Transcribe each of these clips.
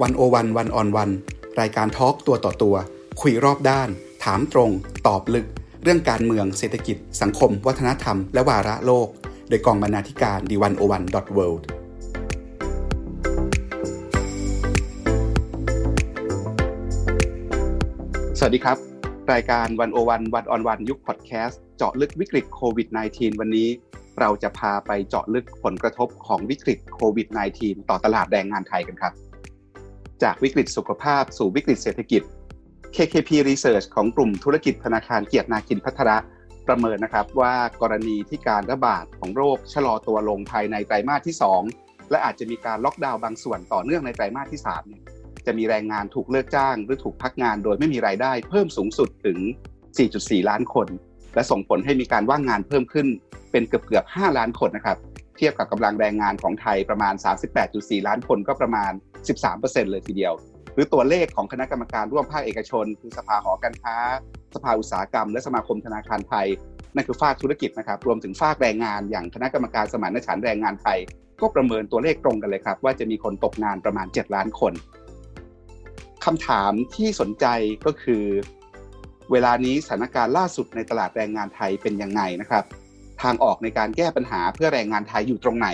101 One-on-One รายการทอล์กตัวต่อตัวคุยรอบด้านถามตรงตอบลึกเรื่องการเมืองเศรษฐกิจสังคมวัฒนธรรมและวาระโลกโดยกองบรรณาธิการ d101.worldสวัสดีครับรายการ 101 One-on-One ยุคพอดแคสต์เจาะลึกวิกฤตโควิด -19 วันนี้เราจะพาไปเจาะลึกผลกระทบของวิกฤตโควิด -19 ต่อตลาดแรงงานไทยกันครับจากวิกฤตสุขภาพสู่วิกฤตเศรษฐกิจ KKP Research ของกลุ่มธุรกิจธนาคารเกียรตินาคินภัทระประเมินนะครับว่ากรณีที่การระบาดของโรคชะลอตัวลงภายในไตรมาสที่2และอาจจะมีการล็อกดาวน์บางส่วนต่อเนื่องในไตรมาสที่3เนี่ยจะมีแรงงานถูกเลิกจ้างหรือถูกพักงานโดยไม่มีรายได้เพิ่มสูงสุดถึง 4.4 ล้านคนและส่งผลให้มีการว่างงานเพิ่มขึ้นเป็นเกือบ5ล้านคนนะครับเทียบกับกำลังแรงงานของไทยประมาณ 38.4 ล้านคนก็ประมาณ 13% เลยทีเดียวหรือตัวเลขของคณะกรรมการร่วมภาคเอกชนคือสภาหอการค้าสภาอุตสาหกรรมและสมาคมธนาคารไทยนั่นคือภาคธุรกิจนะครับรวมถึงภาคแรงงานอย่างคณะกรรมการสมานฉันท์แรงงานไทยก็ประเมินตัวเลขตรงกันเลยครับว่าจะมีคนตกงานประมาณ 7 ล้านคนคำถามที่สนใจก็คือเวลานี้สถานการณ์ล่าสุดในตลาดแรงงานไทยเป็นยังไงนะครับทางออกในการแก้ปัญหาเพื่อแรงงานไทยอยู่ตรงไหน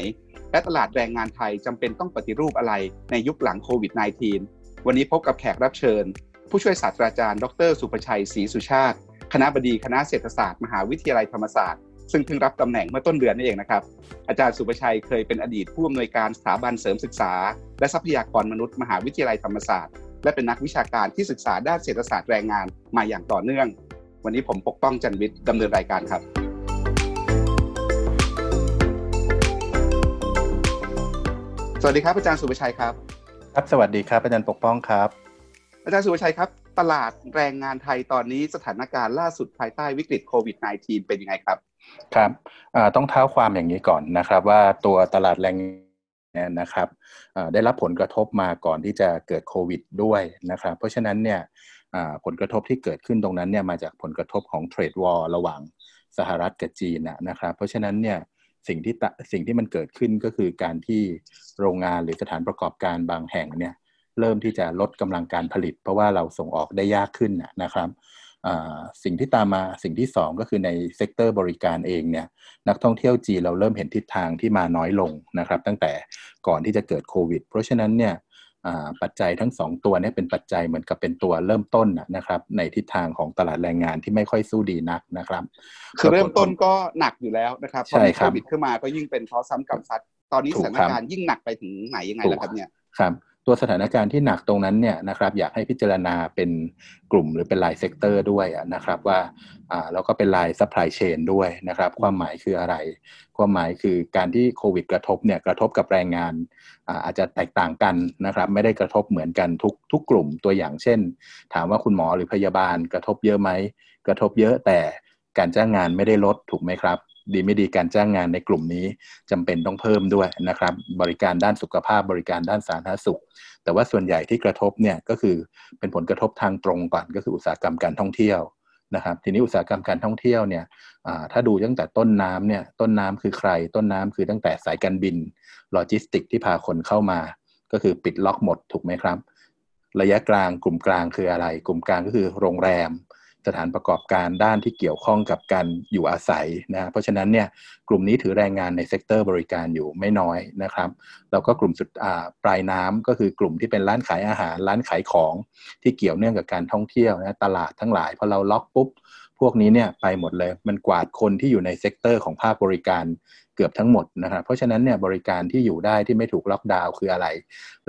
และตลาดแรงงานไทยจำเป็นต้องปฏิรูปอะไรในยุคหลังโควิด -19 วันนี้พบกับแขกรับเชิญผู้ช่วยศาสตราจารย์ดร.สุภชัยศรีสุชาติคณบดีคณะเศรษฐศาสตร์มหาวิทยาลัยธรรมศาสตร์ซึ่งเพิ่งรับตำแหน่งเมื่อต้นเดือนนี้เองนะครับอาจารย์สุภชัยเคยเป็นอดีตผู้อำนวยการสถาบันเสริมศึกษาและทรัพยากรมนุษย์มหาวิทยาลัยธรรมศาสตร์และเป็นนักวิชาการที่ศึกษาด้านเศรษฐศาสตร์แรงงานมาอย่างต่อเนื่องวันนี้ผมปกป้องจันวิทย์ดำเนินรายการครับสวัสดีครับอาจารย์สุภชัยครับครับสวัสดีครับอาจารย์ปกป้องครับอาจารย์สุภชัยครับตลาดแรงงานไทยตอนนี้สถานการณ์ล่าสุดภายใต้วิกฤตโควิด -19 เป็นยังไงครับครับต้องเท้าความอย่างนี้ก่อนนะครับว่าตัวตลาดแรงนะครับได้รับผลกระทบมาก่อนที่จะเกิดโควิดด้วยนะครับเพราะฉะนั้นเนี่ยผลกระทบที่เกิดขึ้นตรงนั้นเนี่ยมาจากผลกระทบของเทรดวอร์ระหว่างสหรัฐกับจีนนะครับเพราะฉะนั้นเนี่ยสิ่งที่มันเกิดขึ้นก็คือการที่โรงงานหรือสถานประกอบการบางแห่งเนี่ยเริ่มที่จะลดกำลังการผลิตเพราะว่าเราส่งออกได้ยากขึ้นนะครับสิ่งที่ตามมาสิ่งที่สองก็คือในเซกเตอร์บริการเองเนี่ยนักท่องเที่ยวจีนเราเริ่มเห็นทิศทางที่มาน้อยลงนะครับตั้งแต่ก่อนที่จะเกิดโควิดเพราะฉะนั้นเนี่ยปัจจัยทั้งสองตัวนี้เป็นปัจจัยเหมือนกับเป็นตัวเริ่มต้นนะครับในทิศทางของตลาดแรงงานที่ไม่ค่อยสู้ดีนักนะครับคือเริ่มต้นก็หนักอยู่แล้วนะครับพอโควิดขึ้นมาก็ยิ่งเป็นข้อซ้ำกับซัดตอนนี้สถานการณ์ยิ่งหนักไปถึงไหนยังไงล่ะครับเนี่ยครับตัวสถานการณ์ที่หนักตรงนั้นเนี่ยนะครับอยากให้พิจารณาเป็นกลุ่มหรือเป็นรายเซกเตอร์ด้วยนะครับว่าแล้วก็เป็นรายซัพพลายเชนด้วยนะครับความหมายคืออะไรความหมายคือการที่โควิดกระทบเนี่ยกระทบกับแรงงานอาจจะแตกต่างกันนะครับไม่ได้กระทบเหมือนกันทุกกลุ่มตัวอย่างเช่นถามว่าคุณหมอหรือพยาบาลกระทบเยอะไหมกระทบเยอะแต่การจ้างงานไม่ได้ลดถูกไหมครับดีไม่ดีการจ้างงานในกลุ่มนี้จำเป็นต้องเพิ่มด้วยนะครับบริการด้านสุขภาพบริการด้านสาธารณสุขแต่ว่าส่วนใหญ่ที่กระทบเนี่ยก็คือเป็นผลกระทบทางตรงก่อนก็คืออุตสาหกรรมการท่องเที่ยวนะครับทีนี้อุตสาหกรรมการท่องเที่ยวเนี่ยถ้าดูตั้งแต่ต้นน้ำเนี่ยต้นน้ำคือใครต้นน้ำคือตั้งแต่สายการบินโลจิสติกที่พาคนเข้ามาก็คือปิดล็อกหมดถูกไหมครับระยะกลางกลุ่มกลางคืออะไรกลุ่มกลางก็คือโรงแรมสถานประกอบการด้านที่เกี่ยวข้องกับการอยู่อาศัยนะเพราะฉะนั้นเนี่ยกลุ่มนี้ถือแรงงานในเซกเตอร์บริการอยู่ไม่น้อยนะครับแล้วก็กลุ่มสุดปลายน้ำก็คือกลุ่มที่เป็นร้านขายอาหารร้านขายของที่เกี่ยวเนื่องกับการท่องเที่ยวนะตลาดทั้งหลายพอเราล็อกปุ๊บพวกนี้เนี่ยไปหมดเลยมันกวาดคนที่อยู่ในเซกเตอร์ของภาคบริการเกือบทั้งหมดนะครับเพราะฉะนั้นเนี่ยบริการที่อยู่ได้ที่ไม่ถูกล็อกดาวน์คืออะไร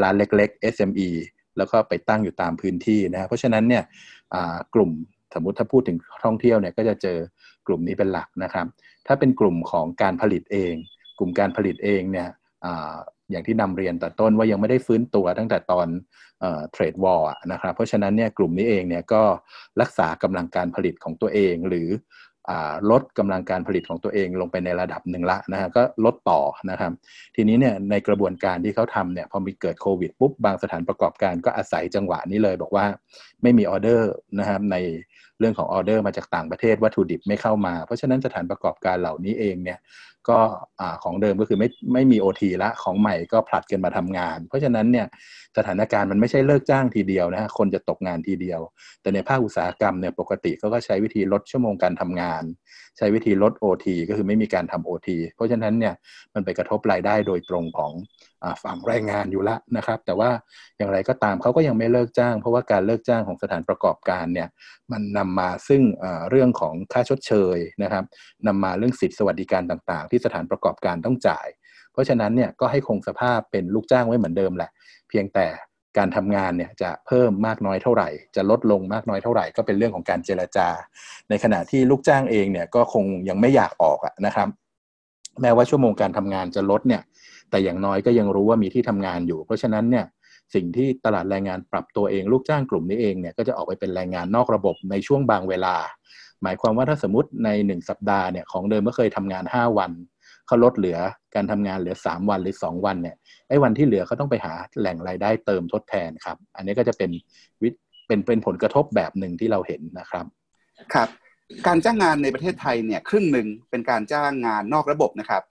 ร้านเล็กๆ SME แล้วก็ไปตั้งอยู่ตามพื้นที่นะเพราะฉะนั้นเนี่ยกลุ่มสมมุติถ้าพูดถึงท่องเที่ยวเนี่ยก็จะเจอกลุ่มนี้เป็นหลักนะครับถ้าเป็นกลุ่มของการผลิตเองกลุ่มการผลิตเองเนี่ยอย่างที่นำเรียนแต่ต้นว่ายังไม่ได้ฟื้นตัวตั้งแต่ตอนเทรดวอร์นะครับเพราะฉะนั้นเนี่ยกลุ่มนี้เองเนี่ยก็รักษากำลังการผลิตของตัวเองหรือลดกำลังการผลิตของตัวเองลงไปในระดับหนึ่งละนะฮะก็ลดต่อนะครับทีนี้เนี่ยในกระบวนการที่เขาทำเนี่ยพอมีเกิดโควิดปุ๊บบางสถานประกอบการก็อาศัยจังหวะนี้เลยบอกว่าไม่มีออเดอร์นะครับในเรื่องของออเดอร์มาจากต่างประเทศวัตถุดิบไม่เข้ามาเพราะฉะนั้นสถานประกอบการเหล่านี้เองเนี่ย ก็ของเดิมก็คือไม่มี OT ละของใหม่ก็ผลัดกันมาทำงานเพราะฉะนั้นเนี่ยสถานการณ์มันไม่ใช่เลิกจ้างทีเดียวนะฮะคนจะตกงานทีเดียวแต่ในภาคอุตสาหกรรมเนี่ยปกติเขาก็ใช้วิธีลดชั่วโมงการทำงานใช้วิธีลด OT ก็คือไม่มีการทำ OT เพราะฉะนั้นเนี่ยมันไปกระทบรายได้โดยตรงของฝั่งแรงงานอยู่ละนะครับแต่ว่าอย่างไรก็ตามเขาก็ยังไม่เลิกจ้างเพราะว่าการเลิกจ้างของสถานประกอบการเนี่ยมันนำมาซึ่งเรื่องของค่าชดเชยนะครับนำมาเรื่องสิทธิสวัสดิการต่างๆที่สถานประกอบการต้องจ่ายเพราะฉะนั้นเนี่ยก็ให้คงสภาพเป็นลูกจ้างไว้เหมือนเดิมแหละเพียงแต่การทำงานเนี่ยจะเพิ่มมากน้อยเท่าไหร่จะลดลงมากน้อยเท่าไหร่ก็เป็นเรื่องของการเจรจาในขณะที่ลูกจ้างเองเนี่ยก็คงยังไม่อยากออกนะครับแม้ว่าชั่วโมงการทำงานจะลดเนี่ยแต่อย่างน้อยก็ยังรู้ว่ามีที่ทำงานอยู่เพราะฉะนั้นเนี่ยสิ่งที่ตลาดแรงงานปรับตัวเองลูกจ้างกลุ่มนี้เองเนี่ยก็จะออกไปเป็นแรงงานนอกระบบในช่วงบางเวลาหมายความว่าถ้าสมมติใน1สัปดาห์เนี่ยของเดิมก็เคยทำงาน5วันเขาลดเหลือการทำงานเหลือ3วันหรือ2วันเนี่ยไอ้วันที่เหลือเขาต้องไปหาแหล่งรายได้เติมทดแทนครับอันนี้ก็จะเป็นผลกระทบแบบหนึ่งที่เราเห็นนะครับครับการจ้างงานในประเทศไทยเนี่ยครึ่งหนึ่งเป็นการจ้างงานนอกระบบนะครับ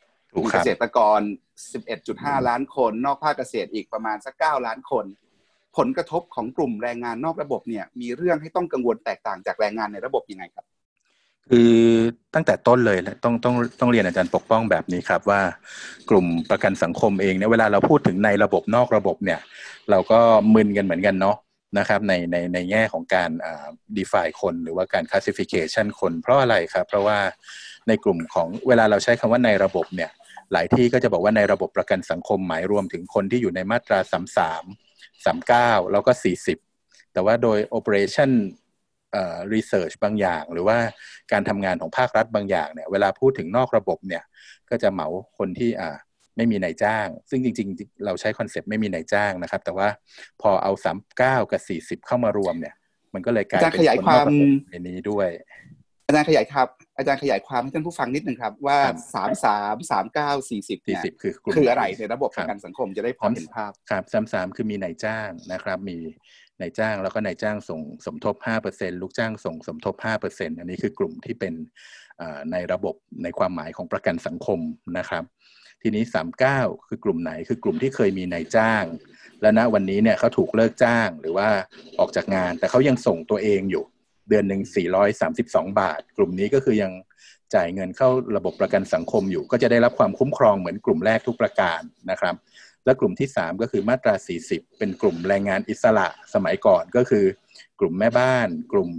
เกษตรกร 11.5 ล้านคนนอกภาคเกษตรอีกประมาณสัก9ล้านคนผลกระทบของกลุ่มแรงงานนอกระบบเนี่ยมีเรื่องให้ต้องกังวลแตกต่างจากแรงงานในระบบยังไงครับคือตั้งแต่ต้นเลยต้องเรียนอาจารย์ปกป้องแบบนี้ครับว่ากลุ่มประกันสังคมเองเนี่ยเวลาเราพูดถึงในระบบนอกระบบเนี่ยเราก็มึนกันเหมือนกันเนาะนะครับในแง่ของการdefine คนหรือว่าการ classification คนเพราะอะไรครับเพราะว่าในกลุ่มของเวลาเราใช้คำว่าในระบบเนี่ยหลายที่ก็จะบอกว่าในระบบประกันสังคมหมายรวมถึงคนที่อยู่ในมาตรา33 39แล้วก็40แต่ว่าโดย operation research บางอย่างหรือว่าการทำงานของภาครัฐบางอย่างเนี่ยเวลาพูดถึงนอกระบบเนี่ยก็จะเหมาคนที่ไม่มีนายจ้างซึ่งจริงๆเราใช้คอนเซ็ปต์ไม่มีนายจ้างนะครับแต่ว่าพอเอา39กับ40เข้ามารวมเนี่ยมันก็เลยกลายเป็นคนนอกระบบในนี้ด้วยอาจารย์ขยายความให้ท่านผู้ฟังนิดนึงครับว่า33 39 40เนี่ยคืออะไรในระบบประกันสังคมจะได้พอเห็นภาพครับ33คือมีนายจ้างนะครับมีนายจ้างแล้วก็นายจ้างส่งสมทบ 5% ลูกจ้างส่งสมทบ 5% อันนี้คือกลุ่มที่เป็นในระบบในความหมายของประกันสังคมนะครับทีนี้39คือกลุ่มไหนคือกลุ่มที่เคยมีนายจ้างและณวันนี้เนี่ยเขาถูกเลิกจ้างหรือว่าออกจากงานแต่เขายังส่งตัวเองอยู่เดือนหนึ่ง432บาทกลุ่มนี้ก็คือยังจ่ายเงินเข้าระบบประกันสังคมอยู่ก็จะได้รับความคุ้มครองเหมือนกลุ่มแรกทุกประการนะครับและกลุ่มที่3ก็คือมาตรา40เป็นกลุ่มแรงงานอิสระสมัยก่อนก็คือกลุ่มแม่บ้านกลุ่ม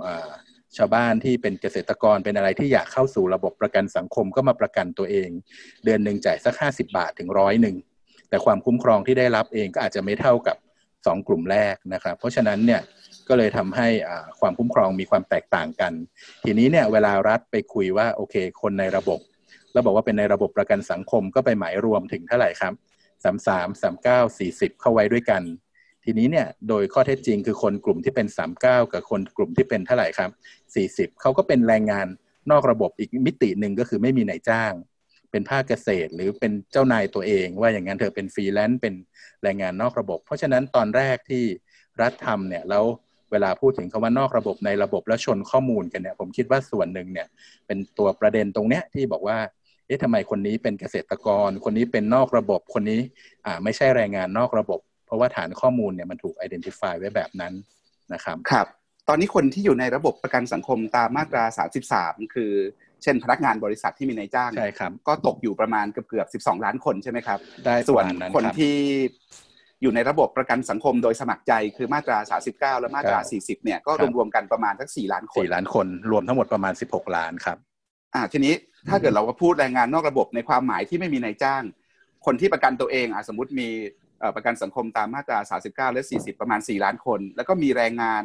ชาวบ้านที่เป็นเกษตรกรเป็นอะไรที่อยากเข้าสู่ระบบประกันสังคมก็มาประกันตัวเองเดือนนึงจ่ายสัก50บาทถึง100แต่ความคุ้มครองที่ได้รับเองก็อาจจะไม่เท่ากับ2กลุ่มแรกนะครับเพราะฉะนั้นเนี่ยก็เลยทำให้ความคุ้มครองมีความแตกต่างกันทีนี้เนี่ยเวลารัฐไปคุยว่าโอเคคนในระบบแล้วบอกว่าเป็นในระบบประกันสังคมก็ไปหมายรวมถึงเท่าไหร่ครับ33 39 40เข้าไว้ด้วยกันทีนี้เนี่ยโดยข้อเท็จจริงคือคนกลุ่มที่เป็น39กับคนกลุ่มที่เป็นเท่าไหร่ครับ40เขาก็เป็นแรงงานนอกระบบอีกมิตินึงก็คือไม่มีนายจ้างเป็นภาคเกษตรหรือเป็นเจ้านายตัวเองว่าอย่างนั้นเธอเป็นฟรีแลนซ์เป็นแรงงานนอกระบบเพราะฉะนั้นตอนแรกที่รัฐทำเนี่ยแล้วเวลาพูดถึงคำว่านอกระบบในระบบแล้วชนข้อมูลกันเนี่ยผมคิดว่าส่วนหนึ่งเนี่ยเป็นตัวประเด็นตรงเนี้ยที่บอกว่าเอ๊ะทำไมคนนี้เป็นเกษตรกรคนนี้เป็นนอกระบบคนนี้ไม่ใช่แรงงานนอกระบบเพราะว่าฐานข้อมูลเนี่ยมันถูก identify ไว้แบบนั้นนะครับครับตอนนี้คนที่อยู่ในระบบประกันสังคมตามมาตรา33คือเช่นพนักงานบริษัทที่มีนายจ้างก็ตกอยู่ประมาณเกือบ12ล้านคนใช่ไหมครับส่วนคนที่อยู่ในระบบประกันสังคมโดยสมัครใจคือมาตรา39และมาตรา40เนี่ยก็รวมๆกันประมาณสัก4ล้านคนรวมทั้งหมดประมาณ16ล้านครับทีนี้ถ้าเกิดเราพูดแรงงานนอกระบบในความหมายที่ไม่มีนายจ้างคนที่ประกันตัวเองสมมุติมีประกันสังคมตามมาตรา39และ40ประมาณ4ล้านคนแล้วก็มีแรงงาน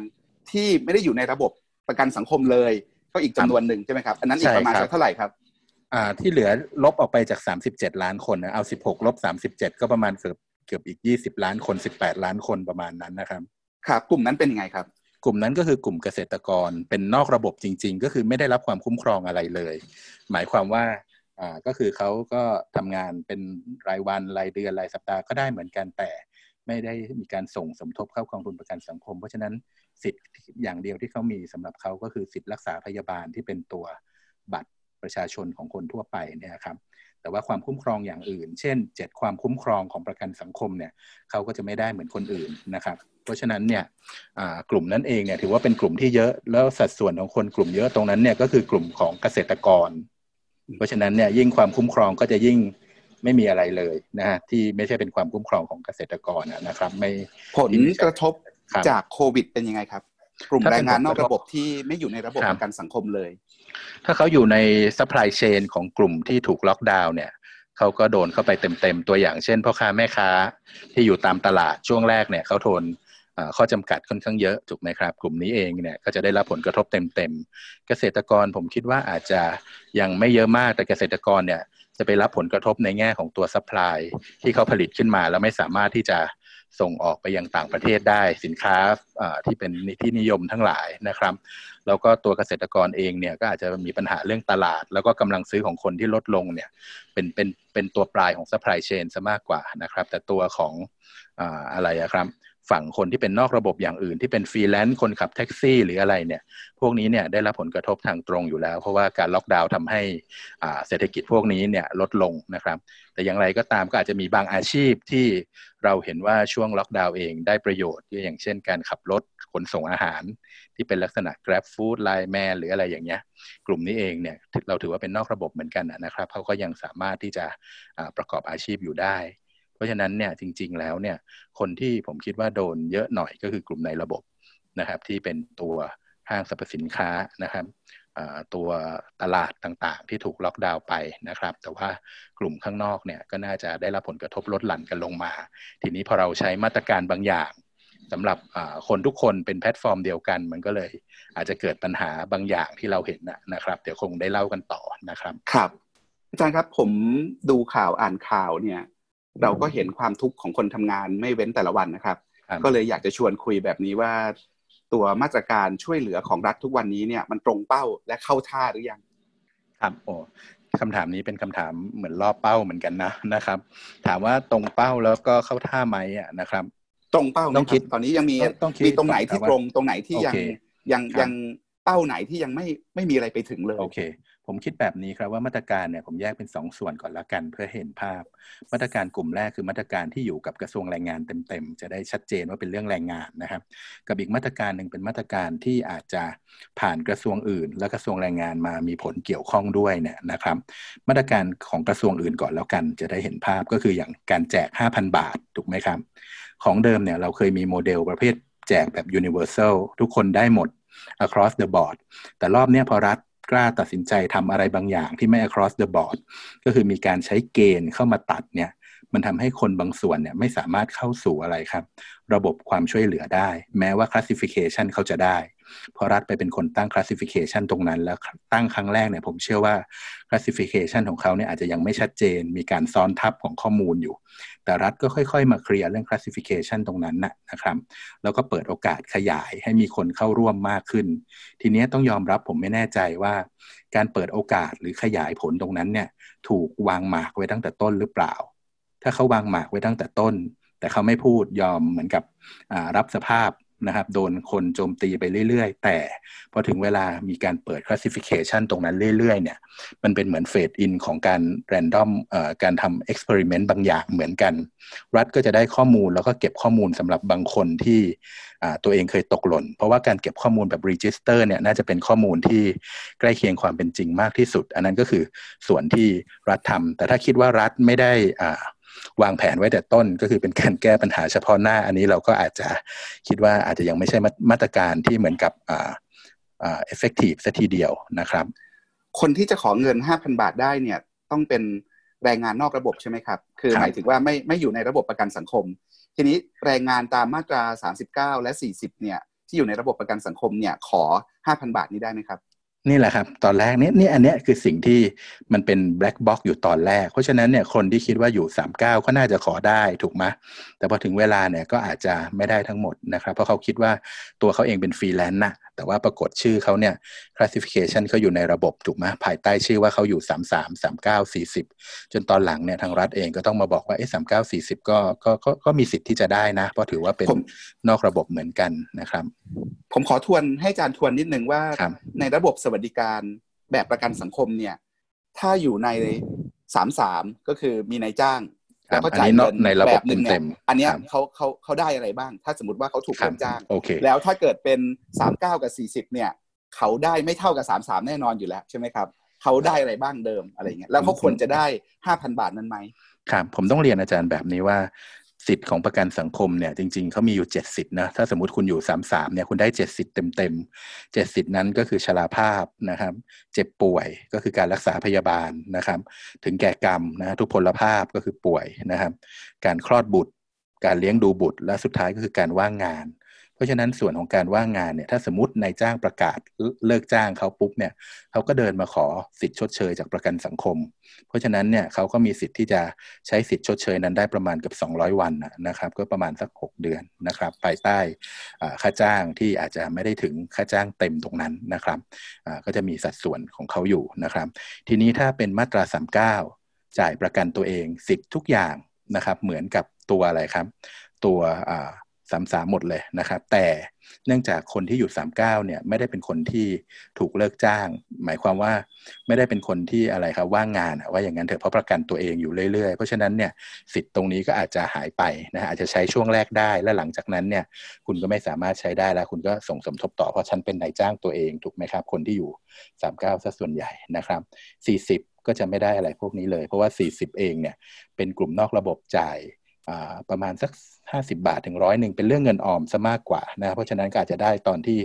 ที่ไม่ได้อยู่ในระบบประกันสังคมเลยก็อีกจำนวนหนึ่งใช่ไหมครับอันนั้นอีกประมาณเท่าไหร่ครับที่เหลือลบออกไปจาก37ล้านคนนะเอา16ลบ37ก็ประมาณเกือบอีก20ล้านคน18ล้านคนประมาณนั้นนะครับครับกลุ่มนั้นเป็นยังไงครับกลุ่มนั้นก็คือกลุ่มเกษตรกรเป็นนอกระบบจริงๆก็คือไม่ได้รับความคุ้มครองอะไรเลยหมายความว่าก็คือเขาก็ทำงานเป็นรายวันรายเดือนรายสัปดาห์ก็ได้เหมือนกันแต่ไม่ได้มีการส่งสมทบเข้ากองทุนประกันสังคมเพราะฉะนั้นสิทธิ์อย่างเดียวที่เขามีสำหรับเขาก็คือสิทธิ์รักษาพยาบาลที่เป็นตัวบัตรประชาชนของคนทั่วไปเนี่ยครับ แต่ว่าความคุ้มครองอย่างอื่นเช่น7ความคุ้มครองของประกันสังคมเนี่ยเขาก็จะไม่ได้เหมือนคนอื่นนะครับเพราะฉะนั้นเนี่ยกลุ่มนั้นเองเนี่ยถือว่าเป็นกลุ่มที่เยอะแล้วสัดส่วนของคนกลุ่มเยอะตรงนั้นเนี่ยก็คือกลุ่มของเกษตรกรเพราะฉะนั้นเนี่ยยิ่งความคุ้มครองก็จะยิ่งไม่มีอะไรเลยนะฮะที่ไม่ใช่เป็นความคุ้มครองของเกษตรกรนะครับไม่ผลกระทบจากโควิดเป็นยังไงครับกลุ่มแรงงานนอกระบบที่ไม่อยู่ในระบบประกันสังคมเลยถ้าเขาอยู่ในซัพพลายเชนของกลุ่มที่ถูกล็อกดาวน์เนี่ยเขาก็โดนเข้าไปเต็มๆตัวอย่างเช่นพ่อค้าแม่ค้าที่อยู่ตามตลาดช่วงแรกเนี่ยเขาทนข้อจำกัดค่อนข้างเยอะถูกไหมครับกลุ่มนี้เองเนี่ยก็จะได้รับผลกระทบเต็มๆเกษตรกรผมคิดว่าอาจจะยังไม่เยอะมากแต่เกษตรกรเนี่ยจะไปรับผลกระทบในแง่ของตัวซัพพลายที่เขาผลิตขึ้นมาแล้วไม่สามารถที่จะส่งออกไปยังต่างประเทศได้สินค้าที่เป็นที่นิยมทั้งหลายนะครับแล้วก็ตัวเกษตรกรเองเนี่ยก็อาจจะมีปัญหาเรื่องตลาดแล้วก็กำลังซื้อของคนที่ลดลงเนี่ยเป็นตัวปลายของซัพพลายเชนซะมากกว่านะครับแต่ตัวของอะไรครับฝั่งคนที่เป็นนอกระบบอย่างอื่นที่เป็นฟรีแลนซ์คนขับแท็กซี่หรืออะไรเนี่ยพวกนี้เนี่ยได้รับผลกระทบทางตรงอยู่แล้วเพราะว่าการล็อกดาวน์ทำให้เศรษฐกิจพวกนี้เนี่ยลดลงนะครับแต่อย่างไรก็ตามก็อาจจะมีบางอาชีพที่เราเห็นว่าช่วงล็อกดาวน์เองได้ประโยชน์อย่างเช่นการขับรถขนส่งอาหารที่เป็นลักษณะ GrabFood LineMan หรืออะไรอย่างเงี้ยกลุ่มนี้เองเนี่ยเราถือว่าเป็นนอกระบบเหมือนกันนะครับเขาก็ยังสามารถที่จะประกอบอาชีพอยู่ได้เพราะฉะนั้นเนี่ยจริงๆแล้วเนี่ยคนที่ผมคิดว่าโดนเยอะหน่อยก็คือกลุ่มในระบบนะครับที่เป็นตัวห้างสรรพสินค้านะครับตัวตลาดต่างๆที่ถูกล็อกดาวน์ไปนะครับแต่ว่ากลุ่มข้างนอกเนี่ยก็น่าจะได้รับผลกระทบลดหลั่นกันลงมาทีนี้พอเราใช้มาตรการบางอย่างสำหรับคนทุกคนเป็นแพลตฟอร์มเดียวกันมันก็เลยอาจจะเกิดปัญหาบางอย่างที่เราเห็นนะครับเดี๋ยวคงได้เล่ากันต่อนะครับครับอาจารย์ครับผมดูข่าวอ่านข่าวเนี่ยเราก็เห็นความทุกข์ของคนทำงานไม่เว้นแต่ละวันนะครับก็เลยอยากจะชวนคุยแบบนี้ว่าตัวมาตรการช่วยเหลือของรัฐทุกวันนี้เนี่ยมันตรงเป้าและเข้าท่าหรือยังครับโอ้คำถามนี้เป็นคำถามเหมือนล่อเป้าเหมือนกันนะครับถามว่าตรงเป้าแล้วก็เข้าท่าไหมนะครับตรงเป้าต้องคิดตอนนี้ยังมีตรงไหนที่ตรงไหนที่ยังเป้าไหนที่ยังไม่มีอะไรไปถึงเลยโอเคผมคิดแบบนี้ครับว่ามาตรการเนี่ยผมแยกเป็น2ส่วนก่อนละกันเพื่อเห็นภาพมาตรการกลุ่มแรกคือมาตรการที่อยู่กับกระทรวงแรงงานเต็มๆจะได้ชัดเจนว่าเป็นเรื่องแรงงานนะครับกับอีกมาตรการนึงเป็นมาตรการที่อาจจะผ่านกระทรวงอื่นและกระทรวงแรงงานมามีผลเกี่ยวข้องด้วยเนี่ยนะครับมาตรการของกระทรวงอื่นก่อนแล้วกันจะได้เห็นภาพก็คืออย่างการแจก 5,000 บาทถูกไหมครับของเดิมเนี่ยเราเคยมีโมเดลประเภทแจกแบบ universal ทุกคนได้หมด across the board แต่รอบนี้พอรัฐกล้าตัดสินใจทำอะไรบางอย่างที่ไม่ across the board ก็คือมีการใช้เกณฑ์เข้ามาตัดเนี่ยมันทำให้คนบางส่วนเนี่ยไม่สามารถเข้าสู่อะไรครับระบบความช่วยเหลือได้แม้ว่า classification เขาจะได้พอรัฐไปเป็นคนตั้ง classification ตรงนั้นแล้วตั้งครั้งแรกเนี่ยผมเชื่อว่า classification ของเขาเนี่ยอาจจะยังไม่ชัดเจนมีการซ้อนทับของข้อมูลอยู่แต่รัฐก็ค่อยๆมาเคลียร์เรื่อง classification ตรงนั้นนะครับแล้วก็เปิดโอกาสขยายให้มีคนเข้าร่วมมากขึ้นทีนี้ต้องยอมรับผมไม่แน่ใจว่าการเปิดโอกาสหรือขยายผลตรงนั้นเนี่ยถูกวางหมากไว้ตั้งแต่ต้นหรือเปล่าถ้าเขาวางหมากไว้ตั้งแต่ต้นแต่เขาไม่พูดยอมเหมือนกับรับสภาพนะครับโดนคนโจมตีไปเรื่อยๆแต่พอถึงเวลามีการเปิด classification ตรงนั้นเรื่อยๆเนี่ยมันเป็นเหมือน fade in ของการ random การทำ experiment บางอย่างเหมือนกันรัฐก็จะได้ข้อมูลแล้วก็เก็บข้อมูลสำหรับบางคนที่ตัวเองเคยตกหล่นเพราะว่าการเก็บข้อมูลแบบ register เนี่ยน่าจะเป็นข้อมูลที่ใกล้เคียงความเป็นจริงมากที่สุดอันนั้นก็คือส่วนที่รัฐทำแต่ถ้าคิดว่ารัฐไม่ได้วางแผนไว้แต่ต้นก็คือเป็นการแก้ปัญหาเฉพาะหน้าอันนี้เราก็อาจจะคิดว่าอาจจะยังไม่ใช่มาตรการที่เหมือนกับeffective ซะทีเดียวนะครับคนที่จะขอเงิน 5,000 บาทได้เนี่ยต้องเป็นแรงงานนอกระบบใช่ไหมครับคือหมายถึงว่าไม่อยู่ในระบบประกันสังคมทีนี้แรงงานตามมาตรา39และ40เนี่ยที่อยู่ในระบบประกันสังคมเนี่ยขอ 5,000 บาทนี้ได้ไหมครับนี่แหละครับตอนแรกนี่อันนี้คือสิ่งที่มันเป็นแบล็คบ็อกซ์อยู่ตอนแรกเพราะฉะนั้นเนี่ยคนที่คิดว่าอยู่39ก็น่าจะขอได้ถูกไหมแต่พอถึงเวลาเนี่ยก็อาจจะไม่ได้ทั้งหมดนะครับเพราะเขาคิดว่าตัวเขาเองเป็นฟรีแลนซ์นะแต่ว่าปรากฏชื่อเขาเนี่ย classification เขาอยู่ในระบบถูกไหมภายใต้ชื่อว่าเขาอยู่33 39 40จนตอนหลังเนี่ยทางรัฐเองก็ต้องมาบอกว่า39 40ก็มีสิทธิ์ที่จะได้นะเพราะถือว่าเป็นนอกระบบเหมือนกันนะครับผมขอทวนให้อาจารย์ทวนนิดนึงว่าในระบบสวัสดิการแบบประกันสังคมเนี่ยถ้าอยู่ใน 33ก็คือมีนายจ้างแล้วก็จ่ายเงินในระบบหนึ่งเนี่ยอันนี้เขาได้อะไรบ้างถ้าสมมติว่าเขาถูกคนจ้างแล้วถ้าเกิดเป็น39กับ40เนี่ยเขาได้ไม่เท่ากับ33แน่นอนอยู่แล้วใช่ไหมครับเขาได้อะไรบ้างเดิมอะไรเงี้ยแล้วเขาควรจะได้ 5,000 บาทนั้นไหมครับผมต้องเรียนอาจารย์แบบนี้ว่าสิทธิ์ของประกันสังคมเนี่ยจริงๆเขามีอยู่70นะถ้าสมมุติคุณอยู่33เนี่ยคุณได้70เต็มๆ70นั้นก็คือชราภาพนะครับเจ็บป่วยก็คือการรักษาพยาบาลนะครับถึงแก่กรรมนะทุพพลภาพก็คือป่วยนะครับการคลอดบุตรการเลี้ยงดูบุตรและสุดท้ายก็คือการว่างงานเพราะฉะนั้นส่วนของการว่างงานเนี่ยถ้าสมมตินายจ้างประกาศเลิกจ้างเขาปุ๊บเนี่ยเขาก็เดินมาขอสิทธิ์ชดเชยจากประกันสังคมเพราะฉะนั้นเนี่ยเขาก็มีสิทธิ์ที่จะใช้สิทธิ์ชดเชยนั้นได้ประมาณเกือบ200วันนะครับก็ประมาณสัก6เดือนนะครับภายใต้ค่าจ้างที่อาจจะไม่ได้ถึงค่าจ้างเต็มตรงนั้นนะครับก็จะมีสัดส่วนของเขาอยู่นะครับทีนี้ถ้าเป็นมาตรา39จ่ายประกันตัวเองสิทธิ์ทุกอย่างนะครับเหมือนกับตัวอะไรครับตัว33หมดเลยนะครับแต่เนื่องจากคนที่อยู่39เนี่ยไม่ได้เป็นคนที่ถูกเลิกจ้างหมายความว่าไม่ได้เป็นคนที่อะไรครับว่างงานว่าอย่างนั้นเถอะเพราะประกันตัวเองอยู่เรื่อยๆเพราะฉะนั้นเนี่ยสิทธิ์ตรงนี้ก็อาจจะหายไปนะอาจจะใช้ช่วงแรกได้และหลังจากนั้นเนี่ยคุณก็ไม่สามารถใช้ได้แล้วคุณก็ส่งสมทบต่อเพราะฉันเป็นนายจ้างตัวเองถูกไหมครับคนที่อยู่39ซะส่วนใหญ่นะครับ40ก็จะไม่ได้อะไรพวกนี้เลยเพราะว่า40เองเนี่ยเป็นกลุ่มนอกระบบจ่ายประมาณสัก50บาทถึง100นึงเป็นเรื่องเงินออมซะมากกว่านะเพราะฉะนั้นก็อาจจะได้ตอนที่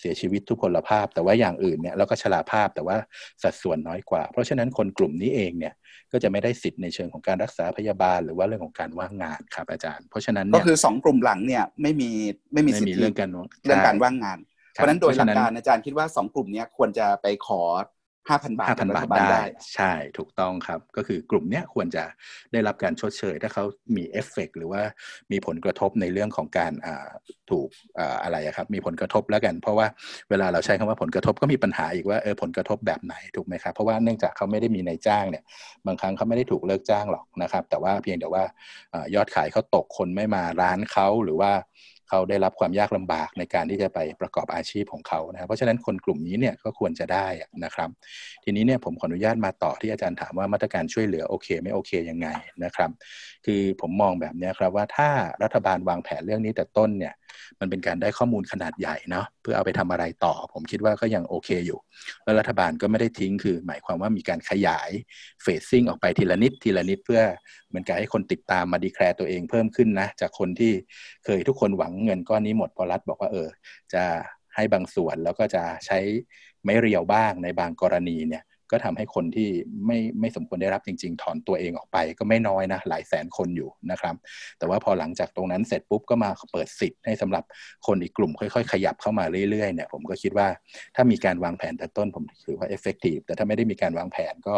เสียชีวิตทุพพลภาพแต่ว่าอย่างอื่นเนี่ยแล้วก็ชราภาพแต่ว่าสัดส่วนน้อยกว่าเพราะฉะนั้นคนกลุ่มนี้เองเนี่ยก็จะไม่ได้สิทธิ์ในเชิงของการรักษาพยาบาลหรือว่าเรื่องของการว่างงานครับอาจารย์เพราะฉะนั้นก็คือ2กลุ่มหลังเนี่ยไม่มีสิทธิ์เรื่องการว่างงานเพราะนั้นโดยหลักการอาจารย์คิดว่า2กลุ่มนี้ควรจะไปขอ5,000 บาทรัฐบาลได้ใช่ถูกต้องครับก็คือกลุ่มเนี้ยควรจะได้รับการชดเชยถ้าเขามีเอฟเฟกต์หรือว่ามีผลกระทบในเรื่องของการถูกอะไรครับมีผลกระทบแล้วกันเพราะว่าเวลาเราใช้คำว่าผลกระทบก็มีปัญหาอีกว่าผลกระทบแบบไหนถูกไหมครับเพราะว่าเนื่องจากเขาไม่ได้มีนายจ้างเนี่ยบางครั้งเขาไม่ได้ถูกเลิกจ้างหรอกนะครับแต่ว่าเพียงแต่ว่ายอดขายเขาตกคนไม่มาร้านเขาหรือว่าเขาได้รับความยากลำบากในการที่จะไปประกอบอาชีพของเขานะครับเพราะฉะนั้นคนกลุ่มนี้เนี่ยก็ควรจะได้นะครับทีนี้เนี่ยผมขออนุญาตมาต่อที่อาจารย์ถามว่ามาตรการช่วยเหลือโอเคไม่โอเคยังไงนะครับคือผมมองแบบนี้ครับว่าถ้ารัฐบาลวางแผนเรื่องนี้แต่ต้นเนี่ยมันเป็นการได้ข้อมูลขนาดใหญ่เนาะเพื่อเอาไปทำอะไรต่อผมคิดว่าก็ยังโอเคอยู่แล้วรัฐบาลก็ไม่ได้ทิ้งคือหมายความว่ามีการขยายเฟสซิ่งออกไปทีละนิดทีละนิดเพื่อเหมือนกับให้คนติดตามมาดีแคลร์ตัวเองเพิ่มขึ้นนะจากคนที่เคยทุกคนหวังเงินก้อนนี้หมดพอรัฐบอกว่าจะให้บางส่วนแล้วก็จะใช้ไม้เรียวบ้างในบางกรณีเนี่ยก็ทำให้คนที่ไม่สมควรได้รับจริงๆถอนตัวเองออกไปก็ไม่น้อยนะหลายแสนคนอยู่นะครับแต่ว่าพอหลังจากตรงนั้นเสร็จปุ๊บก็มาเปิดสิทธิ์ให้สำหรับคนอีกกลุ่มค่อยๆขยับเข้ามาเรื่อยๆเนี่ยผมก็คิดว่าถ้ามีการวางแผนแต่ต้นผมถือว่า effective แต่ถ้าไม่ได้มีการวางแผนก็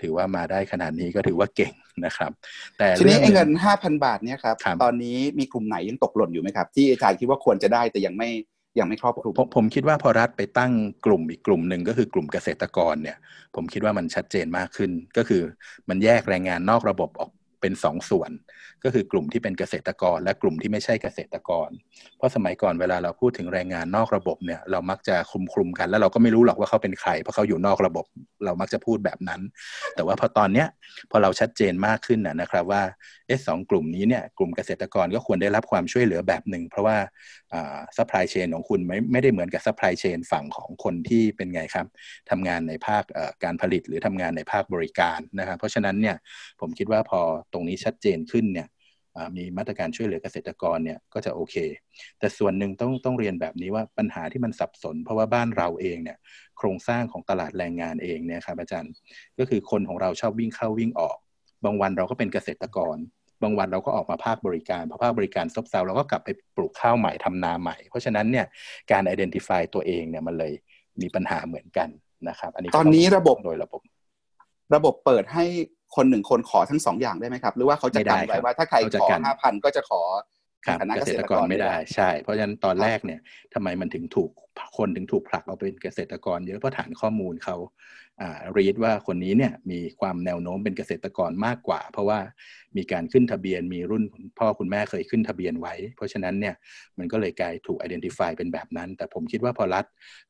ถือว่ามาได้ขนาดนี้ก็ถือว่าเก่งนะครับแต่ทีนี้เงิน 5,000 บาทเนี่ยครับตอนนี้มีกลุ่มไหนยังตกหล่นอยู่ไหมครับที่อาจารย์คิดว่าควรจะได้แต่ยังไม่ครอบคลุมผมคิดว่าพอรัฐไปตั้งกลุ่มอีกกลุ่มหนึ่งก็คือกลุ่มเกษตรกรเนี่ยผมคิดว่ามันชัดเจนมากขึ้นก็คือมันแยกแรงงานนอกระบบออกเป็น2ส่วนก็คือกลุ่มที่เป็นเกษตรกรและกลุ่มที่ไม่ใช่เกษตรกรเพราะสมัยก่อนเวลาเราพูดถึงแรงงานนอกระบบเนี่ยเรามักจะคลุมกันแล้วเราก็ไม่รู้หรอกว่าเขาเป็นใครเพราะเขาอยู่นอกระบบเรามักจะพูดแบบนั้นแต่ว่าพอตอนเนี้ยพอเราชัดเจนมากขึ้นนะครับว่า2กลุ่มนี้เนี่ยกลุ่มเกษตรกรก็ควรได้รับความช่วยเหลือแบบหนึ่งเพราะว่าซัพพลายเชนของคุณไม่ได้เหมือนกับซัพพลายเชนฝั่งของคนที่เป็นไงครับทำงานในภาคการผลิตหรือทำงานในภาคบริการนะครับเพราะฉะนั้นเนี่ยผมคิดว่าพอตรงนี้ชัดเจนขึ้นเนี่ยมีมาตรการช่วยเหลือเกษตรกรเนี่ยก็จะโอเคแต่ส่วนหนึ่งต้องเรียนแบบนี้ว่าปัญหาที่มันสับสนเพราะว่าบ้านเราเองเนี่ยโครงสร้างของตลาดแรงงานเองเนี่ยครับอาจารย์ก็คือคนของเราชอบวิ่งเข้าวิ่งออกบางวันเราก็เป็นเกษตรกรบางวันเราก็ออกมาภาคบริการพอภาคบริการซบเซาเราก็กลับไปปลูกข้าวใหม่ทำนาใหม่เพราะฉะนั้นเนี่ยการ identify ตัวเองเนี่ยมันเลยมีปัญหาเหมือนกันนะครับอันนี้ตอนนี้ระบบเปิดให้คนหนึ่งคนขอทั้ง2อย่างได้ไหมครับหรือว่าเขาจะกันไว้ว่าถ้าใครขอ 5,000 ก็จะขอฐานะเกษตรกรไม่ได้ใช่เพราะฉะนั้นตอนแรกเนี่ยทำไมมันถึงถูกคนถึงถูกผลักเอาเป็นเกษตรกรเยอะเพราะฐานข้อมูลเขารีดว่าคนนี้เนี่ยมีความแนวโน้มเป็นเกษตรกรมากกว่าเพราะว่ามีการขึ้นทะเบียนมีรุ่นพ่อคุณแม่เคยขึ้นทะเบียนไว้เพราะฉะนั้นเนี่ยมันก็เลยกลายถูก identify เป็นแบบนั้นแต่ผมคิดว่าพอรัฐ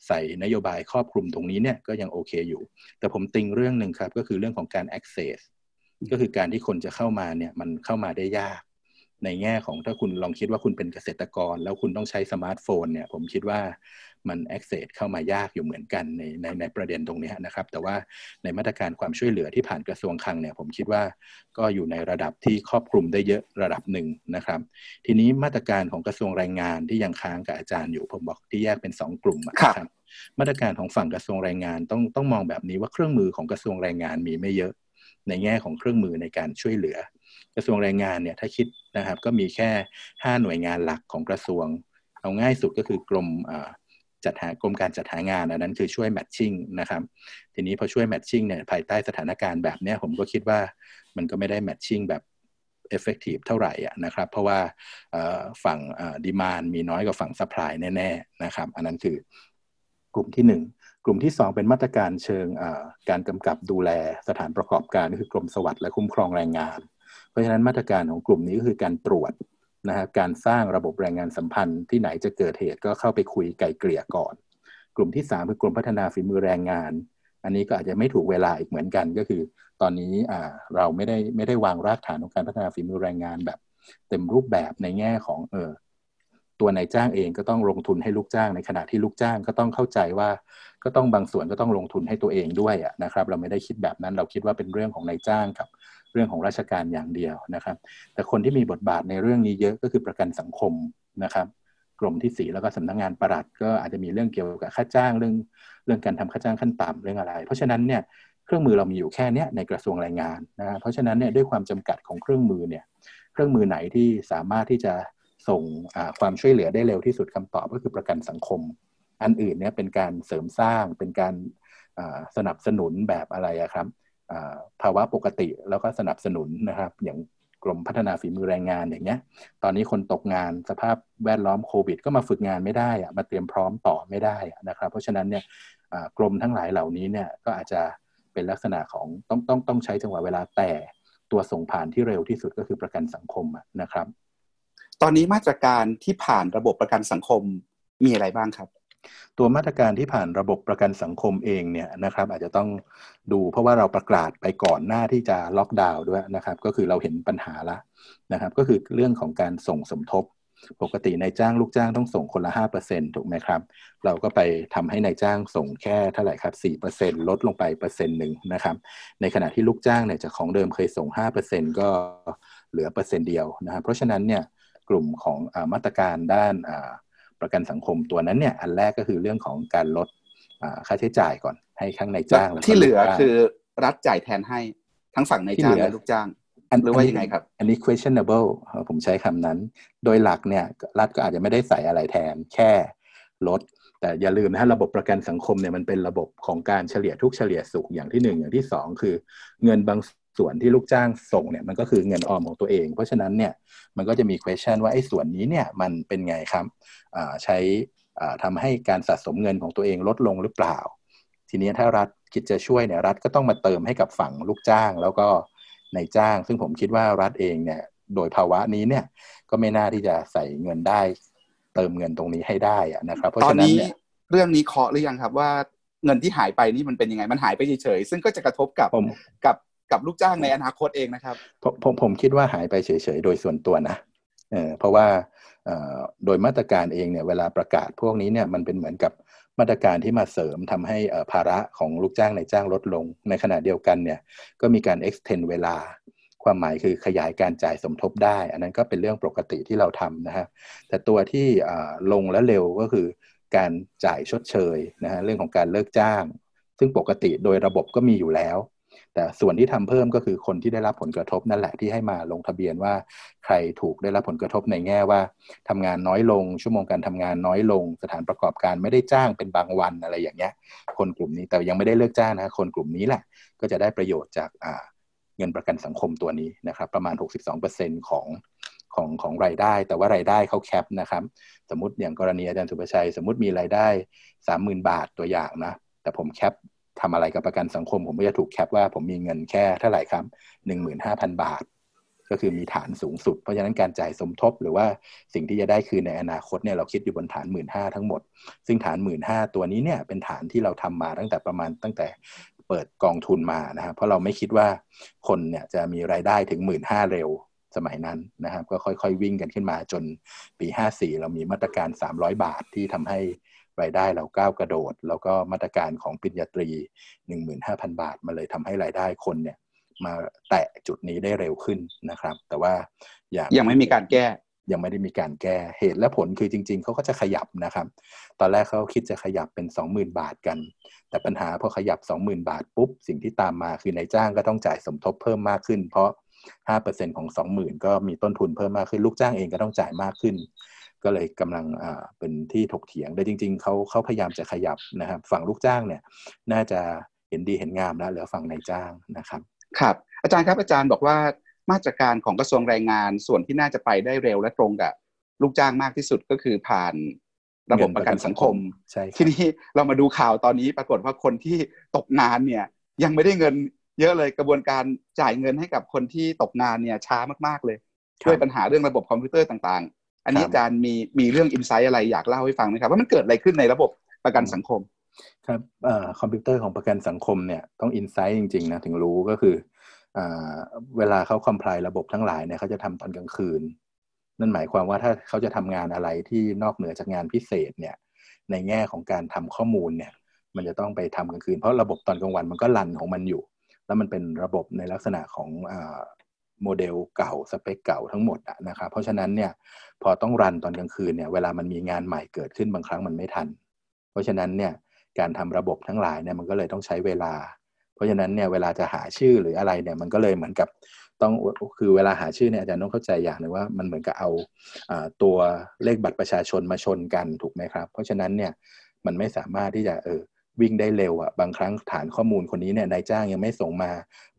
ใส่นโยบายครอบคลุมตรงนี้เนี่ยก็ยังโอเคอยู่แต่ผมติงเรื่องนึงครับก็คือเรื่องของการ access ก็คือการที่คนจะเข้ามาเนี่ยมันเข้ามาได้ยากในแง่ของถ้าคุณลองคิดว่าคุณเป็นเกษตรกรแล้วคุณต้องใช้สมาร์ทโฟนเนี่ยผมคิดว่ามัน access เข้ามายากอยู่เหมือนกันในประเด็นตรงนี้นะครับแต่ว่าในมาตรการความช่วยเหลือที่ผ่านกระทรวงคลังเนี่ยผมคิดว่าก็อยู่ในระดับที่ครอบคลุมได้เยอะระดับหนึ่งนะครับทีนี้มาตรการของกระทรวงแรงงานที่ยังค้างกับอาจารย์อยู่ผมบอกที่แยกเป็น2กลุ่มนะครับมาตรการของฝั่งกระทรวงแรงงานต้องมองแบบนี้ว่าเครื่องมือของกระทรวงแรงงานมีไม่เยอะในแง่ของเครื่องมือในการช่วยเหลือกระทรวงแรงงานเนี่ยถ้าคิดนะครับก็มีแค่5หน่วยงานหลักของกระทรวงเอาง่ายสุดก็คือกรมการจัดหางานอันนั้นคือช่วยแมทชิ่งนะครับทีนี้พอช่วยแมทชิ่งเนี่ยภายใต้สถานการณ์แบบนี้ผมก็คิดว่ามันก็ไม่ได้แมทชิ่งแบบเอฟเฟกตีฟเท่าไหร่นะครับเพราะว่าฝั่งดีมานด์มีน้อยกว่าฝั่งซัพพลายแน่ๆนะครับอันนั้นคือกลุ่มที่1กลุ่มที่2เป็นมาตรการเชิงการกำกับดูแลสถานประกอบการคือกรมสวัสดิ์และคุ้มครองแรงงานเพราะฉะนั้นมาตรการของกลุ่มนี้ก็คือการตรวจนะครับการสร้างระบบแรงงานสัมพันธ์ที่ไหนจะเกิดเหตุก็เข้าไปคุยไกลเกลี่ยก่อนกลุ่มที่3คือกรมพัฒนาฝีมือแรงงานอันนี้ก็อาจจะไม่ถูกเวลาอีกเหมือนกันก็คือตอนนี้เราไม่ได้วางรากฐานของการพัฒนาฝีมือแรงงานแบบเต็มรูปแบบในแง่ของตัวนายจ้างเองก็ต้องลงทุนให้ลูกจ้างในขณะที่ลูกจ้างก็ต้องเข้าใจว่าก็ต้องบางส่วนก็ต้องลงทุนให้ตัวเองด้วยนะครับเราไม่ได้คิดแบบนั้นเราคิดว่าเป็นเรื่องของนายจ้างกับเรื่องของราชการอย่างเดียวนะครับแต่คนที่มีบทบาทในเรื่องนี้เยอะก็คือประกันสังคมนะครับกรมที่4แล้วก็สำนักงานปลัดก็อาจจะมีเรื่องเกี่ยวกับค่าจ้างเรื่องการทำค่าจ้างขั้นต่ำเรื่องอะไรเพราะฉะนั้นเนี่ยเครื่องมือเรามีอยู่แค่นี้ในกระทรวงแรงงานนะเพราะฉะนั้นเนี่ยด้วยความจำกัดของเครื่องมือเนี่ยเครื่องมือไหนที่สามารถที่จะส่งความช่วยเหลือได้เร็วที่สุดคำตอบก็คือประกันสังคมอันอื่นเนี่ยเป็นการเสริมสร้างเป็นการสนับสนุนแบบอะไรครับภาวะปกติแล้วก็สนับสนุนนะครับอย่างกรมพัฒนาฝีมือแรงงานอย่างเงี้ยตอนนี้คนตกงานสภาพแวดล้อมโควิดก็มาฝึกงานไม่ได้มาเตรียมพร้อมต่อไม่ได้นะครับเพราะฉะนั้นเนี่ยกรมทั้งหลายเหล่านี้เนี่ยก็อาจจะเป็นลักษณะของต้องใช้จังหวะเวลาแต่ตัวส่งผ่านที่เร็วที่สุดก็คือประกันสังคมนะครับตอนนี้มาตรการที่ผ่านระบบประกันสังคมมีอะไรบ้างครับตัวมาตรการที่ผ่านระบบประกันสังคมเองเนี่ยนะครับอาจจะต้องดูเพราะว่าเราประกาศไปก่อนหน้าที่จะล็อกดาวน์ด้วยนะครับก็คือเราเห็นปัญหาละนะครับก็คือเรื่องของการส่งสมทบปกตินายจ้างลูกจ้างต้องส่งคนละ 5% ถูกไหมครับเราก็ไปทำให้นายจ้างส่งแค่เท่าไหร่ครับ 4% ลดลงไป 1% นะครับในขณะที่ลูกจ้างเนี่ยจากของเดิมเคยส่ง 5% ก็เหลือ 1% เดียวนะครับเพราะฉะนั้นเนี่ยกลุ่มของมาตรการด้านประกันสังคมตัวนั้นเนี่ยอันแรกก็คือเรื่องของการลดค่าใช้จ่ายก่อนให้ข้างในจ้างที่เหลือคือรัฐจ่ายแทนให้ทั้งฝั่งนายจ้างและลูกจ้างหรือว่ายังไงครับอันนี้ questionable ผมใช้คำนั้นโดยหลักเนี่ยรัฐก็อาจจะไม่ได้ใส่อะไรแทนแค่ลดแต่อย่าลืมนะระบบประกันสังคมเนี่ยมันเป็นระบบของการเฉลี่ยทุกข์เฉลี่ยสุขอย่างที่1อย่างที่2คือเงินบางส่วนที่ลูกจ้างส่งเนี่ยมันก็คือเงินออมของตัวเองเพราะฉะนั้นเนี่ยมันก็จะมี question ว่าไอ้ส่วนนี้เนี่ยมันเป็นไงครับใช้ทำให้การสะสมเงินของตัวเองลดลงหรือเปล่าทีนี้ถ้ารัฐคิดจะช่วยเนี่ยรัฐก็ต้องมาเติมให้กับฝั่งลูกจ้างแล้วก็นายจ้างซึ่งผมคิดว่ารัฐเองเนี่ยโดยภาวะนี้เนี่ยก็ไม่น่าที่จะใส่เงินได้เติมเงินตรงนี้ให้ได้นะครับเพราะฉะนั้นเนี่ยเรื่องนี้เคาะหรือยังครับว่าเงินที่หายไปนี่มันเป็นยังไงมันหายไปเฉยๆซึ่งก็จะกระทบกับลูกจ้างในอนาคตเองนะครับผมคิดว่าหายไปเฉยๆโดยส่วนตัวนะเพราะว่าโดยมาตรการเองเนี่ยเวลาประกาศพวกนี้เนี่ยมันเป็นเหมือนกับมาตรการที่มาเสริมทำให้ภาระของลูกจ้างนายจ้างลดลงในขณะเดียวกันเนี่ยก็มีการ extend เวลาความหมายคือขยายการจ่ายสมทบได้อันนั้นก็เป็นเรื่องปกติที่เราทำนะฮะแต่ตัวที่ลงและเร็วก็คือการจ่ายชดเชยนะฮะเรื่องของการเลิกจ้างซึ่งปกติโดยระบบก็มีอยู่แล้วแต่ส่วนที่ทำเพิ่มก็คือคนที่ได้รับผลกระทบนั่นแหละที่ให้มาลงทะเบียนว่าใครถูกได้รับผลกระทบในแง่ว่าทำงานน้อยลงชั่วโมงการทำงานน้อยลงสถานประกอบการไม่ได้จ้างเป็นบางวันอะไรอย่างเงี้ยคนกลุ่มนี้แต่ยังไม่ได้เลิกจ้างนะคนกลุ่มนี้แหละก็จะได้ประโยชน์จากเงินประกันสังคมตัวนี้นะครับประมาณ 62% ของรายได้แต่ว่ารายได้เขาแคปนะครับสมมติอย่างกรณีอาจารย์สุภชัยสมมติมีรายได้ 30,000 บาทตัวอย่างนะแต่ผมแคปทำอะไรกับประกันสังคมผมก็จะถูกแคปว่าผมมีเงินแค่เท่าไหร่ครับ 15,000 บาทก็คือมีฐานสูงสุดเพราะฉะนั้นการจ่ายสมทบหรือว่าสิ่งที่จะได้คือในอนาคตเนี่ยเราคิดอยู่บนฐาน 15,000 ทั้งหมดซึ่งฐาน 15,000 ตัวนี้เนี่ยเป็นฐานที่เราทำมาตั้งแต่ เปิดกองทุนมานะครับเพราะเราไม่คิดว่าคนเนี่ยจะมีรายได้ถึง 15,000 เร็วสมัยนั้นนะครับก็ค่อยๆวิ่งกันขึ้นมาจนปี54เรามีมาตรการ300บาทที่ทำให้รายได้เราก้าวกระโดดแล้วก็มาตรการของปริญญาตรี 15,000 บาทมาเลยทำให้รายได้คนเนี่ยมาแตะจุดนี้ได้เร็วขึ้นนะครับแต่ว่ายังไม่มีการแก้ยังไม่ได้มีการแก้เหตุและผลคือจริงๆเขาก็จะขยับนะครับตอนแรกเขาคิดจะขยับเป็น 20,000 บาทกันแต่ปัญหาพอขยับ 20,000 บาทปุ๊บสิ่งที่ตามมาคือนายจ้างก็ต้องจ่ายสมทบเพิ่มมากขึ้นเพราะ 5% ของ 20,000 ก็มีต้นทุนเพิ่มมากขึ้นลูกจ้างเองก็ต้องจ่ายมากขึ้นก็เลยกำลังเป็นที่ถกเถียงแต่จริงๆเขาพยายามจะขยับนะครับฝั่งลูกจ้างเนี่ยน่าจะเห็นดีเห็นงามแล้วเหลือฝั่งนายจ้างนะครับครับอาจารย์ครับอาจารย์บอกว่ามาตรการของกระทรวงแรงงานส่วนที่น่าจะไปได้เร็วและตรงกับลูกจ้างมากที่สุดก็คือผ่านระบบประกันสังคมทีนี้เรามาดูข่าวตอนนี้ปรากฏว่าคนที่ตกงานเนี่ยยังไม่ได้เงินเยอะเลยกระบวนการจ่ายเงินให้กับคนที่ตกงานเนี่ยช้ามากๆเลยด้วยปัญหาเรื่องระบบคอมพิวเตอร์ต่างๆอันนี้อาจารย์มีเรื่องอินไซต์อะไรอยากเล่าให้ฟังไหมครับว่ามันเกิดอะไรขึ้นในระบบประกันสังคมครับคอมพิวเตอร์ของประกันสังคมเนี่ยต้องอินไซต์จริงๆนะถึงรู้ก็คือเวลาเขาคอมไพล์ระบบทั้งหลายเนี่ยเขาจะทำตอนกลางคืนนั่นหมายความว่าถ้าเขาจะทำงานอะไรที่นอกเหนือจากงานพิเศษเนี่ยในแง่ของการทำข้อมูลเนี่ยมันจะต้องไปทำกลางคืนเพราะระบบตอนกลางวันมันก็รันของมันอยู่แล้วมันเป็นระบบในลักษณะของโมเดลเก่าสเปคเก่าทั้งหมดนะครับเพราะฉะนั้นเนี่ยพอต้องรันตอนกลางคืนเนี่ยเวลามันมีงานใหม่เกิดขึ้นบางครั้งมันไม่ทันเพราะฉะนั้นเนี่ยการทำระบบทั้งหลายเนี่ยมันก็เลยต้องใช้เวลาเพราะฉะนั้นเนี่ยเวลาจะหาชื่อหรืออะไรเนี่ยมันก็เลยเหมือนกับต้องคือเวลาหาชื่อเนี่ยอาจารย์ต้องเข้าใจอย่างนึงว่ามันเหมือนกับเอาตัวเลขบัตรประชาชนมาชนกันถูกไหมครับเพราะฉะนั้นเนี่ยมันไม่สามารถที่จะวิ่งได้เร็วอ่ะบางครั้งฐานข้อมูลคนนี้เนี่ยนายจ้างยังไม่ส่งมา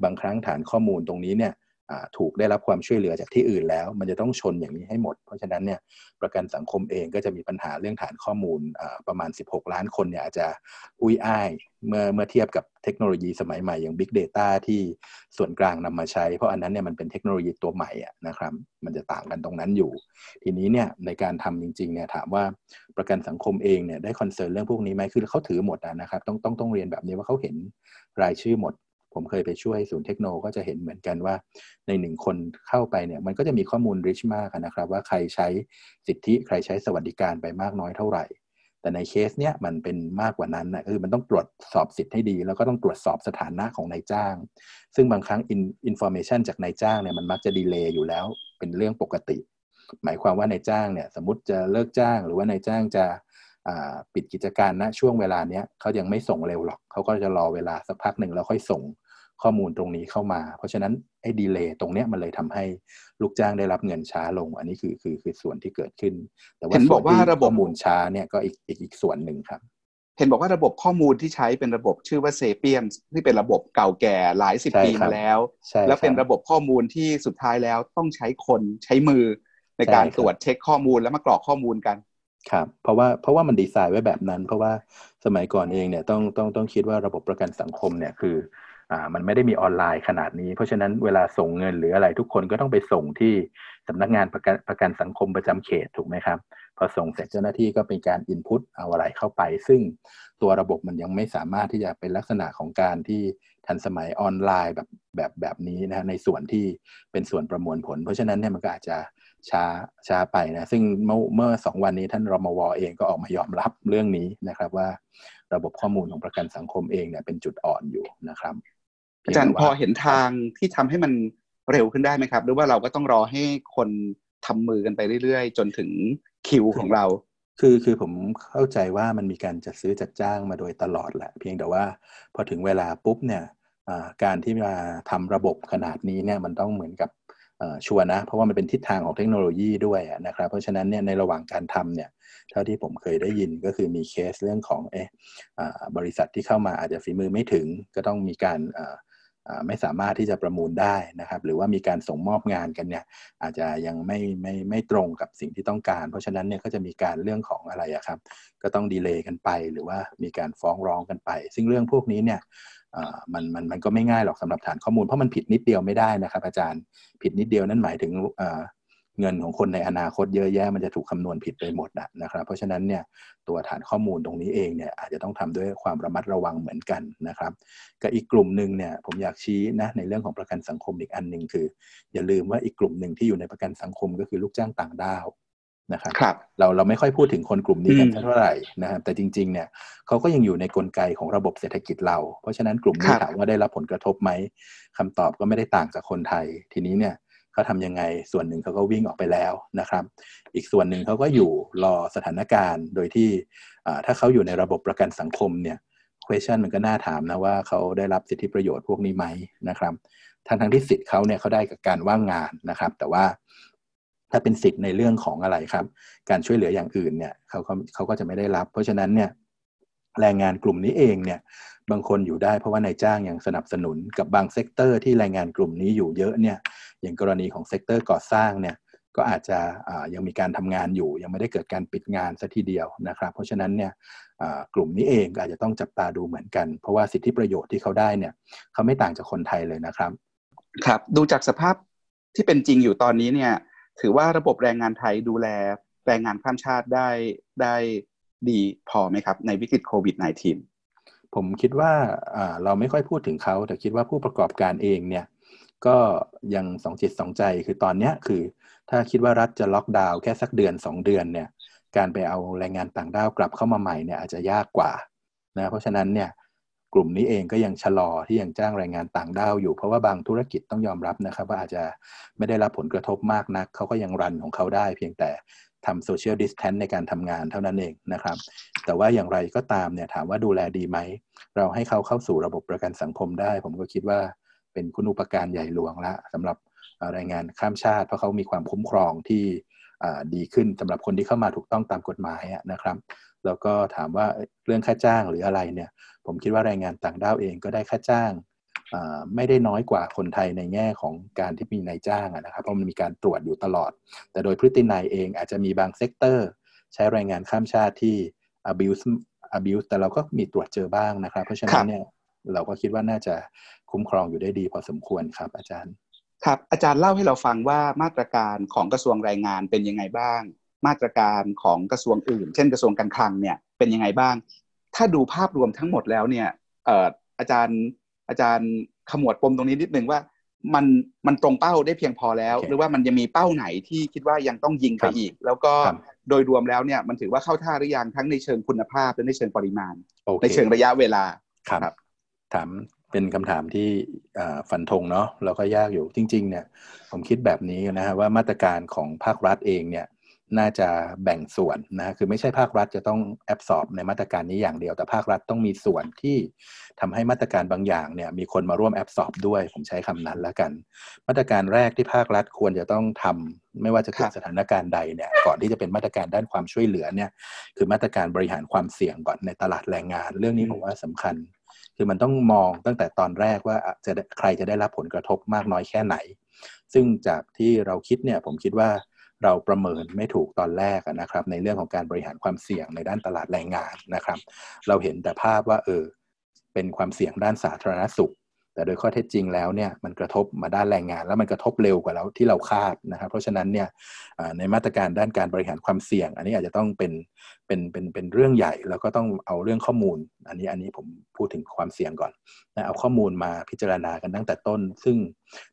บางครั้งฐานข้อมูลตรงนี้เนี่ยถูกได้รับความช่วยเหลือจากที่อื่นแล้วมันจะต้องชนอย่างนี้ให้หมดเพราะฉะนั้นเนี่ยประกันสังคมเองก็จะมีปัญหาเรื่องฐานข้อมูลประมาณ16ล้านคนเนี่ยอาจจะอุ้ยอ้ายเมื่อเทียบกับเทคโนโลยีสมัยใหม่อย่าง Big Data ที่ส่วนกลางนำมาใช้เพราะอันนั้นเนี่ยมันเป็นเทคโนโลยีตัวใหม่นะครับมันจะต่างกันตรงนั้นอยู่ทีนี้เนี่ยในการทำจริงๆเนี่ยถามว่าประกันสังคมเองเนี่ยได้คอนเซิร์นเรื่องพวกนี้ไหมคือเขาถือหมดนะครับต้องเรียนแบบนี้ว่าเขาเห็นรายชื่อหมดผมเคยไปช่วยศูนย์เทคโนก็จะเห็นเหมือนกันว่าในหนึ่งคนเข้าไปเนี่ยมันก็จะมีข้อมูลริชมากนะครับว่าใครใช้สิทธิใครใช้สวัสดิการไปมากน้อยเท่าไหร่แต่ในเคสเนี้ยมันเป็นมากกว่านั้นนะคือมันต้องตรวจสอบสิทธิ์ให้ดีแล้วก็ต้องตรวจสอบสถานะของนายจ้างซึ่งบางครั้งอินฟอร์เมชันจากนายจ้างเนี่ยมันมักจะดีเลย์อยู่แล้วเป็นเรื่องปกติหมายความว่านายจ้างเนี่ยสมมติจะเลิกจ้างหรือว่านายจ้างจะปิดกิจการณช่วงเวลาเนี้ยเขายังไม่ส่งเร็วหรอกเขาก็จะรอเวลาสักพักหนึ่งแล้วค่อยส่งข้อมูลตรงนี้เข้ามาเพราะฉะนั้นไอ้ดีเลย์ตรงเนี้ยมันเลยทำให้ลูกจ้างได้รับเงินช้าลงอันนี้คือส่วนที่เกิดขึ้นแต่ว่าส่วนที่ข้อมูลช้าเนี่ยก็อีกส่วนหนึ่งครับเห็นบอกว่าระบบข้อมูลที่ใช้เป็นระบบชื่อว่า Sepium ที่เป็นระบบเก่าแก่หลายสิบปีมาแล้วแล้วเป็นระบบข้อมูลที่สุดท้ายแล้วต้องใช้คนใช้มือในการตรวจเช็คข้อมูลแล้วมากรอกข้อมูลกันครับเพราะว่ามันดีไซน์ไว้แบบนั้นเพราะว่าสมัยก่อนเองเนี่ยต้องคิดว่าระบบประกันสังคมเนี่ยคือมันไม่ได้มีออนไลน์ขนาดนี้เพราะฉะนั้นเวลาส่งเงินหรืออะไรทุกคนก็ต้องไปส่งที่สำนักงานประกันสังคมประจำเขตถูกไหมครับพอส่งเสร็จเจ้าหน้าที่ก็เป็นการอินพุตเอาอะไรเข้าไปซึ่งตัวระบบมันยังไม่สามารถที่จะเป็นลักษณะของการที่ทันสมัยออนไลน์แบบนี้นะในส่วนที่เป็นส่วนประมวลผลเพราะฉะนั้นเนี่ยมันก็อาจจะช้าไปนะซึ่งเมื่อ2วันนี้ท่านรมว.เองก็ออกมายอมรับเรื่องนี้นะครับว่าระบบข้อมูลของประกันสังคมเองเนี่ยเป็นจุดอ่อนอยู่นะครับอาจารย์พอเห็นทางที่ทำให้มันเร็วขึ้นได้ไหมครับหรือว่าเราก็ต้องรอให้คนทำมือกันไปเรื่อยๆจนถึงคิวของเราคือผมเข้าใจว่ามันมีการจัดซื้อจัดจ้างมาโดยตลอดแหละเพียงแต่ว่าพอถึงเวลาปุ๊บเนี่ยการที่มาทำระบบขนาดนี้เนี่ยมันต้องเหมือนกับชัวร์นะเพราะว่ามันเป็นทิศทางของเทคโนโลยีด้วยนะครับเพราะฉะนั้นเนี่ยในระหว่างการทำเนี่ยเท่าที่ผมเคยได้ยินก็คือมีเคสเรื่องของบริษัทที่เข้ามาอาจจะฝีมือไม่ถึงก็ต้องมีการไม่สามารถที่จะประมูลได้นะครับหรือว่ามีการส่งมอบงานกันเนี่ยอาจจะยังไม่ตรงกับสิ่งที่ต้องการเพราะฉะนั้นเนี่ยก็จะมีการเรื่องของอะไรครับก็ต้องดีเลย์กันไปหรือว่ามีการฟ้องร้องกันไปซึ่งเรื่องพวกนี้เนี่ยมันก็ไม่ง่ายหรอกสำหรับฐานข้อมูลเพราะมันผิดนิดเดียวไม่ได้นะครับอาจารย์ผิดนิดเดียวนั่นหมายถึง เงินของคนในอนาคตเยอะแยะมันจะถูกคำนวณผิดไปหมดนะครับเพราะฉะนั้นเนี่ยตัวฐานข้อมูลตรงนี้เองเนี่ยอาจจะต้องทำด้วยความระมัดระวังเหมือนกันนะครับกับอีกกลุ่มหนึ่งเนี่ยผมอยากชี้นะในเรื่องของประกันสังคมอีกอันหนึ่งคืออย่าลืมว่าอีกกลุ่มหนึ่งที่อยู่ในประกันสังคมก็คือลูกจ้างต่างด้าวนะครับเราไม่ค่อยพูดถึงคนกลุ่มนี้กันเท่าไหร่นะครับแต่จริงๆเนี่ยเขาก็ยังอยู่ในกลไกของระบบเศรษฐกิจเราเพราะฉะนั้นกลุ่มนี้ถามว่าได้รับผลกระทบไหมคำตอบก็ไม่ได้ต่างจากคนไทยทีนี้เนี่ยเขาทำยังไงส่วนหนึ่งเขาก็วิ่งออกไปแล้วนะครับอีกส่วนหนึ่งเขาก็อยู่รอสถานการณ์โดยที่ถ้าเขาอยู่ในระบบประกันสังคมเนี่ย question มันก็น่าถามนะว่าเขาได้รับสิทธิประโยชน์พวกนี้ไหมนะครับทั้งที่สิทธิ์เขาเนี่ยเขาได้กับการว่างงานนะครับแต่ว่าถ้าเป็นสิทธิ์ในเรื่องของอะไรครับการช่วยเหลืออย่างอื่นเนี่ยเขาก็จะไม่ได้รับเพราะฉะนั้นเนี่ยแรงงานกลุ่มนี้เองเนี่ยบางคนอยู่ได้เพราะว่านายจ้างยังสนับสนุนกับบางเซกเตอร์ที่แรงงานกลุ่มนี้อยู่เยอะเนี่ยอย่างกรณีของเซกเตอร์ก่อสร้างเนี่ยก็อาจจะยังมีการทำงานอยู่ยังไม่ได้เกิดการปิดงานซะทีเดียวนะครับเพราะฉะนั้นเนี่ยกลุ่มนี้เองก็อาจจะต้องจับตาดูเหมือนกันเพราะว่าสิทธิประโยชน์ที่เขาได้เนี่ยเขาไม่ต่างจากคนไทยเลยนะครับครับดูจากสภาพที่เป็นจริงอยู่ตอนนี้เนี่ยถือว่าระบบแรงงานไทยดูแลแรงงานข้ามชาติได้ดีพอไหมครับในวิกฤตโควิด -19 ผมคิดว่าเราไม่ค่อยพูดถึงเขาแต่คิดว่าผู้ประกอบการเองเนี่ยก็ยังสองจิตสองใจคือตอนนี้คือถ้าคิดว่ารัฐจะล็อกดาวน์แค่สักเดือน2เดือนเนี่ยการไปเอาแรงงานต่างด้าวกลับเข้ามาใหม่เนี่ยอาจจะยากกว่านะเพราะฉะนั้นเนี่ยกลุ่มนี้เองก็ยังชะลอที่ยังจ้างแรงงานต่างด้าวอยู่เพราะว่าบางธุรกิจต้องยอมรับนะครับว่าอาจจะไม่ได้รับผลกระทบมากนักเขาก็ยังรันของเขาได้เพียงแต่ทำโซเชียลดิสแทนซ์ในการทำงานเท่านั้นเองนะครับแต่ว่าอย่างไรก็ตามเนี่ยถามว่าดูแลดีไหมเราให้เขาเข้าสู่ระบบประกันสังคมได้ผมก็คิดว่าเป็นคุณูปการใหญ่หลวงละสำหรับแรงงานข้ามชาติเพราะเขามีความคุ้มครองที่ดีขึ้นสำหรับคนที่เข้ามาถูกต้องตามกฎหมายนะครับแล้วก็ถามว่าเรื่องค่าจ้างหรืออะไรเนี่ยผมคิดว่าแรงงานต่างด้าวเองก็ได้ค่าจ้างไม่ได้น้อยกว่าคนไทยในแง่ของการที่มีนายจ้างนะครับเพราะมันมีการตรวจอยู่ตลอดแต่โดยพฤตินัยเองอาจจะมีบางเซกเตอร์ใช้แรงงานข้ามชาติที่ abuse แต่เราก็มีตรวจเจอบ้างนะครับเพราะฉะนั้นเนี่ยเราก็คิดว่าน่าจะคุ้มครองอยู่ได้ดีพอสมควรครับอาจารย์ครับอาจารย์เล่าให้เราฟังว่ามาตรการของกระทรวงแรงงานเป็นยังไงบ้างมาตรการของกระทรวงอื่นเช่นกระทรวงการคลังเนี่ยเป็นยังไงบ้างถ้าดูภาพรวมทั้งหมดแล้วเนี่ยอาจารย์ขมวดปมตรงนี้นิดนึงว่ามันตรงเป้าได้เพียงพอแล้ว okay. หรือว่ามันยังมีเป้าไหนที่คิดว่ายังต้องยิงไปอีกแล้วก็โดยรวมแล้วเนี่ยมันถือว่าเข้าท่าหรือยังทั้งในเชิงคุณภาพและในเชิงปริมาณ okay. ในเชิงระยะเวลาครับถามเป็นคำถามที่ฟันธงเนาะแล้วก็ยากอยู่จริงๆเนี่ยผมคิดแบบนี้นะฮะว่ามาตรการของภาครัฐเองเนี่ยน่าจะแบ่งส่วนนะคือไม่ใช่ภาครัฐจะต้องแอบสอบในมาตรการนี้อย่างเดียวแต่ภาครัฐต้องมีส่วนที่ทำให้มาตรการบางอย่างเนี่ยมีคนมาร่วมแอบสอบด้วยผมใช้คำนั้นละกันมาตรการแรกที่ภาครัฐควรจะต้องทำไม่ว่าจะเกิดสถานการณ์ใดเนี่ยก่อนที่จะเป็นมาตรการด้านความช่วยเหลือเนี่ยคือมาตรการบริหารความเสี่ยงก่อนในตลาดแรงงานเรื่องนี้ผมว่าสำคัญคือมันต้องมองตั้งแต่ตอนแรกว่าใครจะได้รับผลกระทบมากน้อยแค่ไหนซึ่งจากที่เราคิดเนี่ยผมคิดว่าเราประเมินไม่ถูกตอนแรกนะครับในเรื่องของการบริหารความเสี่ยงในด้านตลาดแรงงานนะครับเราเห็นแต่ภาพว่าเป็นความเสี่ยงด้านสาธารณสุขแต่โดยข้อเท็จจริงแล้วเนี่ยมันกระทบมาด้านแรงงานแล้วมันกระทบเร็วกว่าเราที่เราคาดนะครับเพราะฉะนั้นเนี่ยในมาตรการด้านการบริหารความเสี่ยงอันนี้อาจจะต้องเป็นเรื่องใหญ่แล้วก็ต้องเอาเรื่องข้อมูลอันนี้ผมพูดถึงความเสี่ยงก่อนนะเอาข้อมูลมาพิจารณากันตั้งแต่ต้นซึ่ง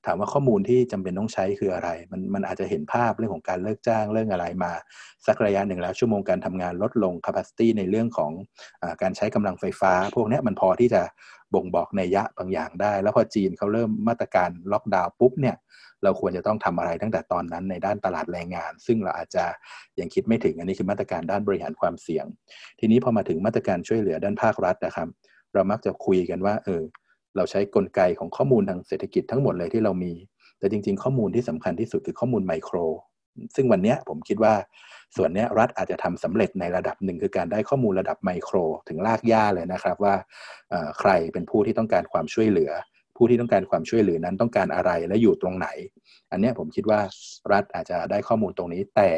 ถามว่าข้อมูลที่จำเป็นต้องใช้คืออะไรมันอาจจะเห็นภาพเรื่องของการเลิกจ้างเรื่องอะไรมาสักระยะหนึ่งแล้วชั่วโมงการทำงานลดลง capacity ในเรื่องของการใช้กำลังไฟฟ้าพวกนี้มันพอที่จะบ่งบอกนัยยะบางอย่างได้แล้วพอจีนเขาเริ่มมาตรการล็อกดาวน์ปุ๊บเนี่ยเราควรจะต้องทำอะไรตั้งแต่ตอนนั้นในด้านตลาดแรงงานซึ่งเราอาจจะยังคิดไม่ถึงอันนี้คือมาตรการด้านบริหารความเสี่ยงทีนี้พอมาถึงมาตรการช่วยเหลือด้านภาครัฐนะครับเรามักจะคุยกันว่าเราใช้กลไกของข้อมูลทางเศรษฐกิจทั้งหมดเลยที่เรามีแต่จริงๆข้อมูลที่สำคัญที่สุดคือข้อมูลไมโครซึ่งวันนี้ผมคิดว่าส่วนนี้รัฐอาจจะทำสำเร็จในระดับหนึ่งคือการได้ข้อมูลระดับไมโครถึงรากหญ้าเลยนะครับว่าใครเป็นผู้ที่ต้องการความช่วยเหลือผู้ที่ต้องการความช่วยเหลือนั้นต้องการอะไรและอยู่ตรงไหนอันนี้ผมคิดว่ารัฐอาจจะได้ข้อมูลตรงนี้แต่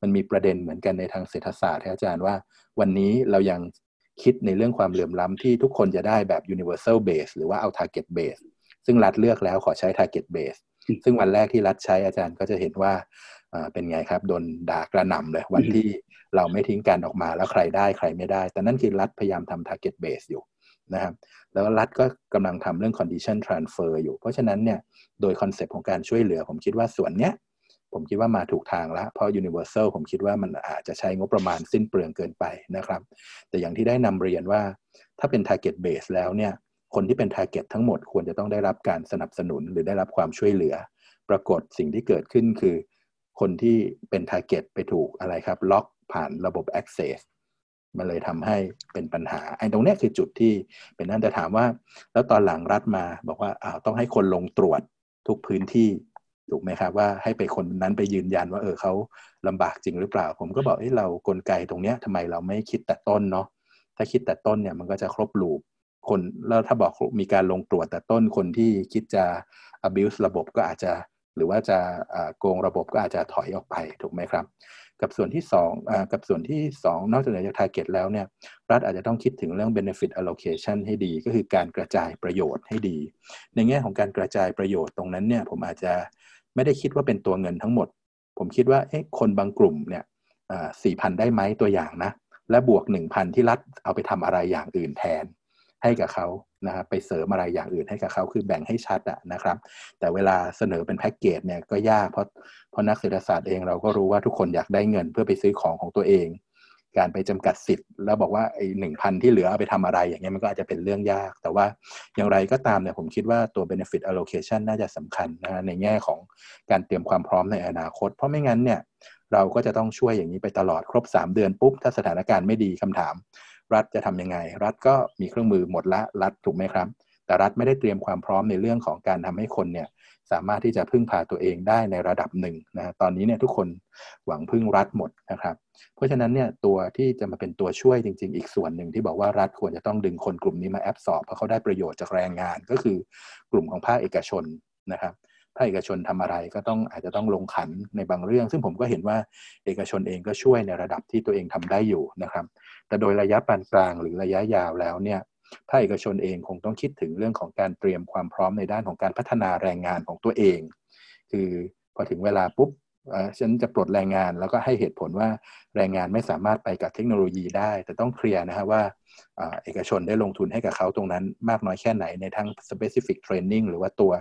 มันมีประเด็นเหมือนกันในทางเศรษฐศาสตร์อาจารย์ว่าวันนี้เรายังคิดในเรื่องความเหลื่อมล้ำที่ทุกคนจะได้แบบ universal base หรือว่าเอา target base ซึ่งรัฐเลือกแล้วขอใช้ target base ซึ่งวันแรกที่รัฐใช้อาจารย์ก็จะเห็นว่า เป็นไงครับโดนด่ากระหน่ำเลยวันที่เราไม่ทิ้งกันออกมาแล้วใครได้ใครไม่ได้แต่นั่นคือรัฐพยายามทำ target base อยู่นะครับแล้วรัฐก็กำลังทำเรื่อง condition transfer อยู่เพราะฉะนั้นเนี่ยโดยคอนเซปต์ของการช่วยเหลือผมคิดว่าส่วนเนี้ยผมคิดว่ามาถูกทางแล้วเพราะ universal ผมคิดว่ามันอาจจะใช้งบประมาณสิ้นเปลืองเกินไปนะครับแต่อย่างที่ได้นำเรียนว่าถ้าเป็น target base แล้วเนี่ยคนที่เป็น target ทั้งหมดควรจะต้องได้รับการสนับสนุนหรือได้รับความช่วยเหลือปรากฏสิ่งที่เกิดขึ้นคือคนที่เป็น target ไปถูกอะไรครับล็อกผ่านระบบ access มันเลยทำให้เป็นปัญหาไอ้ตรงนี้คือจุดที่เป็นนั่นแต่ถามว่าแล้วตอนหลังรัฐมาบอกว่าต้องให้คนลงตรวจทุกพื้นที่ถูกไหมครับว่าให้ไปคนนั้นไปยืนยันว่าเขาลำบากจริงหรือเปล่าผมก็บอกเรากลไกตรงนี้ทำไมเราไม่คิดแต่ต้นเนาะถ้าคิดแต่ต้นเนี่ยมันก็จะครบลูปคนแล้วถ้าบอกมีการลงตรวจแต่ต้นคนที่คิดจะ abuse ระบบก็อาจจะหรือว่าจะโกงระบบก็อาจจะถอยออกไปถูกไหมครับกับส่วนที่2นอกจากจะ target แล้วเนี่ยรัฐอาจจะต้องคิดถึงเรื่อง benefit allocation ให้ดีก็คือการกระจายประโยชน์ให้ดีในแง่ของการกระจายประโยชน์ตรงนั้นเนี่ยผมอาจจะไม่ได้คิดว่าเป็นตัวเงินทั้งหมดผมคิดว่าคนบางกลุ่มเนี่ย 4,000 ได้ไหมตัวอย่างนะและบวก 1,000 ที่รัฐเอาไปทำอะไรอย่างอื่นแทนให้กับเขานะครับไปเสริมอะไรอย่างอื่นให้กับเขาคือแบ่งให้ชัดนะครับแต่เวลาเสนอเป็นแพ็กเกจเนี่ยก็ยากเพราะนักเศรษฐศาสตร์เองเราก็รู้ว่าทุกคนอยากได้เงินเพื่อไปซื้อของของตัวเองการไปจำกัดสิทธิ์แล้วบอกว่าไอ้ 1,000 ที่เหลือเอาไปทำอะไรอย่างเงี้ยมันก็อาจจะเป็นเรื่องยากแต่ว่าอย่างไรก็ตามเนี่ยผมคิดว่าตัว benefit allocation น่าจะสำคัญนะในแง่ของการเตรียมความพร้อมในอนาคตเพราะไม่งั้นเนี่ยเราก็จะต้องช่วยอย่างนี้ไปตลอดครบ3เดือนปุ๊บถ้าสถานการณ์ไม่ดีคำถามรัฐจะทำยังไงรัฐก็มีเครื่องมือหมดละรัฐถูกไหมครับแต่รัฐไม่ได้เตรียมความพร้อมในเรื่องของการทำให้คนเนี่ยสามารถที่จะพึ่งพาตัวเองได้ในระดับหนึ่งนะตอนนี้เนี่ยทุกคนหวังพึ่งรัฐหมดนะครับเพราะฉะนั้นเนี่ยตัวที่จะมาเป็นตัวช่วยจริงๆอีกส่วนหนึ่งที่บอกว่ารัฐควรจะต้องดึงคนกลุ่มนี้มาแอบสอบเพราะเขาได้ประโยชน์จากแรงงานก็คือกลุ่มของภาคเอกชนนะครับภาคเอกชนทำอะไรก็ต้องอาจจะต้องลงขันในบางเรื่องซึ่งผมก็เห็นว่าเอกชนเองก็ช่วยในระดับที่ตัวเองทำได้อยู่นะครับแต่โดยระยะปานกลางหรือระยะยาวแล้วเนี่ยภาคเอกชนเองคงต้องคิดถึงเรื่องของการเตรียมความพร้อมในด้านของการพัฒนาแรงงานของตัวเองคือพอถึงเวลาปุ๊บฉันจะปลดแรงงานแล้วก็ให้เหตุผลว่าแรงงานไม่สามารถไปกับเทคโนโลยีได้แต่ต้องเคลียร์นะฮะว่าเอกชนได้ลงทุนให้กับเขาตรงนั้นมากน้อยแค่ไหนในทั้ง specific training หรือว่าตัว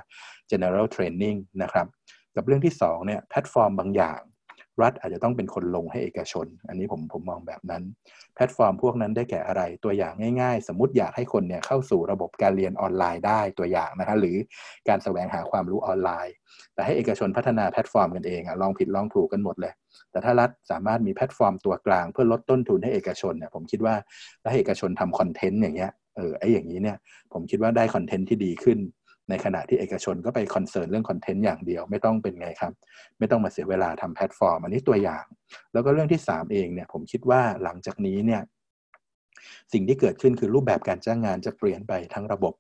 general training นะครับกับเรื่องที่2เนี่ยแพลตฟอร์มบางอย่างรัฐอาจจะต้องเป็นคนลงให้เอกชนอันนี้ผมมองแบบนั้นแพลตฟอร์มพวกนั้นได้แก่อะไรตัวอย่างง่ายๆสมมุติอยากให้คนเนี่ยเข้าสู่ระบบการเรียนออนไลน์ได้ตัวอย่างนะฮะหรือการแสวงหาความรู้ออนไลน์แต่ให้เอกชนพัฒนาแพลตฟอร์มกันเองลองผิดลองถูกกันหมดเลยแต่ถ้ารัฐสามารถมีแพลตฟอร์มตัวกลางเพื่อลดต้นทุนให้เอกชนเนี่ยผมคิดว่าถ้าเอกชนทำคอนเทนต์อย่างเงี้ยอย่างนี้เนี่ยผมคิดว่าได้คอนเทนต์ที่ดีขึ้นในขณะที่เอกชนก็ไปคอนเซิร์นเรื่องคอนเทนต์อย่างเดียวไม่ต้องเป็นไงครับไม่ต้องมาเสียเวลาทำแพลตฟอร์มอันนี้ตัวอย่างแล้วก็เรื่องที่3เองเนี่ยผมคิดว่าหลังจากนี้เนี่ยสิ่งที่เกิดขึ้นคือรูปแบบการจ้างงานจะเปลี่ยนไปทั้งระบบ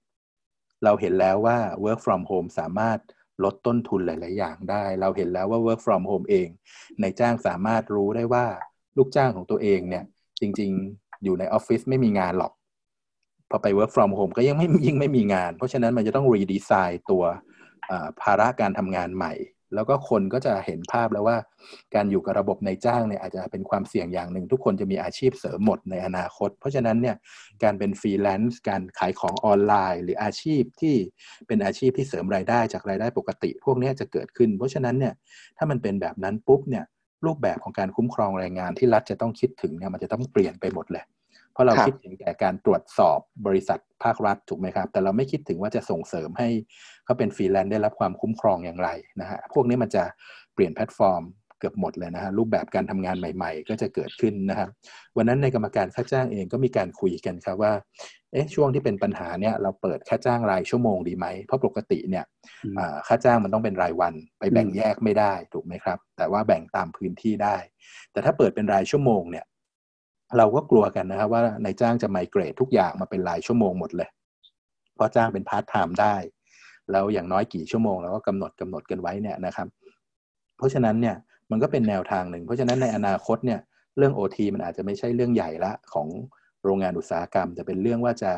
เราเห็นแล้วว่า work from home สามารถลดต้นทุนหลายๆอย่างได้เราเห็นแล้วว่า work from home เองนายจ้างสามารถรู้ได้ว่าลูกจ้างของตัวเองเนี่ยจริงๆอยู่ในออฟฟิศไม่มีงานหรอกพอไป work from home ก็ยิ่งไม่มีงานเพราะฉะนั้นมันจะต้อง redesign ตัวภาระการทำงานใหม่แล้วก็คนก็จะเห็นภาพแล้วว่าการอยู่กับระบบนายจ้างเนี่ยอาจจะเป็นความเสี่ยงอย่างหนึ่งทุกคนจะมีอาชีพเสริมหมดในอนาคตเพราะฉะนั้นเนี่ยการเป็นฟรีแลนซ์การขายของออนไลน์หรืออาชีพที่เป็นอาชีพที่เสริมรายได้จากรายได้ปกติพวกนี้จะเกิดขึ้นเพราะฉะนั้นเนี่ยถ้ามันเป็นแบบนั้นปุ๊บเนี่ยรูปแบบของการคุ้มครองแรงงานที่รัฐจะต้องคิดถึงเนี่ยมันจะต้องเปลี่ยนไปหมดเลยเพราะเราคิดถึงแต่การตรวจสอบบริษัทภาครัฐถูกไหมครับแต่เราไม่คิดถึงว่าจะส่งเสริมให้เขาเป็นฟรีแลนซ์ได้รับความคุ้มครองอย่างไรนะฮะพวกนี้มันจะเปลี่ยนแพลตฟอร์มเกือบหมดเลยนะฮะรูปแบบการทำงานใหม่ๆก็จะเกิดขึ้นนะครับวันนั้นในกรรมการค่าจ้างเองก็มีการคุยกันครับว่าช่วงที่เป็นปัญหาเนี่ยเราเปิดค่าจ้างรายชั่วโมงดีไหมเพราะปกติเนี่ยค่าจ้างมันต้องเป็นรายวันไปแบ่งแยกไม่ได้ถูกไหมครับแต่ว่าแบ่งตามพื้นที่ได้แต่ถ้าเปิดเป็นรายชั่วโมงเนี่ยเราก็กลัวกันนะครับว่านายจ้างจะไมเกรดทุกอย่างมาเป็นรายชั่วโมงหมดเลยเพราะจ้างเป็นพาร์ทไทม์ได้แล้วอย่างน้อยกี่ชั่วโมงเราก็กำหนดกันไว้เนี่ยนะครับเพราะฉะนั้นเนี่ยมันก็เป็นแนวทางหนึ่งเพราะฉะนั้นในอนาคตเนี่ยเรื่อง OT มันอาจจะไม่ใช่เรื่องใหญ่ละของโรงงานอุตสาหกรรมแต่เป็นเรื่องว่าจะ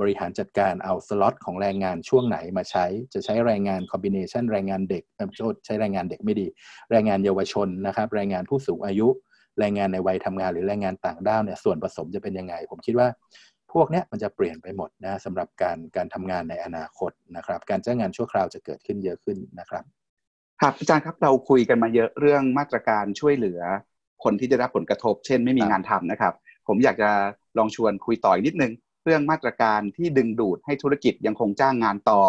บริหารจัดการเอาสล็อตของแรงงานช่วงไหนมาใช้จะใช้แรงงานคอมบิเนชันแรงงานเด็กใช้แรงงานเด็กไม่ดีแรงงานเยาวชนนะครับแรงงานผู้สูงอายุแรงงานในวัยทำงานหรือแรงงานต่างด้าวเนี่ยส่วนผสมจะเป็นยังไงผมคิดว่าพวกนี้มันจะเปลี่ยนไปหมดนะสำหรับการทำงานในอนาคตนะครับการจ้างงานชั่วคราวจะเกิดขึ้นเยอะขึ้นนะครับครับอาจารย์ครับเราคุยกันมาเยอะเรื่องมาตรการช่วยเหลือคนที่ได้รับผลกระทบเช่นไม่มีงานทำนะครับผมอยากจะลองชวนคุยต่ออีกนิดนึงเรื่องมาตรการที่ดึงดูดให้ธุรกิจยังคงจ้างงานต่อ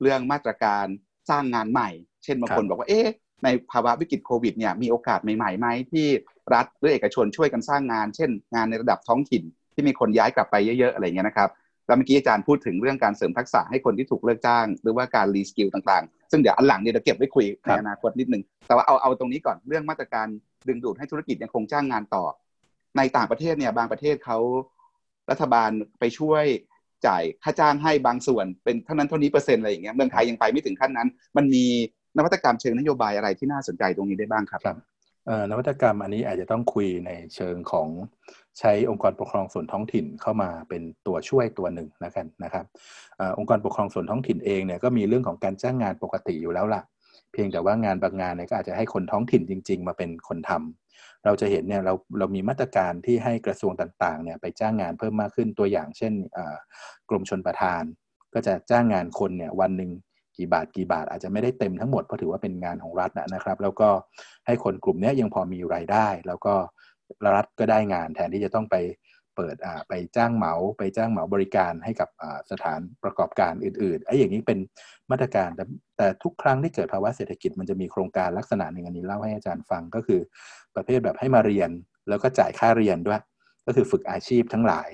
เรื่องมาตรการสร้างงานใหม่เช่นบางคนบอกว่าเอ๊ะในภาวะวิกฤตโควิดเนี่ยมีโอกาสใหม่ๆไหมที่รัฐหรือเอกชนช่วยกันสร้างงานเช่นงานในระดับท้องถิ่นที่มีคนย้ายกลับไปเยอะๆอะไรเงี้ยนะครับแล้วเมื่อกี้อาจารย์พูดถึงเรื่องการเสริมทักษะให้คนที่ถูกเลิกจ้างหรือว่าการรีสกิลต่างๆซึ่งเดี๋ยวอันหลังเนี่ยเราเก็บไว้คุยในอนาคตนิดนึงแต่ว่าเอาตรงนี้ก่อนเรื่องมาตรการดึงดูดให้ธุรกิจยังคงจ้างงานต่อในต่างประเทศเนี่ยบางประเทศเขารัฐบาลไปช่วยจ่ายค่าจ้างให้บางส่วนเป็นเท่านั้นเท่านี้เปอร์เซ็นต์อะไรอย่างเงี้ยเมืองไทยยังไปไม่ถึงขั้นนั้นมันมีนวัตกรรมเชิงนโยบายอะไรที่น่าสนใจตรงนี้ได้บ้างครับนวัตกรรมอันนี้อาจจะต้องคุยในเชิงของใช้องค์กรปกครองส่วนท้องถิ่นเข้ามาเป็นตัวช่วยตัวหนึ่งแล้วกันนะครับองค์กรปกครองส่วนท้องถิ่นเองเนี่ยก็มีเรื่องของการจ้างงานปกติอยู่แล้วล่ะเพียงแต่ว่างานบางงานเนี่ยก็อาจจะให้คนท้องถิ่นจริงๆมาเป็นคนทำเราจะเห็นเนี่ยเรามีมาตรการที่ให้กระทรวงต่างๆเนี่ยไปจ้างงานเพิ่มมากขึ้นตัวอย่างเช่นกรมชลประทานก็จะจ้างงานคนเนี่ยวันนึงกี่บาทอาจจะไม่ได้เต็มทั้งหมดเพราะถือว่าเป็นงานของรัฐนะครับแล้วก็ให้คนกลุ่มนี้ยังพอมีรายได้แล้วก็รัฐก็ได้งานแทนที่จะต้องไปเปิดไปจ้างเหมาบริการให้กับสถานประกอบการอื่นๆไอ้อย่างนี้เป็นมาตรการแต่ทุกครั้งที่เกิดภาวะเศรษฐกิจมันจะมีโครงการลักษณะหนึ่งอันนี้เล่าให้อาจารย์ฟังก็คือประเภทแบบให้มาเรียนแล้วก็จ่ายค่าเรียนด้วยก็คือฝึกอาชีพทั้งหลาย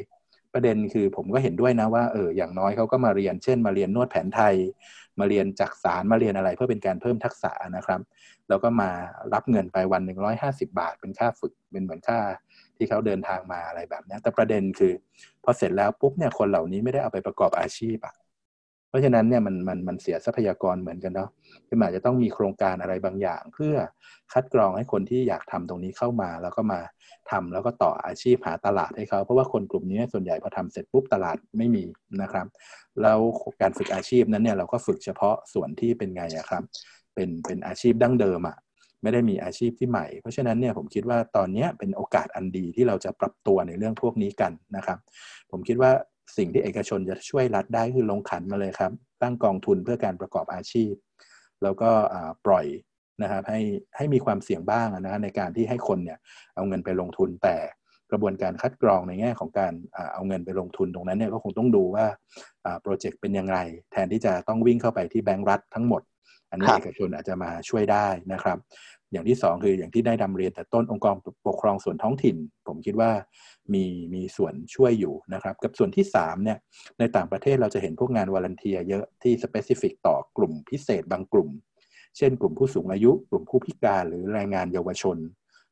ประเด็นคือผมก็เห็นด้วยนะว่าอย่างน้อยเขาก็มาเรียนเช่นมาเรียนนวดแผนไทยมาเรียนจักสานมาเรียนอะไรเพื่อเป็นการเพิ่มทักษะนะครับแล้วก็มารับเงินไปวันหนึ่ง150 บาทเป็นค่าฝึกเป็นเหมือนค่าที่เขาเดินทางมาอะไรแบบนี้แต่ประเด็นคือพอเสร็จแล้วปุ๊บเนี่ยคนเหล่านี้ไม่ได้เอาไปประกอบอาชีพอ่ะเพราะฉะนั้นเนี่ยมันเสียทรัพยากรเหมือนกันเนาะที่อาจจะต้องมีโครงการอะไรบางอย่างเพื่อคัดกรองให้คนที่อยากทำตรงนี้เข้ามาแล้วก็มาทำแล้วก็ต่ออาชีพหาตลาดให้เขาเพราะว่าคนกลุ่มนี้ส่วนใหญ่พอทำเสร็จปุ๊บตลาดไม่มีนะครับแล้วการฝึกอาชีพนั้นเนี่ยเราก็ฝึกเฉพาะส่วนที่เป็นไงอะครับเป็นอาชีพดั้งเดิมอะไม่ได้มีอาชีพที่ใหม่เพราะฉะนั้นเนี่ยผมคิดว่าตอนนี้เป็นโอกาสอันดีที่เราจะปรับตัวในเรื่องพวกนี้กันนะครับผมคิดว่าสิ่งที่เอกชนจะช่วยรัฐได้คือลงขันมาเลยครับตั้งกองทุนเพื่อการประกอบอาชีพแล้วก็ปล่อยนะครับให้มีความเสี่ยงบ้างนะในการที่ให้คนเนี่ยเอาเงินไปลงทุนแต่กระบวนการคัดกรองในแง่ของการเอาเงินไปลงทุนตรงนั้นเนี่ยก็คงต้องดูว่าโปรเจกต์เป็นยังไงแทนที่จะต้องวิ่งเข้าไปที่แบงก์รัฐทั้งหมดอันนี้เอกชนอาจจะมาช่วยได้นะครับอย่างที่สองคืออย่างที่ได้นำเรียนแต่ต้นองค์กรปกครองส่วนท้องถิ่นผมคิดว่ามีส่วนช่วยอยู่นะครับกับส่วนที่3เนี่ยในต่างประเทศเราจะเห็นพวกงานวอลันเทียร์เยอะที่สเปซิฟิกต่อกลุ่มพิเศษบางกลุ่มเช่นกลุ่มผู้สูงอายุกลุ่มผู้พิการหรือแรงงานเยาวชน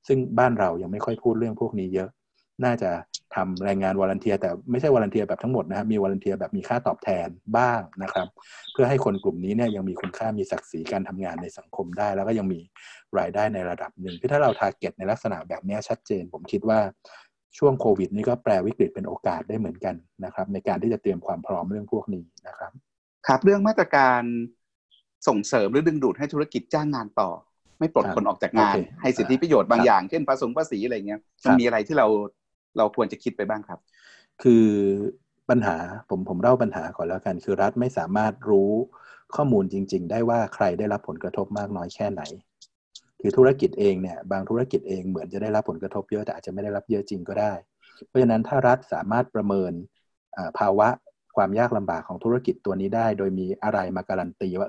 ซึ่งบ้านเรายังไม่ค่อยพูดเรื่องพวกนี้เยอะน่าจะทำแรงงานวอลันเทียร์แต่ไม่ใช่วอลันเทียร์แบบทั้งหมดนะครับมีวอลันเทียร์แบบมีค่าตอบแทนบ้างนะครับเพื่อให้คนกลุ่มนี้เนี่ยยังมีคุณค่ามีศักดิ์ศรีการทำงานในสังคมได้แล้วก็ยังมีรายได้ในระดับหนึ่งถ้าเราทาร์เก็ตในลักษณะแบบนี้ชัดเจนผมคิดว่าช่วงโควิดนี่ก็แปลวิกฤตเป็นโอกาสได้เหมือนกันนะครับในการที่จะเตรียมความพร้อมเรื่องพวกนี้นะครับครับเรื่องมาตรการส่งเสริมหรือดึงดูดให้ธุรกิจจ้างงานต่อไม่ปลดคนออกจากงานให้สิทธิประโยชน์บางอย่างเช่นภาษีอะไรเงี้ยมันมีอะไรที่เราควรจะคิดไปบ้างครับคือปัญหาผมเล่าปัญหาก่อนแล้วกันคือรัฐไม่สามารถรู้ข้อมูลจริงๆได้ว่าใครได้รับผลกระทบมากน้อยแค่ไหนคือธุรกิจเองเนี่ยบางธุรกิจเองเหมือนจะได้รับผลกระทบเยอะแต่อาจจะไม่ได้รับเยอะจริงก็ได้เพราะฉะนั้นถ้ารัฐสามารถประเมินภาวะความยากลำบากของธุรกิจตัวนี้ได้โดยมีอะไรมาการันตีว่า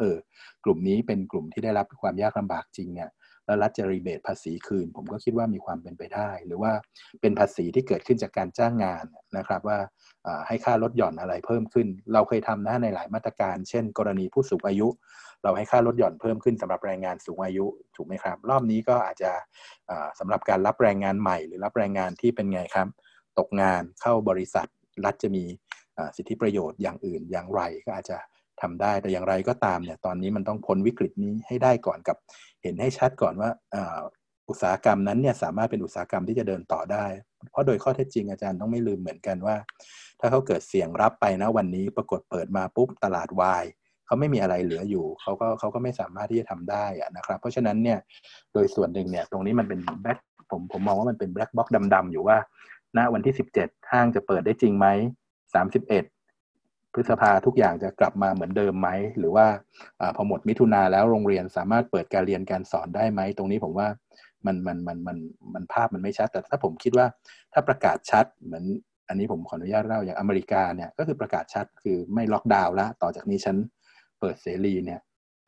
กลุ่มนี้เป็นกลุ่มที่ได้รับความยากลำบากจริงเนี่ยแล้วรัฐจะรีเบทภาษีคืนผมก็คิดว่ามีความเป็นไปได้หรือว่าเป็นภาษีที่เกิดขึ้นจากการจ้างงานนะครับว่าให้ค่าลดหย่อนอะไรเพิ่มขึ้นเราเคยทำนะในหลายมาตรการเช่นกรณีผู้สูงอายุเราให้ค่าลดหย่อนเพิ่มขึ้นสำหรับแรงงานสูงอายุถูกไหมครับรอบนี้ก็อาจจะสำหรับการรับแรงงานใหม่หรือรับแรงงานที่เป็นไงครับตกงานเข้าบริษัทรัฐจะมีสิทธิประโยชน์อย่างอื่นอย่างไรก็อาจจะทำได้แต่อย่างไรก็ตามเนี่ยตอนนี้มันต้องพ้นวิกฤตนี้ให้ได้ก่อนกับเห็นให้ชัดก่อนว่า อุตสาหกรรมนั้นเนี่ยสามารถเป็นอุตสาหกรรมที่จะเดินต่อได้เพราะโดยข้อเท็จจริงอาจารย์ต้องไม่ลืมเหมือนกันว่าถ้าเขาเกิดเสี่ยงรับไปนะวันนี้ปรากฏเปิดมาปุ๊บตลาดวายเขาไม่มีอะไรเหลืออยู่เขาก็ไม่สามารถที่จะทำได้นะครับเพราะฉะนั้นเนี่ยโดยส่วนหนึ่งเนี่ยตรงนี้มันเป็นแบล็คผมมองว่ามันเป็นแบล็คบ็อกซ์ดำๆอยู่ว่าณวันที่17ห้างจะเปิดได้จริงไหม31พฤษภาทุกอย่างจะกลับมาเหมือนเดิมไหมหรือว่าพอหมดมิถุนาแล้วโรงเรียนสามารถเปิดการเรียนการสอนได้ไหมตรงนี้ผมว่ามันภาพมันไม่ชัดแต่ถ้าผมคิดว่าถ้าประกาศชัดเหมือนอันนี้ผมขออนุญาตเล่าอย่างอเมริกาเนี่ยก็คือประกาศชัดคือไม่ล็อกดาวน์ละต่อจากนี้ฉันเปิดเสรีเนี่ย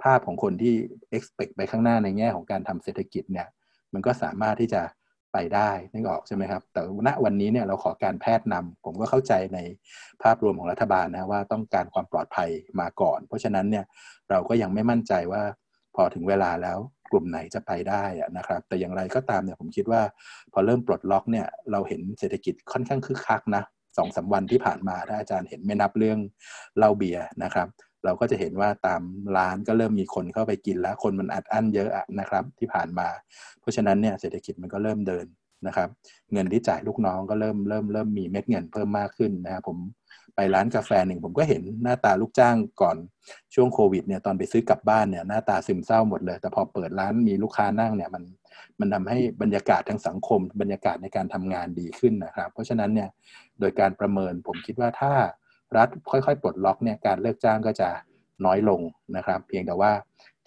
ภาพของคนที่ expect ไปข้างหน้าในแง่ของการทำเศรษฐกิจเนี่ยมันก็สามารถที่จะไปได้นึกออกใช่ไหมครับแต่ณวันนี้เนี่ยเราขอการแพทย์นำผมก็เข้าใจในภาพรวมของรัฐบาลนะว่าต้องการความปลอดภัยมาก่อนเพราะฉะนั้นเนี่ยเราก็ยังไม่มั่นใจว่าพอถึงเวลาแล้วกลุ่มไหนจะไปได้นะครับแต่อย่างไรก็ตามเนี่ยผมคิดว่าพอเริ่มปลดล็อกเนี่ยเราเห็นเศรษฐกิจค่อนข้างคึกคักนะ 2-3 วันที่ผ่านมาถ้าอาจารย์เห็นไม่นับเรื่องเหล้าเบียร์นะครับเราก็จะเห็นว่าตามร้านก็เริ่มมีคนเข้าไปกินแล้วคนมันอัดอั้นเยอะนะครับที่ผ่านมาเพราะฉะนั้นเนี่ยเศรษฐกิจมันก็เริ่มเดินนะครับเงินที่จ่ายลูกน้องก็เริ่มมีเม็ดเงินเพิ่มมากขึ้นนะครับผมไปร้านกาแฟหนึ่งผมก็เห็นหน้าตาลูกจ้างก่อนช่วงโควิดเนี่ยตอนไปซื้อกลับบ้านเนี่ยหน้าตาซึมเศร้าหมดเลยแต่พอเปิดร้านมีลูกค้านั่งเนี่ยมันทำให้บรรยากาศทางสังคมบรรยากาศในการทำงานดีขึ้นนะครับเพราะฉะนั้นเนี่ยโดยการประเมินผมคิดว่าถ้ารัฐค่อยๆปลดล็อกเนี่ยการเลิกจ้างก็จะน้อยลงนะครับเพียงแต่ว่า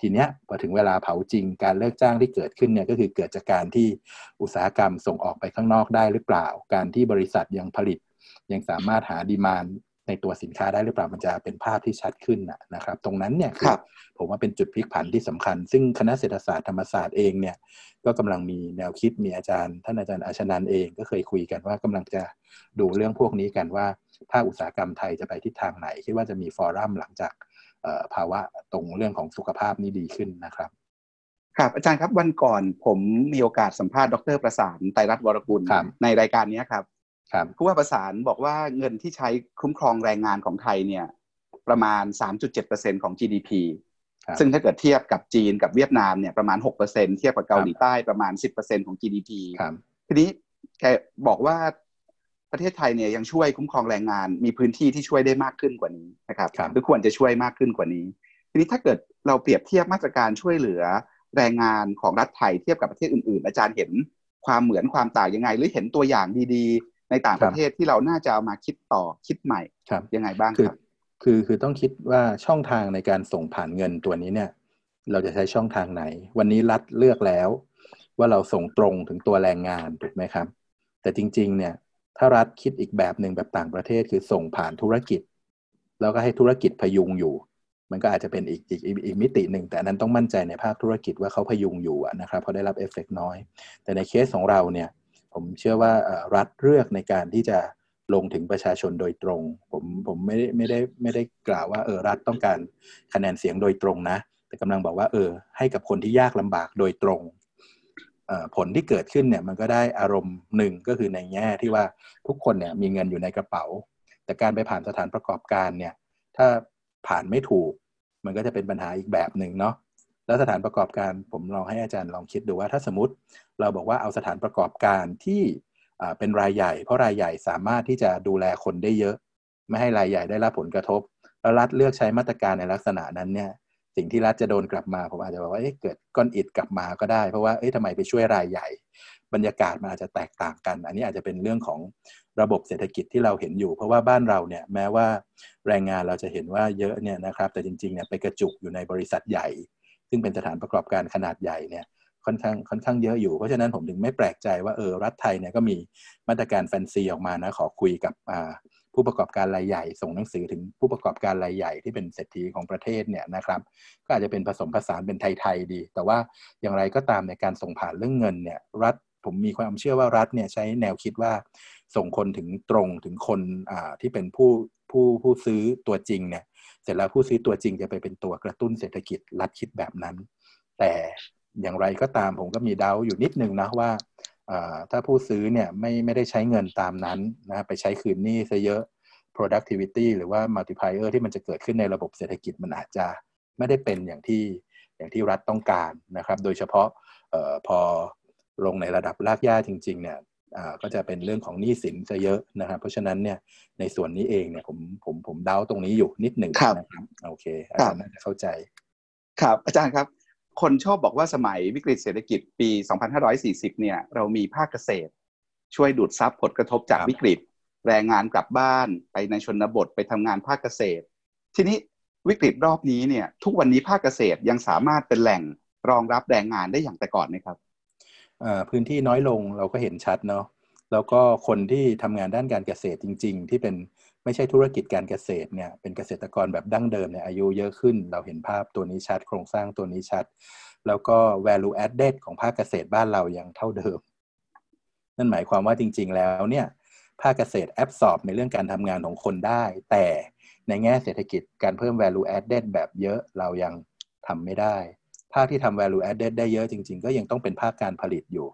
ทีเนี้ยพอถึงเวลาเผาจริงการเลิกจ้างที่เกิดขึ้นเนี่ยก็คือเกิดจากการที่อุตสาหกรรมส่งออกไปข้างนอกได้หรือเปล่าการที่บริษัทยังผลิตยังสามารถหาดีมานด์ในตัวสินค้าได้หรือเปล่ามันจะเป็นภาพที่ชัดขึ้นนะครับตรงนั้นเนี่ยผมว่าเป็นจุดพลิกผันที่สำคัญซึ่งคณะเศรษฐศาสตร์ธรรมศาสตร์เองเนี่ยก็กำลังมีแนวคิดมีอาจารย์ท่านอาจารย์อาชนันท์เองก็เคยคุยกันว่ากำลังจะดูเรื่องพวกนี้กันว่าภาคอุตสาหกรรมไทยจะไปทิศทางไหนคิดว่าจะมีฟอรัมหลังจากภาวะตรงเรื่องของสุขภาพนี้ดีขึ้นนะครับครับอาจารย์ครับวันก่อนผมมีโอกาสสัมภาษณ์ดร.ประสานไตรรัตน์วรกุลในรายการนี้ครับผู้ว่าประสานบอกว่าเงินที่ใช้คุ้มครองแรงงานของไทยเนี่ยประมาณ 3.7% ของ GDP ซึ่งถ้าเกิดเทียบกับจีนกับเวียดนามเนี่ยประมาณ 6% เทียบกับเกาหลีใต้ประมาณ 10% ของ GDP ทีนี้แกบอกว่าประเทศไทยเนี่ยยังช่วยคุ้มครองแรงงานมีพื้นที่ที่ช่วยได้มากขึ้นกว่านี้นะครับหรือควรจะช่วยมากขึ้นกว่านี้ทีนี้ถ้าเกิดเราเปรียบเทียบมาตรการช่วยเหลือแรงงานของรัฐไทยเทียบกับประเทศอื่นๆอาจารย์เห็นความเหมือนความต่างยังไงหรือเห็นตัวอย่างดีๆในต่างประเทศที่เราน่าจะเอามาคิดต่อคิดใหม่ยังไงบ้างครับคือต้องคิดว่าช่องทางในการส่งผ่านเงินตัวนี้เนี่ยเราจะใช้ช่องทางไหนวันนี้รัฐเลือกแล้วว่าเราส่งตรงถึงตัวแรงงานถูกไหมครับแต่จริงๆเนี่ยถ้ารัฐคิดอีกแบบหนึ่งแบบต่างประเทศคือส่งผ่านธุรกิจแล้วก็ให้ธุรกิจพยุงอยู่มันก็อาจจะเป็นอีกมิติหนึ่งแต่อันนั้นต้องมั่นใจในภาพธุรกิจว่าเขาพยุงอยู่นะครับเพราะได้รับเอฟเฟกต์น้อยแต่ในเคสของเราเนี่ยผมเชื่อว่ารัฐเลือกในการที่จะลงถึงประชาชนโดยตรงผมไม่ได้กล่าวว่ารัฐต้องการคะแนนเสียงโดยตรงนะแต่กำลังบอกว่าให้กับคนที่ยากลำบากโดยตรงผลที่เกิดขึ้นเนี่ยมันก็ได้อารมณ์หนึ่งก็คือในแง่ที่ว่าทุกคนเนี่ยมีเงินอยู่ในกระเป๋าแต่การไปผ่านสถานประกอบการเนี่ยถ้าผ่านไม่ถูกมันก็จะเป็นปัญหาอีกแบบหนึ่งเนาะแล้วสถานประกอบการผมลองให้อาจารย์ลองคิดดูว่าถ้าสมมติเราบอกว่าเอาสถานประกอบการที่เป็นรายใหญ่เพราะรายใหญ่สามารถที่จะดูแลคนได้เยอะไม่ให้รายใหญ่ได้รับผลกระทบแล้วรัฐเลือกใช้มาตรการในลักษณะนั้นเนี่ยสิ่งที่รัฐจะโดนกลับมาผมอาจจะบอกว่าเกิดก้อนอิดกลับมาก็ได้เพราะว่าทำไมไปช่วยรายใหญ่บรรยากาศมันอาจจะแตกต่างกันอันนี้อาจจะเป็นเรื่องของระบบเศรษฐกิจที่เราเห็นอยู่เพราะว่าบ้านเราเนี่ยแม้ว่าแรงงานเราจะเห็นว่าเยอะเนี่ยนะครับแต่จริงๆเนี่ยไปกระจุกอยู่ในบริษัทใหญ่ซึ่งเป็นสถานประกอบการขนาดใหญ่เนี่ยค่อนข้างเยอะอยู่เพราะฉะนั้นผมถึงไม่แปลกใจว่ารัฐไทยเนี่ยก็มีมาตรการแฟนซีออกมานะขอคุยกับผู้ประกอบการรายใหญ่ส่งหนังสือถึงผู้ประกอบการรายใหญ่ที่เป็นเศรษฐีของประเทศเนี่ยนะครับก็อาจจะเป็นผสมผสานเป็นไทยๆดีแต่ว่าอย่างไรก็ตามในการส่งผ่านเรื่องเงินเนี่ยรัฐผมมีความเชื่อว่ารัฐเนี่ยใช้แนวคิดว่าส่งคนถึงตรงถึงคนที่เป็นผู้ซื้อตัวจริงเนี่ยเสร็จแล้วผู้ซื้อตัวจริงจะไปเป็นตัวกระตุ้นเศรษฐกิจรัฐคิดแบบนั้นแต่อย่างไรก็ตามผมก็มีเดาอยู่นิดนึงนะว่าถ้าผู้ซื้อเนี่ยไม่ได้ใช้เงินตามนั้นนะไปใช้คืนหนี้ซะเยอะ productivity หรือว่า multiplier ที่มันจะเกิดขึ้นในระบบเศรษฐกิจมันอาจจะไม่ได้เป็นอย่างที่รัฐต้องการนะครับโดยเฉพาะพอ ลงในระดับรากหญ้าจริงๆเนี่ยก็จะเป็นเรื่องของหนี้สินจะเยอะนะครับเพราะฉะนั้นเนี่ยในส่วนนี้เองเนี่ยผมเดาตรงนี้อยู่นิดหนึ่งนะครับโอเคอาจารย์น่าจะเข้าใจครับอาจารย์ครับคนชอบบอกว่าสมัยวิกฤตเศรษฐกิจปี2540เนี่ยเรามีภาคเกษตรช่วยดูดซับผลกระทบจากวิกฤตแรงงานกลับบ้านไปในชนบทไปทำงานภาคเกษตรทีนี้วิกฤตรอบนี้เนี่ยทุกวันนี้ภาคเกษตรยังสามารถเป็นแหล่งรองรับแรงงานได้อย่างแต่ก่อนไหมครับพื้นที่น้อยลงเราก็เห็นชัดเนาะแล้วก็คนที่ทำงานด้านการเกษตรจริงๆที่เป็นไม่ใช่ธุรกิจการเกษตรเนี่ยเป็นเกษตรกรแบบดั้งเดิมเนี่ยอายุเยอะขึ้นเราเห็นภาพตัวนี้ชัดโครงสร้างตัวนี้ชัดแล้วก็ value added ของภาคเกษตรบ้านเรายังเท่าเดิมนั่นหมายความว่าจริงๆแล้วเนี่ยภาคเกษตรแอบสอบในเรื่องการทำงานของคนได้แต่ในแง่เศรษฐกิจการเพิ่ม value added แบบเยอะเรายังทำไม่ได้ภาคที่ทำ value added ได้เยอะจริงๆก็ยังต้องเป็นภาคการผลิตอยู่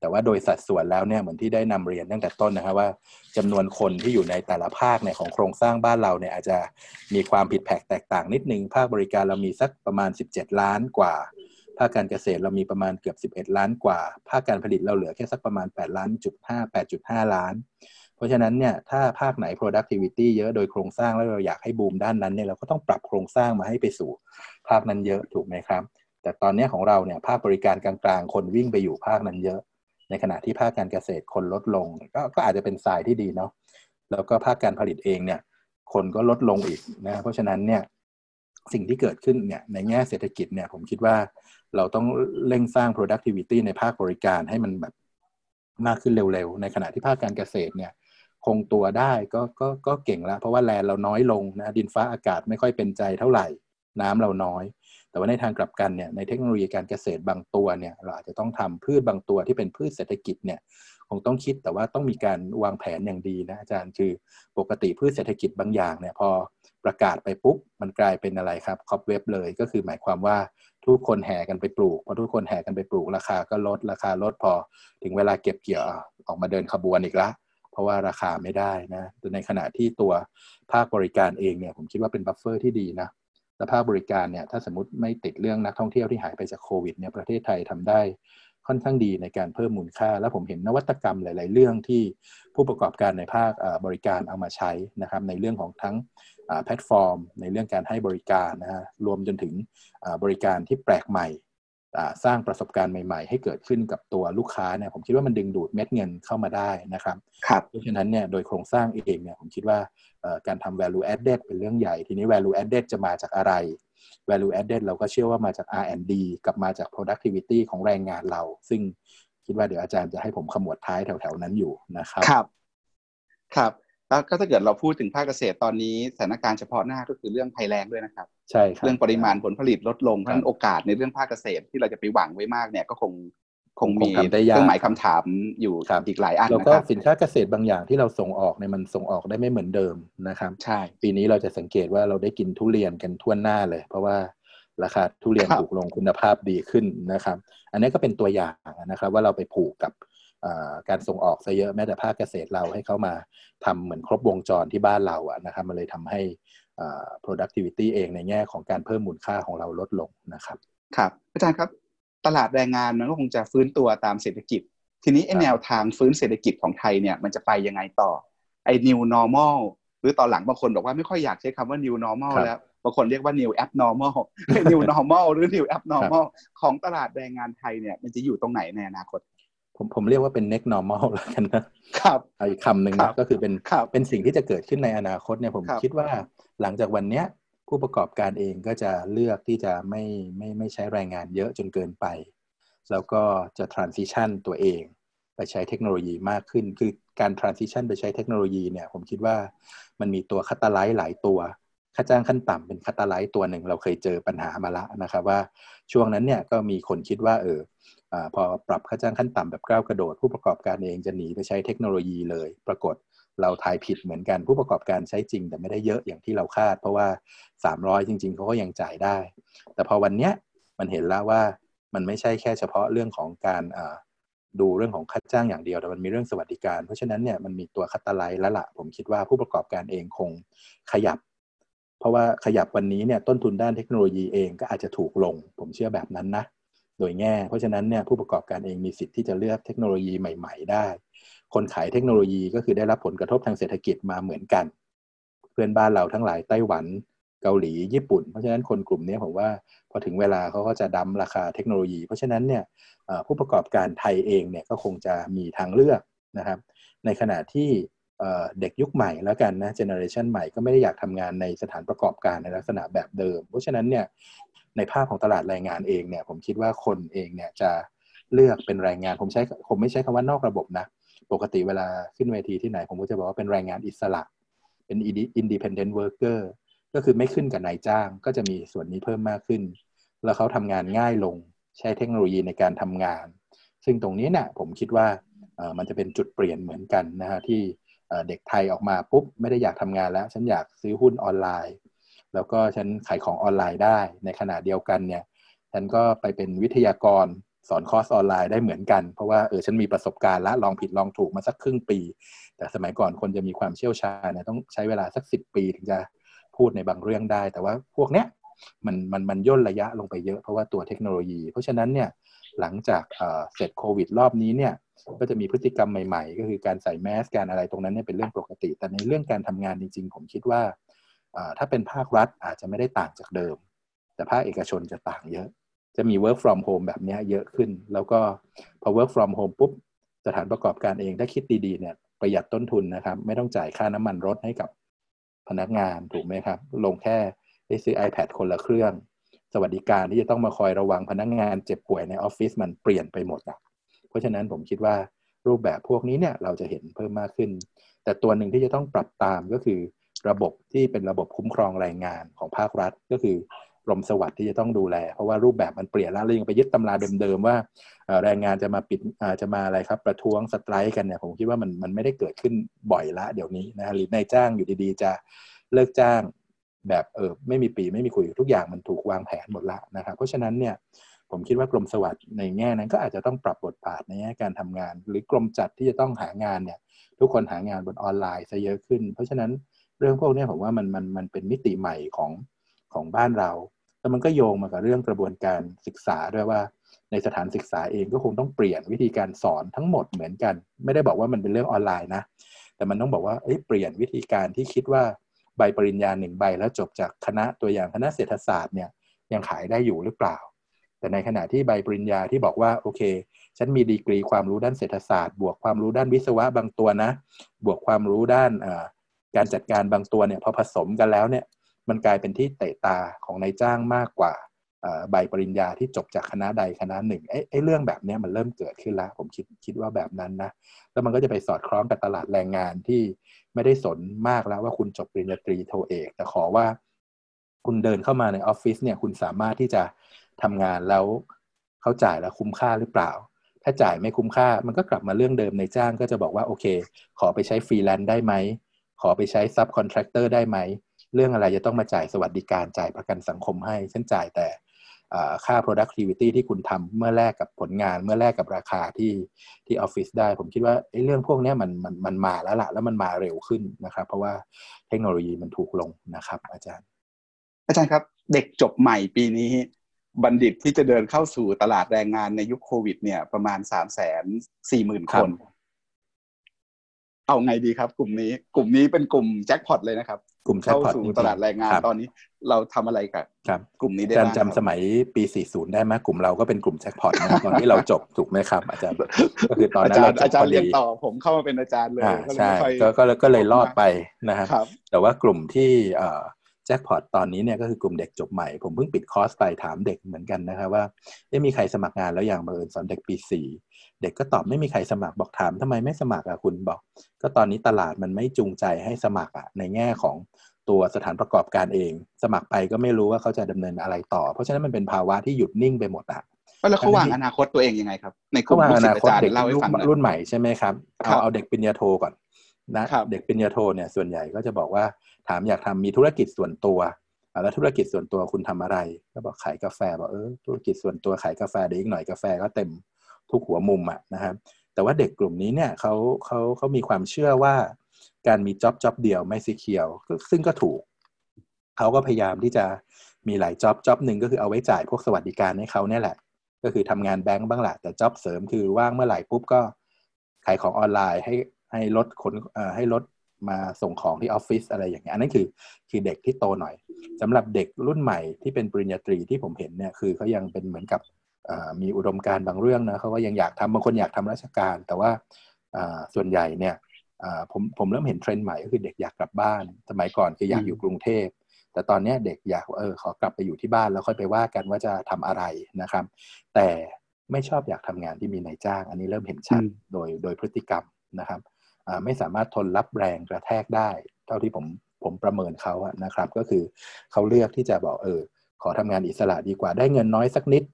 แต่ว่าโดยสัดส่วนแล้วเนี่ยเหมือนที่ได้นำเรียนตั้งแต่ต้นนะครับว่าจำนวนคนที่อยู่ในแต่ละภาคเนี่ยของโครงสร้างบ้านเราเนี่ยอาจจะมีความผิดแผกแตกต่างนิดนึงภาคบริการเรามีสักประมาณ17ล้านกว่าภาคการเกษตรเรามีประมาณเกือบ11ล้านกว่าภาคการผลิตเราเหลือแค่สักประมาณ 8.5 ล้านเพราะฉะนั้นเนี่ยถ้าภาคไหน productivity เยอะโดยโครงสร้างแล้วเราอยากให้บูมด้านนั้นเนี่ยเราก็ต้องปรับโครงสร้างมาให้ไปสู่ภาคนั้นเยอะถูกไหมครับแต่ตอนนี้ของเราเนี่ยภาคบริการกลางๆคนวิ่งไปอยู่ภาคนั้นเยอะในขณะที่ภาคการเกษตรคนลดลงก็อาจจะเป็นทรายที่ดีเนาะแล้วก็ภาคการผลิตเองเนี่ยคนก็ลดลงอีกนะเพราะฉะนั้นเนี่ยสิ่งที่เกิดขึ้นเนี่ยในแง่เศรษฐกิจเนี่ยผมคิดว่าเราต้องเร่งสร้าง productivity ในภาคบริการให้มันแบบมากขึ้นเร็วๆในขณะที่ภาคการเกษตรเนี่ยคงตัวได้ก็เก่งแล้วเพราะว่าแลนเราน้อยลงนะดินฟ้าอากาศไม่ค่อยเป็นใจเท่าไหร่น้ำเราน้อยแต่ว่าในทางกลับกันเนี่ยในเทคโนโลยีการเกษตรบางตัวเนี่ยเราอาจจะต้องทำพืชบางตัวที่เป็นพืชเศรษฐกิจเนี่ยคงต้องคิดแต่ว่าต้องมีการวางแผนอย่างดีนะอาจารย์คือปกติพืชเศรษฐกิจบางอย่างเนี่ยพอประกาศไปปุ๊บมันกลายเป็นอะไรครับคอปเว็บเลยก็คือหมายความว่าทุกคนแห่กันไปปลูกพอทุกคนแห่กันไปปลูกราคาก็ลดพอถึงเวลาเก็บเกี่ยวออกมาเดินขบวนอีกละเพราะว่าราคาไม่ได้นะในขณะที่ตัวภาคบริการเองเนี่ยผมคิดว่าเป็นบัฟเฟอร์ที่ดีนะและภาคบริการเนี่ยถ้าสมมติไม่ติดเรื่องนักท่องเที่ยวที่หายไปจากโควิดเนี่ยประเทศไทยทำได้ค่อนข้างดีในการเพิ่มมูลค่าและผมเห็นนวัตกรรมหลายๆเรื่องที่ผู้ประกอบการในภาคบริการเอามาใช้นะครับในเรื่องของทั้งแพลตฟอร์มในเรื่องการให้บริการนะฮะรวมจนถึงบริการที่แปลกใหม่สร้างประสบการณ์ใหม่ๆให้เกิดขึ้นกับตัวลูกค้าเนี่ยผมคิดว่ามันดึงดูดเม็ดเงินเข้ามาได้นะครับเพราะฉะนั้นเนี่ยโดยโครงสร้างเองเนี่ยผมคิดว่าการทำ value added เป็นเรื่องใหญ่ทีนี้ value added จะมาจากอะไร value added เราก็เชื่อว่ามาจาก R&D กับมาจาก productivity ของแรงงานเราซึ่งคิดว่าเดี๋ยวอาจารย์จะให้ผมขมวดท้ายแถวๆนั้นอยู่นะครับครับแล้วก็ถ้าเกิดเราพูดถึงภาคเกษตรตอนนี้สถานการณ์เฉพาะหน้าก็คือเรื่องภัยแล้งด้วยนะครับใช่ครับเรื่องปริมาณผลผลิตลดลงเพราะฉะนั้นโอกาสในเรื่องภาคเกษตรที่เราจะไปหวังไว้มากเนี่ยก็คงมีเครื่องหมายคำถามอยู่อีกหลายอันนะครับแล้วก็สินค้าเกษตรบางอย่างที่เราส่งออกเนี่ยมันส่งออกได้ไม่เหมือนเดิมนะครับใช่ปีนี้เราจะสังเกตว่าเราได้กินทุเรียนกันทั่วหน้าเลยเพราะว่าราคาทุเรียนถูกลงคุณภาพดีขึ้นนะครับอันนี้ก็เป็นตัวอย่างนะครับว่าเราไปผูกกับการส่งออกซะเยอะแม้แต่ภาคเกษตรเราให้เข้ามาทำเหมือนครบวงจรที่บ้านเราอะนะครับมันเลยทำให้ productivity เองในแง่ของการเพิ่มมูลค่าของเราลดลงนะครับครับอาจารย์ครับตลาดแรงงานมันก็คงจะฟื้นตัวตามเศรษฐกิจทีนี้แนวทางฟื้นเศรษฐกิจของไทยเนี่ยมันจะไปยังไงต่อไอ้ new normal หรือตอนหลังบางคนบอกว่าไม่ค่อยอยากใช้คำว่า new normal แล้วบางคนเรียกว่า new abnormal new normal หรือ new abnormal ของตลาดแรงงานไทยเนี่ยมันจะอยู่ตรงไหนในอนาคตผมเรียกว่าเป็น next normal แล้วกันนะครับอีกคำหนึ่งนะก็คือเป็นสิ่งที่จะเกิดขึ้นในอนาคตเนี่ยผมคิดว่าหลังจากวันนี้ผู้ประกอบการเองก็จะเลือกที่จะไม่ใช้แรงงานเยอะจนเกินไปแล้วก็จะ transition ตัวเองไปใช้เทคโนโลยีมากขึ้นคือการ transition ไปใช้เทคโนโลยีเนี่ยผมคิดว่ามันมีตัวคัตตาไลท์หลายตัวค่าจ้างขั้นต่ำเป็นคัตตาไลท์ตัวหนึ่งเราเคยเจอปัญหามาละนะครับว่าช่วงนั้นเนี่ยก็มีคนคิดว่าพอปรับค่าจ้างขั้นต่ำแบบก้าวกระโดดผู้ประกอบการเองจะหนีไปใช้เทคโนโลยีเลยปรากฏเราทายผิดเหมือนกันผู้ประกอบการใช้จริงแต่ไม่ได้เยอะอย่างที่เราคาดเพราะว่า300จริงๆเขาก็ยังจ่ายได้แต่พอวันเนี้ยมันเห็นแล้วว่ามันไม่ใช่แค่เฉพาะเรื่องของการดูเรื่องของค่าจ้างอย่างเดียวแต่มันมีเรื่องสวัสดิการเพราะฉะนั้นเนี่ยมันมีตัวคัตตาไลท์แล้วล่ะผมคิดว่าผู้ประกอบการเองคงขยับเพราะว่าขยับวันนี้เนี่ยต้นทุนด้านเทคโนโลยีเองก็อาจจะถูกลงผมเชื่อแบบนั้นนะ โดยแง่เพราะฉะนั้นเนี่ยผู้ประกอบการเองมีสิทธิ์ที่จะเลือกเทคโนโลยีใหม่ๆได้คนขายเทคโนโลยีก็คือได้รับผลกระทบทางเศรษฐกิจมาเหมือนกันเพื่อนบ้านเราทั้งหลายไต้หวันเกาหลีญี่ปุ่นเพราะฉะนั้นคนกลุ่มนี้ผมว่าพอถึงเวลาเขาก็จะดั้มราคาเทคโนโลยีเพราะฉะนั้นเนี่ยผู้ประกอบการไทยเองเนี่ยก็คงจะมีทางเลือกนะครับในขณะที่เด็กยุคใหม่แล้วกันนะเจเนอเรชันใหม่ก็ไม่ได้อยากทำงานในสถานประกอบการในลักษณะแบบเดิมเพราะฉะนั้นเนี่ยในภาพของตลาดแรงงานเองเนี่ยผมคิดว่าคนเองเนี่ยจะเลือกเป็นแรงงานผมไม่ใช้คำว่านอกระบบนะปกติเวลาขึ้นเวทีที่ไหนผมก็จะบอกว่าเป็นแรงงานอิสระเป็น independent worker ก็คือไม่ขึ้นกับนายจ้างก็จะมีส่วนนี้เพิ่มมากขึ้นแล้วเขาทำงานง่ายลงใช้เทคโนโลยีในการทำงานซึ่งตรงนี้เนี่ยผมคิดว่ามันจะเป็นจุดเปลี่ยนเหมือนกันนะฮะที่เด็กไทยออกมาปุ๊บไม่ได้อยากทำงานแล้วฉันอยากซื้อหุ้นออนไลน์แล้วก็ฉันขายของออนไลน์ได้ในขณะเดียวกันเนี่ยฉันก็ไปเป็นวิทยากรสอนคอร์สออนไลน์ได้เหมือนกันเพราะว่าฉันมีประสบการณ์ละลองผิดลองถูกมาสักครึ่งปีแต่สมัยก่อนคนจะมีความเชี่ยวชาญเนี่ยต้องใช้เวลาสัก10ปีถึงจะพูดในบางเรื่องได้แต่ว่าพวกเนี้ยมันย่นระยะลงไปเยอะเพราะว่าตัวเทคโนโลยีเพราะฉะนั้นเนี่ยหลังจากเสร็จโควิดรอบนี้เนี่ยก็จะมีพฤติกรรมใหม่ๆก็คือการใส่แมสการอะไรตรงนั้นเนี่ยเป็นเรื่องปกติแต่ในเรื่องการทำงานจริงๆผมคิดว่าถ้าเป็นภาครัฐอาจจะไม่ได้ต่างจากเดิมแต่ภาคเอกชนจะต่างเยอะจะมี work from home แบบนี้เยอะขึ้นแล้วก็พอ work from home ปุ๊บสถานประกอบการเองถ้าคิดดีๆเนี่ยประหยัดต้นทุนนะครับไม่ต้องจ่ายค่าน้ำมันรถให้กับพนักงานถูกไหมครับลงแค่ได้ซื้อ iPad คนละเครื่องสวัสดิการที่จะต้องมาคอยระวังพนักงานเจ็บป่วยในออฟฟิศมันเปลี่ยนไปหมดนะเพราะฉะนั้นผมคิดว่ารูปแบบพวกนี้เนี่ยเราจะเห็นเพิ่มมากขึ้นแต่ตัวหนึ่งที่จะต้องปรับตามก็คือระบบที่เป็นระบบคุ้มครองแรงงานของภาครัฐก็คือกรมสวัสดิ์ที่จะต้องดูแลเพราะว่ารูปแบบมันเปลี่ยนแล้วเรายังไปยึดตำราเดิมๆว่าแรงงานจะมาอะไรครับประท้วงสไตรค์กันเนี่ยผมคิดว่ามันไม่ได้เกิดขึ้นบ่อยละเดี๋ยวนี้นะหรือนายจ้างอยู่ดีๆจะเลิกจ้างแบบไม่มีปีไม่มีคุยทุกอย่างมันถูกวางแผนหมดละนะครับเพราะฉะนั้นเนี่ยผมคิดว่ากรมสวัสดิ์ในแง่นั้นก็อาจจะต้องปรับบทบาทในแง่การทำงานหรือกรมจัดที่จะต้องหางานเนี่ยทุกคนหางานบนออนไลน์ซะเยอะขึ้นเพราะฉะนั้นเรื่องพวกนี้ผมว่ามันเป็นมิติใหม่ของบ้านเราแล้วมันก็โยงมากับเรื่องกระบวนการศึกษาด้วยว่าในสถานศึกษาเองก็คงต้องเปลี่ยนวิธีการสอนทั้งหมดเหมือนกันไม่ได้บอกว่ามันเป็นเรื่องออนไลน์นะแต่มันต้องบอกว่าเปลี่ยนวิธีการที่คิดว่าใบปริญญา1ใบแล้วจบจากคณะตัวอย่างคณะเศรษฐศาสตร์เนี่ยยังขายได้อยู่หรือเปล่าแต่ในขณะที่ใบปริญญาที่บอกว่าโอเคฉันมีดีกรีความรู้ด้านเศรษฐศาสตร์บวกความรู้ด้านวิศวะบางตัวนะบวกความรู้ด้านการจัดการบางตัวเนี่ยพอผสมกันแล้วเนี่ยมันกลายเป็นที่เตะตาของนายจ้างมากกว่าใบปริญญาที่จบจากคณะใดคณะหนึ่งไอ้เรื่องแบบนี้มันเริ่มเกิดขึ้นแล้วผมคิดว่าแบบนั้นนะแล้วมันก็จะไปสอดคล้องกับตลาดแรงงานที่ไม่ได้สนมากแล้วว่าคุณจบปริญญาตรีโทเอกแต่ขอว่าคุณเดินเข้ามาในออฟฟิศเนี่ยคุณสามารถที่จะทำงานแล้วเขาจ่ายแล้วคุ้มค่าหรือเปล่าถ้าจ่ายไม่คุ้มค่ามันก็กลับมาเรื่องเดิมนายจ้างก็จะบอกว่าโอเคขอไปใช้ฟรีแลนซ์ได้ไหมขอไปใช้ซับคอนแทรคเตอร์ได้ไหมเรื่องอะไรจะต้องมาจ่ายสวัสดิการจ่ายประกันสังคมให้ฉันจ่ายแต่ค่า productivity ที่คุณทำเมื่อแลกกับผลงานเมื่อแลกกับราคาที่ออฟฟิศได้ผมคิดว่าเรื่องพวกนี้มันมาแล้วล่ะแล้วมันมาเร็วขึ้นนะครับเพราะว่าเทคโนโลยีมันถูกลงนะครับอาจารย์ครับเด็กจบใหม่ปีนี้บัณฑิตที่จะเดินเข้าสู่ตลาดแรงงานในยุคโควิดเนี่ยประมาณ 340,000 คนเอาไงดีครับกลุ่มนี้เป็นกลุ่มแจ็คพอตเลยนะครับเข้าสู่ตลาดแรงงานตอนนี้เราทำอะไรกับกลุ่มนี้ได้บ้างอาจารย์จำสมัยปี40ได้ไหมกลุ่มเราก็เป็นกลุ่มแจ็คพอตนะตอนที่เราจบถูกไหมครับอาจารย์ก็คือตอนนั้นอาจารย์เรียนต่อผมเข้ามาเป็นอาจารย์เลยใช่ก็เลยรอดไปนะครับแต่ว่ากลุ่มที่แจ็คพอตตอนนี้เนี่ยก็คือกลุ่มเด็กจบใหม่ผมเพิ่งปิดคอร์สไปถามเด็กเหมือนกันนะครับว่ามีใครสมัครงานแล้วอย่างบังเอิญสอนเด็กปี4เด็กก็ตอบไม่มีใครสมัครบอกถามทำไมไม่สมัครอ่ะคุณบอกก็ตอนนี้ตลาดมันไม่จูงใจให้สมัครอ่ะในแง่ของตัวสถานประกอบการเองสมัครไปก็ไม่รู้ว่าเขาจะดำเนินอะไรต่อเพราะฉะนั้นมันเป็นภาวะที่หยุดนิ่งไปหมดอ่ะแล้วเขาวางอนาคตตัวเองยังไงครับในกลุ่มผู้ศึกษาเด็กรุ่นใหม่ใช่ไหมครับเอาเด็กปริญญาโทก่อนนะเด็กปริญญาโทเนี่ยส่วนใหญ่ก็จะบอกว่าถามอยากทำมีธุรกิจส่วนตัวแล้วธุรกิจส่วนตัวคุณทำอะไรก็บอกขายกาแฟบอกธุรกิจส่วนตัวขายกาแฟเดี๋ยวอีกหน่อยกาแฟก็เต็มทุกหัวมุมอ่ะนะครับแต่ว่าเด็กกลุ่มนี้เนี่ยเขามีความเชื่อว่าการมีจ็อบเดียวไม่ซีเคียวซึ่งก็ถูกเขาก็พยายามที่จะมีหลายจ็อบนึงก็คือเอาไว้จ่ายพวกสวัสดิการให้เขาเนี่ยแหละ ก็คือทำงานแบงก์บ้างละแต่จ็อบเสริมคือว่างเมื่อไหร่ปุ๊บก็ขายของออนไลน์ให้รถขนให้รถมาส่งของที่ออฟฟิศอะไรอย่างเงี้ยอันนั้นคือเด็กที่โตหน่อยสำหรับเด็กรุ่นใหม่ที่เป็นปริญญาตรีที่ผมเห็นเนี่ยคือเขายังเป็นเหมือนกับมีอุดมการณ์บางเรื่องนะเขาก็ยังอยากทำบางคนอยากทำราชการแต่ว่าส่วนใหญ่เนี่ยผมเริ่มเห็นเทรนด์ใหม่ก็คือเด็กอยากกลับบ้านสมัยก่อนคืออยากอยู่กรุงเทพแต่ตอนนี้เด็กอยากขอกลับไปอยู่ที่บ้านแล้วค่อยไปว่ากันว่าจะทำอะไรนะครับแต่ไม่ชอบอยากทำงานที่มีนายจ้างอันนี้เริ่มเห็นชัดโดยพฤติกรรมนะครับไม่สามารถทนรับแรงกระแทกได้เท่าที่ผมประเมินเขาอะนะครับก็คือเขาเลือกที่จะบอกขอทำงานอิสระดีกว่าได้เงินน้อยสักนิด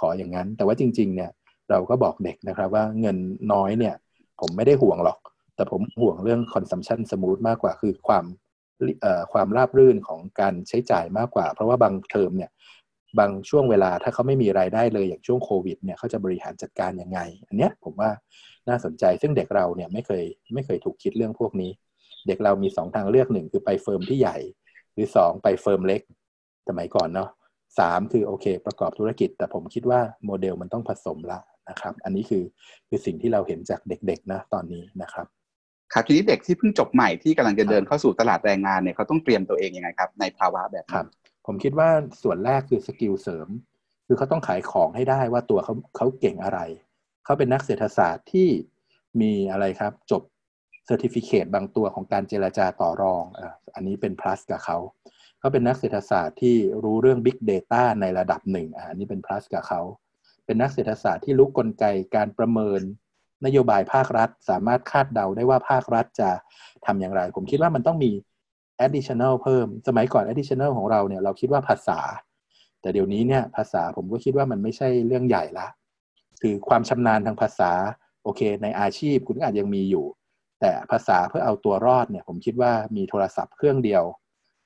ขออย่างนั้นแต่ว่าจริงๆเนี่ยเราก็บอกเด็กนะครับว่าเงินน้อยเนี่ยผมไม่ได้ห่วงหรอกแต่ผมห่วงเรื่อง consumption smooth มากกว่าคือความราบรื่นของการใช้จ่ายมากกว่าเพราะว่าบางเทอมเนี่ยบางช่วงเวลาถ้าเขาไม่มีรายได้เลยอย่างช่วงโควิดเนี่ยเขาจะบริหารจัดการยังไงอันเนี้ยผมว่าน่าสนใจซึ่งเด็กเราเนี่ยไม่เคยถูกคิดเรื่องพวกนี้เด็กเรามี2ทางเลือก1คือไปเฟิร์มที่ใหญ่หรือ2ไปเฟิร์มเล็กสมัยก่อนเนาะ3คือโอเคประกอบธุรกิจแต่ผมคิดว่าโมเดลมันต้องผสมละนะครับอันนี้คือสิ่งที่เราเห็นจากเด็กๆนะตอนนี้นะครับครับทีนี้เด็กที่เพิ่งจบใหม่ที่กำลังจะเดินเข้าสู่ตลาดแรงงานเนี่ยเขาต้องเตรียมตัวเองยังไงครับในภาวะแบบนี้ครับผมคิดว่าส่วนแรกคือสกิลเสริมคือเขาต้องขายของให้ได้ว่าตัวเขาเก่งอะไรเขาเป็นนักเศรษฐศาสตร์ที่มีอะไรครับจบเซอร์ติฟิเคตบางตัวของการเจรจาต่อรองอันนี้เป็น plus กับเขาเป็นนักเศรษฐศาสตร์ที่รู้เรื่อง Big Data ในระดับหนึ่งอันนี้เป็น plus กับเขาเป็นนักเศรษฐศาสตร์ที่รู้กลไกการประเมินนโยบายภาครัฐสามารถคาดเดาได้ว่าภาครัฐจะทำอย่างไรผมคิดว่ามันต้องมี additional เพิ่มสมัยก่อน additional ของเราเนี่ยเราคิดว่าภาษาแต่เดี๋ยวนี้เนี่ยภาษาผมก็คิดว่ามันไม่ใช่เรื่องใหญ่ละคือความชำนาญทางภาษาโอเคในอาชีพคุณอาจยังมีอยู่แต่ภาษาเพื่อเอาตัวรอดเนี่ยผมคิดว่ามีโทรศัพท์เครื่องเดียว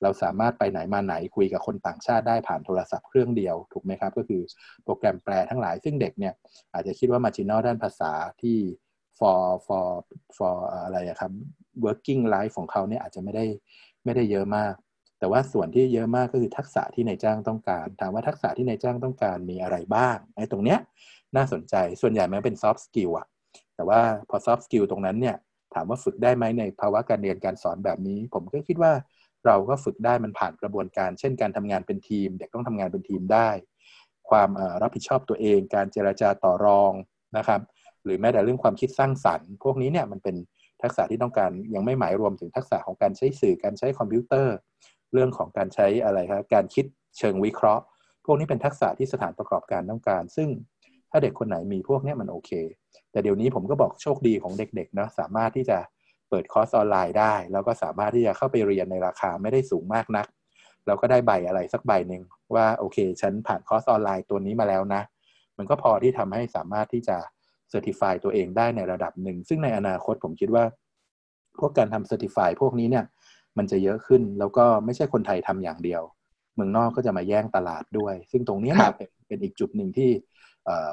เราสามารถไปไหนมาไหนคุยกับคนต่างชาติได้ผ่านโทรศัพท์เครื่องเดียวถูกไหมครับก็คือโปรแกรมแปลทั้งหลายซึ่งเด็กเนี่ยอาจจะคิดว่า marginal ด้านภาษาที่ for อะไรครับ working life ของเขาเนี่ยอาจจะไม่ได้เยอะมากแต่ว่าส่วนที่เยอะมากก็คือทักษะที่นายจ้างต้องการถามว่าทักษะที่นายจ้างต้องการมีอะไรบ้างไอ้ตรงเนี้ยน่าสนใจส่วนใหญ่มันเป็น soft skill อะแต่ว่าพอ soft skill ตรงนั้นเนี่ยถามว่าฝึกได้ไหมในภาวะการเรียนการสอนแบบนี้ผมก็คิดว่าเราก็ฝึกได้มันผ่านกระบวนการเช่นการทำงานเป็นทีมเด็กต้องทำงานเป็นทีมได้ความรับผิดชอบตัวเองการเจรจาต่อรองนะครับหรือแม้แต่เรื่องความคิดสร้างสรรค์พวกนี้เนี่ยมันเป็นทักษะที่ต้องการยังไม่หมายรวมถึงทักษะของการใช้สื่อการใช้คอมพิวเตอร์เรื่องของการใช้อะไรครับการคิดเชิงวิเคราะห์พวกนี้เป็นทักษะที่สถานประกอบการต้องการซึ่งถ้าเด็กคนไหนมีพวกนี้มันโอเคแต่เดี๋ยวนี้ผมก็บอกโชคดีของเด็กๆนะสามารถที่จะเปิดคอร์สออนไลน์ได้แล้วก็สามารถที่จะเข้าไปเรียนในราคาไม่ได้สูงมากนักเราก็ได้ใบอะไรสักใบหนึ่งว่าโอเคฉันผ่านคอร์สออนไลน์ตัวนี้มาแล้วนะมันก็พอที่ทำให้สามารถที่จะเซอร์ติฟายตัวเองได้ในระดับหนึ่งซึ่งในอนาคตผมคิดว่าพวกการทำเซอร์ติฟายพวกนี้เนี่ยมันจะเยอะขึ้นแล้วก็ไม่ใช่คนไทยทำอย่างเดียวเมืองนอกก็จะมาแย่งตลาดด้วยซึ่งตรงนี้เป็นอีกจุดหนึ่งที่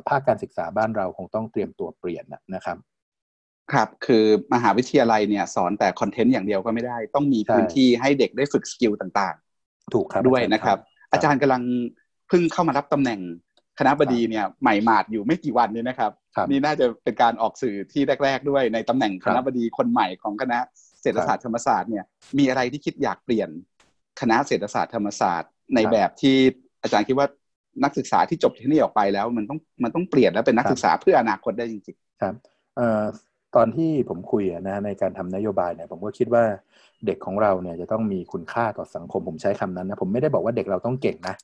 ภาคการศึกษาบ้านเราคงต้องเตรียมตัวเปลี่ยนนะครับครับคือมหาวิทยาลัยเนี่ยสอนแต่คอนเทนต์อย่างเดียวก็ไม่ได้ต้องมีพื้นที่ให้เด็กได้ฝึกสกิลต่างๆถูกครับด้วยนะครับอาจารย์กำลังเพิ่งเข้ามารับตำแหน่งคณบดีเนี่ยใหม่หมาดอยู่ไม่กี่วันนี้นะครับนี่น่าจะเป็นการออกสื่อที่แรกๆด้วยในตำแหน่งคณบดีคนใหม่ของคณะเศรษฐศาสตร์ธรรมศาสตร์เนี่ยมีอะไรที่คิดอยากเปลี่ยนคณะเศรษฐศาสตร์ธรรมศาสตร์ในแบบที่อาจารย์คิดว่านักศึกษาที่จบที่นี่ออกไปแล้วมันต้องเปลี่ยนและเป็นนักศึกษาเพื่ออนาคตได้จริงๆครับตอนที่ผมคุยนะในการทำนโยบายเนี่ยผมก็คิดว่าเด็กของเราเนี่ยจะต้องมีคุณค่าต่อสังคมผมใช้คำนั้นนะผมไม่ได้บอกว่าเด็กเราต้องเก่งนะ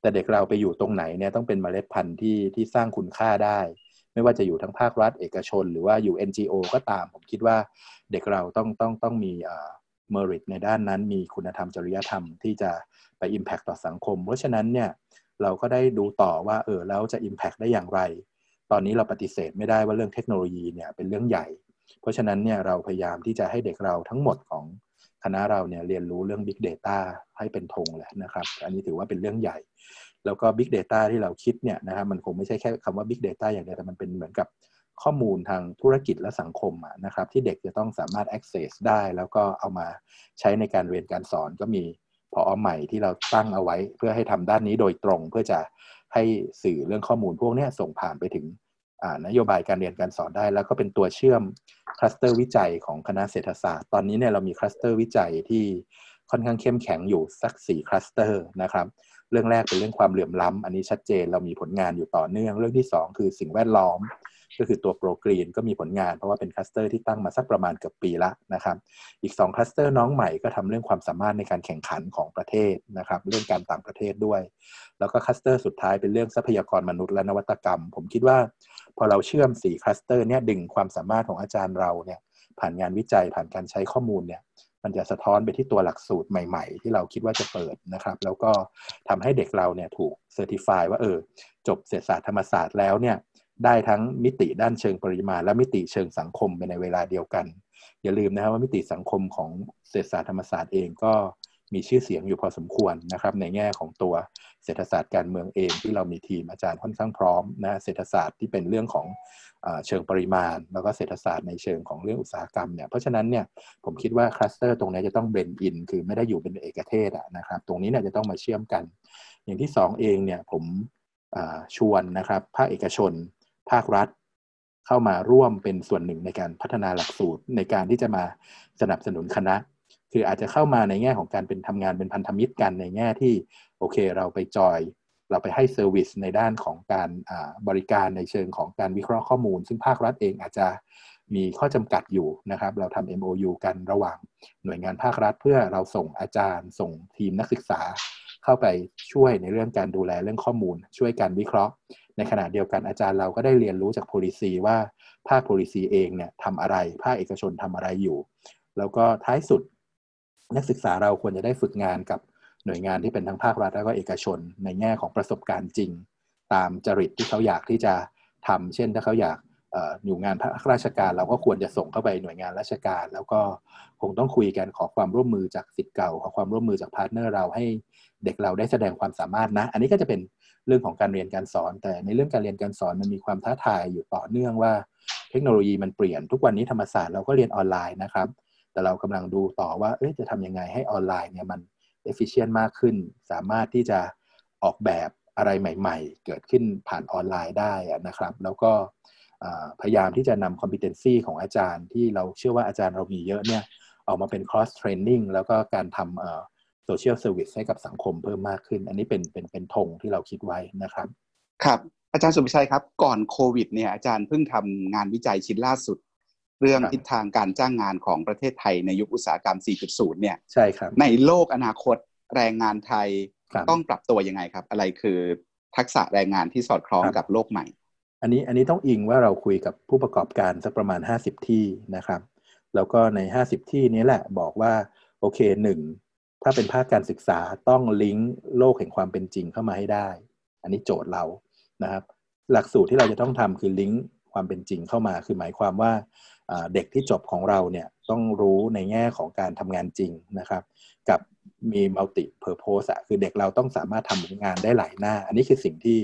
แต่เด็กเราไปอยู่ตรงไหนเนี่ยต้องเป็นเมล็ดพันธุ์ที่สร้างคุณค่าได้ไม่ว่าจะอยู่ทั้งภาครัฐเอกชนหรือว่าอยู่ NGO ก็ตามผมคิดว่าเด็กเราต้องมีmerit ในด้านนั้นมีคุณธรรมจริยธรรมที่จะไป impact ต่อสังคมเพราะฉะนั้นเนี่ยเราก็ได้ดูต่อว่าแล้วจะ impact ได้อย่างไรตอนนี้เราปฏิเสธไม่ได้ว่าเรื่องเทคโนโลยีเนี่ยเป็นเรื่องใหญ่เพราะฉะนั้นเนี่ยเราพยายามที่จะให้เด็กเราทั้งหมดของคณะเราเนี่ยเรียนรู้เรื่อง Big Data ให้เป็นธงแหละนะครับอันนี้ถือว่าเป็นเรื่องใหญ่แล้วก็ Big Data ที่เราคิดเนี่ยนะครับมันคงไม่ใช่แค่คำว่า Big Data อย่างเดียวแต่มันเป็นเหมือนกับข้อมูลทางธุรกิจและสังคมนะครับที่เด็กจะต้องสามารถ access ได้แล้วก็เอามาใช้ในการเรียนการสอนก็มี ผอ.ใหม่ที่เราตั้งเอาไว้เพื่อให้ทำด้านนี้โดยตรงเพื่อจะให้สื่อเรื่องข้อมูลพวกนี้ส่งผ่านไปถึงนโยบายการเรียนการสอนได้แล้วก็เป็นตัวเชื่อมคลัสเตอร์วิจัยของคณะเศรษฐศาสตร์ตอนนี้เนี่ยเรามีคลัสเตอร์วิจัยที่ค่อนข้างเข้มแข็งอยู่สัก4คลัสเตอร์นะครับเรื่องแรกเป็นเรื่องความเหลื่อมล้ำอันนี้ชัดเจนเรามีผลงานอยู่ต่อเนื่องเรื่องที่2คือสิ่งแวดล้อมก็คือตัวโปรกรีนก็มีผลงานเพราะว่าเป็นคลัสเตอร์ที่ตั้งมาสักประมาณเกือบปีละนะครับอีก2คลัสเตอร์น้องใหม่ก็ทำเรื่องความสามารถในการแข่งขันของประเทศนะครับเรื่องการต่างประเทศด้วยแล้วก็คลัสเตอร์สุดท้ายเป็นเรื่องทรัพยากรมนุษย์และนวัตกรรมผมคิดว่าพอเราเชื่อม4คลัสเตอร์เนี่ยดึงความสามารถของอาจารย์เราเนี่ยผ่านงานวิจัยผ่านการใช้ข้อมูลเนี่ยมันจะสะท้อนไปที่ตัวหลักสูตรใหม่ๆที่เราคิดว่าจะเปิดนะครับแล้วก็ทำให้เด็กเราเนี่ยถูกเซอร์ติฟายว่าจบเศรษฐศาสตร์ธรรมศาสตร์แล้วเนี่ยได้ทั้งมิติด้านเชิงปริมาณและมิติเชิงสังคมไปในเวลาเดียวกันอย่าลืมนะครับว่ามิติสังคมของเศรษฐศาสตร์ธรรมศาสตร์เองก็มีชื่อเสียงอยู่พอสมควรนะครับในแง่ของตัวเศรษฐศาสตร์การเมืองเองที่เรามีทีมอาจารย์ค่อนข้างพร้อมนะเศรษฐศาสตร์ที่เป็นเรื่องของเชิงปริมาณแล้วก็เศรษฐศาสตร์ในเชิงของเรื่องอุตสาหกรรมเนี่ยเพราะฉะนั้นเนี่ยผมคิดว่าคลัสเตอร์ตรงนี้จะต้องเบลนด์อินคือไม่ได้อยู่เป็นเอกเทศนะครับตรงนี้เนี่ยจะต้องมาเชื่อมกันอย่างที่2เองเนี่ยผมชวนนะครับภาคเอกชนภาครัฐเข้ามาร่วมเป็นส่วนหนึ่งในการพัฒนาหลักสูตรในการที่จะมาสนับสนุนคณะคืออาจจะเข้ามาในแง่ของการเป็นทำงานเป็นพันธมิตรกันในแง่ที่โอเคเราไปจอยเราไปให้เซอร์วิสในด้านของการบริการในเชิงของการวิเคราะห์ข้อมูลซึ่งภาครัฐเองอาจจะมีข้อจำกัดอยู่นะครับเราทำ MOU กันระหว่างหน่วยงานภาครัฐเพื่อเราส่งอาจารย์ส่งทีมนักศึกษาเข้าไปช่วยในเรื่องการดูแลเรื่องข้อมูลช่วยการวิเคราะห์ในขณะเดียวกันอาจารย์เราก็ได้เรียนรู้จาก policy ว่าภาค policy เองเนี่ยทำอะไรภาคเอกชนทำอะไรอยู่แล้วก็ท้ายสุดนักศึกษาเราควรจะได้ฝึกงานกับหน่วยงานที่เป็นทั้งภาครัฐและก็เอกชนในแง่ของประสบการณ์จริงตามจริตที่เขาอยากที่จะทำเช่นถ้าเขาอยากอยู่งานภาคราชการเราก็ควรจะส่งเข้าไปหน่วยงานราชการแล้วก็คงต้องคุยกันขอความร่วมมือจากศิษย์เก่าขอความร่วมมือจากพาร์ทเนอร์เราให้เด็กเราได้แสดงความสามารถนะอันนี้ก็จะเป็นเรื่องของการเรียนการสอนแต่ในเรื่องการเรียนการสอนมันมีความท้าทายอยู่ต่อเนื่องว่าเทคโนโลยีมันเปลี่ยนทุกวันนี้ธรรมศาสตร์เราก็เรียนออนไลน์นะครับแต่เรากำลังดูต่อว่าจะทำยังไงให้ออนไลน์เนี่ยมัน efficient มากขึ้นสามารถที่จะออกแบบอะไรใหม่ๆเกิดขึ้นผ่านออนไลน์ได้นะครับแล้วก็พยายามที่จะนำ competency ของอาจารย์ที่เราเชื่อว่าอาจารย์เรามีเยอะเนี่ยออกมาเป็น cross training แล้วก็การทำsocial service ให้กับสังคมเพิ่มมากขึ้นอันนี้เป็นธงที่เราคิดไว้นะครับครับอาจารย์สุวิชัยครับก่อนโควิดเนี่ยอาจารย์เพิ่งทำงานวิจัยชิ้นล่าสุดเรื่องทิศทางการจ้างงานของประเทศไทยในยุคอุตสาหกรรม 4.0 เนี่ยใช่ครับในโลกอนาคตแรงงานไทยต้องปรับตัวยังไงครับอะไรคือทักษะแรงงานที่สอดคล้องกับโลกใหม่อันนี้ต้องอิงว่าเราคุยกับผู้ประกอบการสักประมาณ50ที่นะครับแล้วก็ใน50ที่นี้แหละบอกว่าโอเค1ถ้าเป็นภาคการศึกษาต้องลิงก์โลกแห่งความเป็นจริงเข้ามาให้ได้อันนี้โจทย์เรานะครับหลักสูตรที่เราจะต้องทำคือลิงก์ความเป็นจริงเข้ามาคือหมายความว่าเด็กที่จบของเราเนี่ยต้องรู้ในแง่ของการทำงานจริงนะครับกับมี multi purpose คือเด็กเราต้องสามารถทำงานได้หลายหน้าอันนี้คือสิ่งที่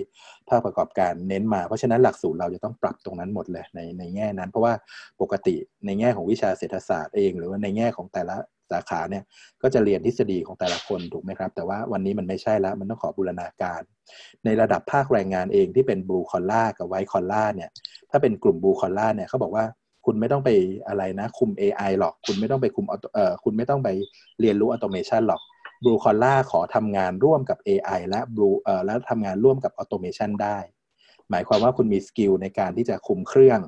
ภาคประกอบการเน้นมาเพราะฉะนั้นหลักสูตรเราจะต้องปรับตรงนั้นหมดเลยในแง่นั้นเพราะว่าปกติในแง่ของวิชาเศรษฐศาสตร์เองหรือว่าในแง่ของแต่ละสาขาเนี่ยก็จะเรียนทฤษฎีของแต่ละคนถูกไหมครับแต่ว่าวันนี้มันไม่ใช่แล้วมันต้องขอบูรณาการในระดับภาคแรงงานเองที่เป็น blue collar กับ white collar เนี่ยถ้าเป็นกลุ่ม blue collar เนี่ยเขาบอกว่าคุณไม่ต้องไปอะไรนะคุม AI หรอกคุณไม่ต้องไปคุมคุณไม่ต้องไปเรียนรู้ออโตเมชันหรอก Blue Collar ขอทำงานร่วมกับ AI และและทำงานร่วมกับออโตเมชันได้หมายความว่าคุณมีสกิลในการที่จะคุมเครื่อง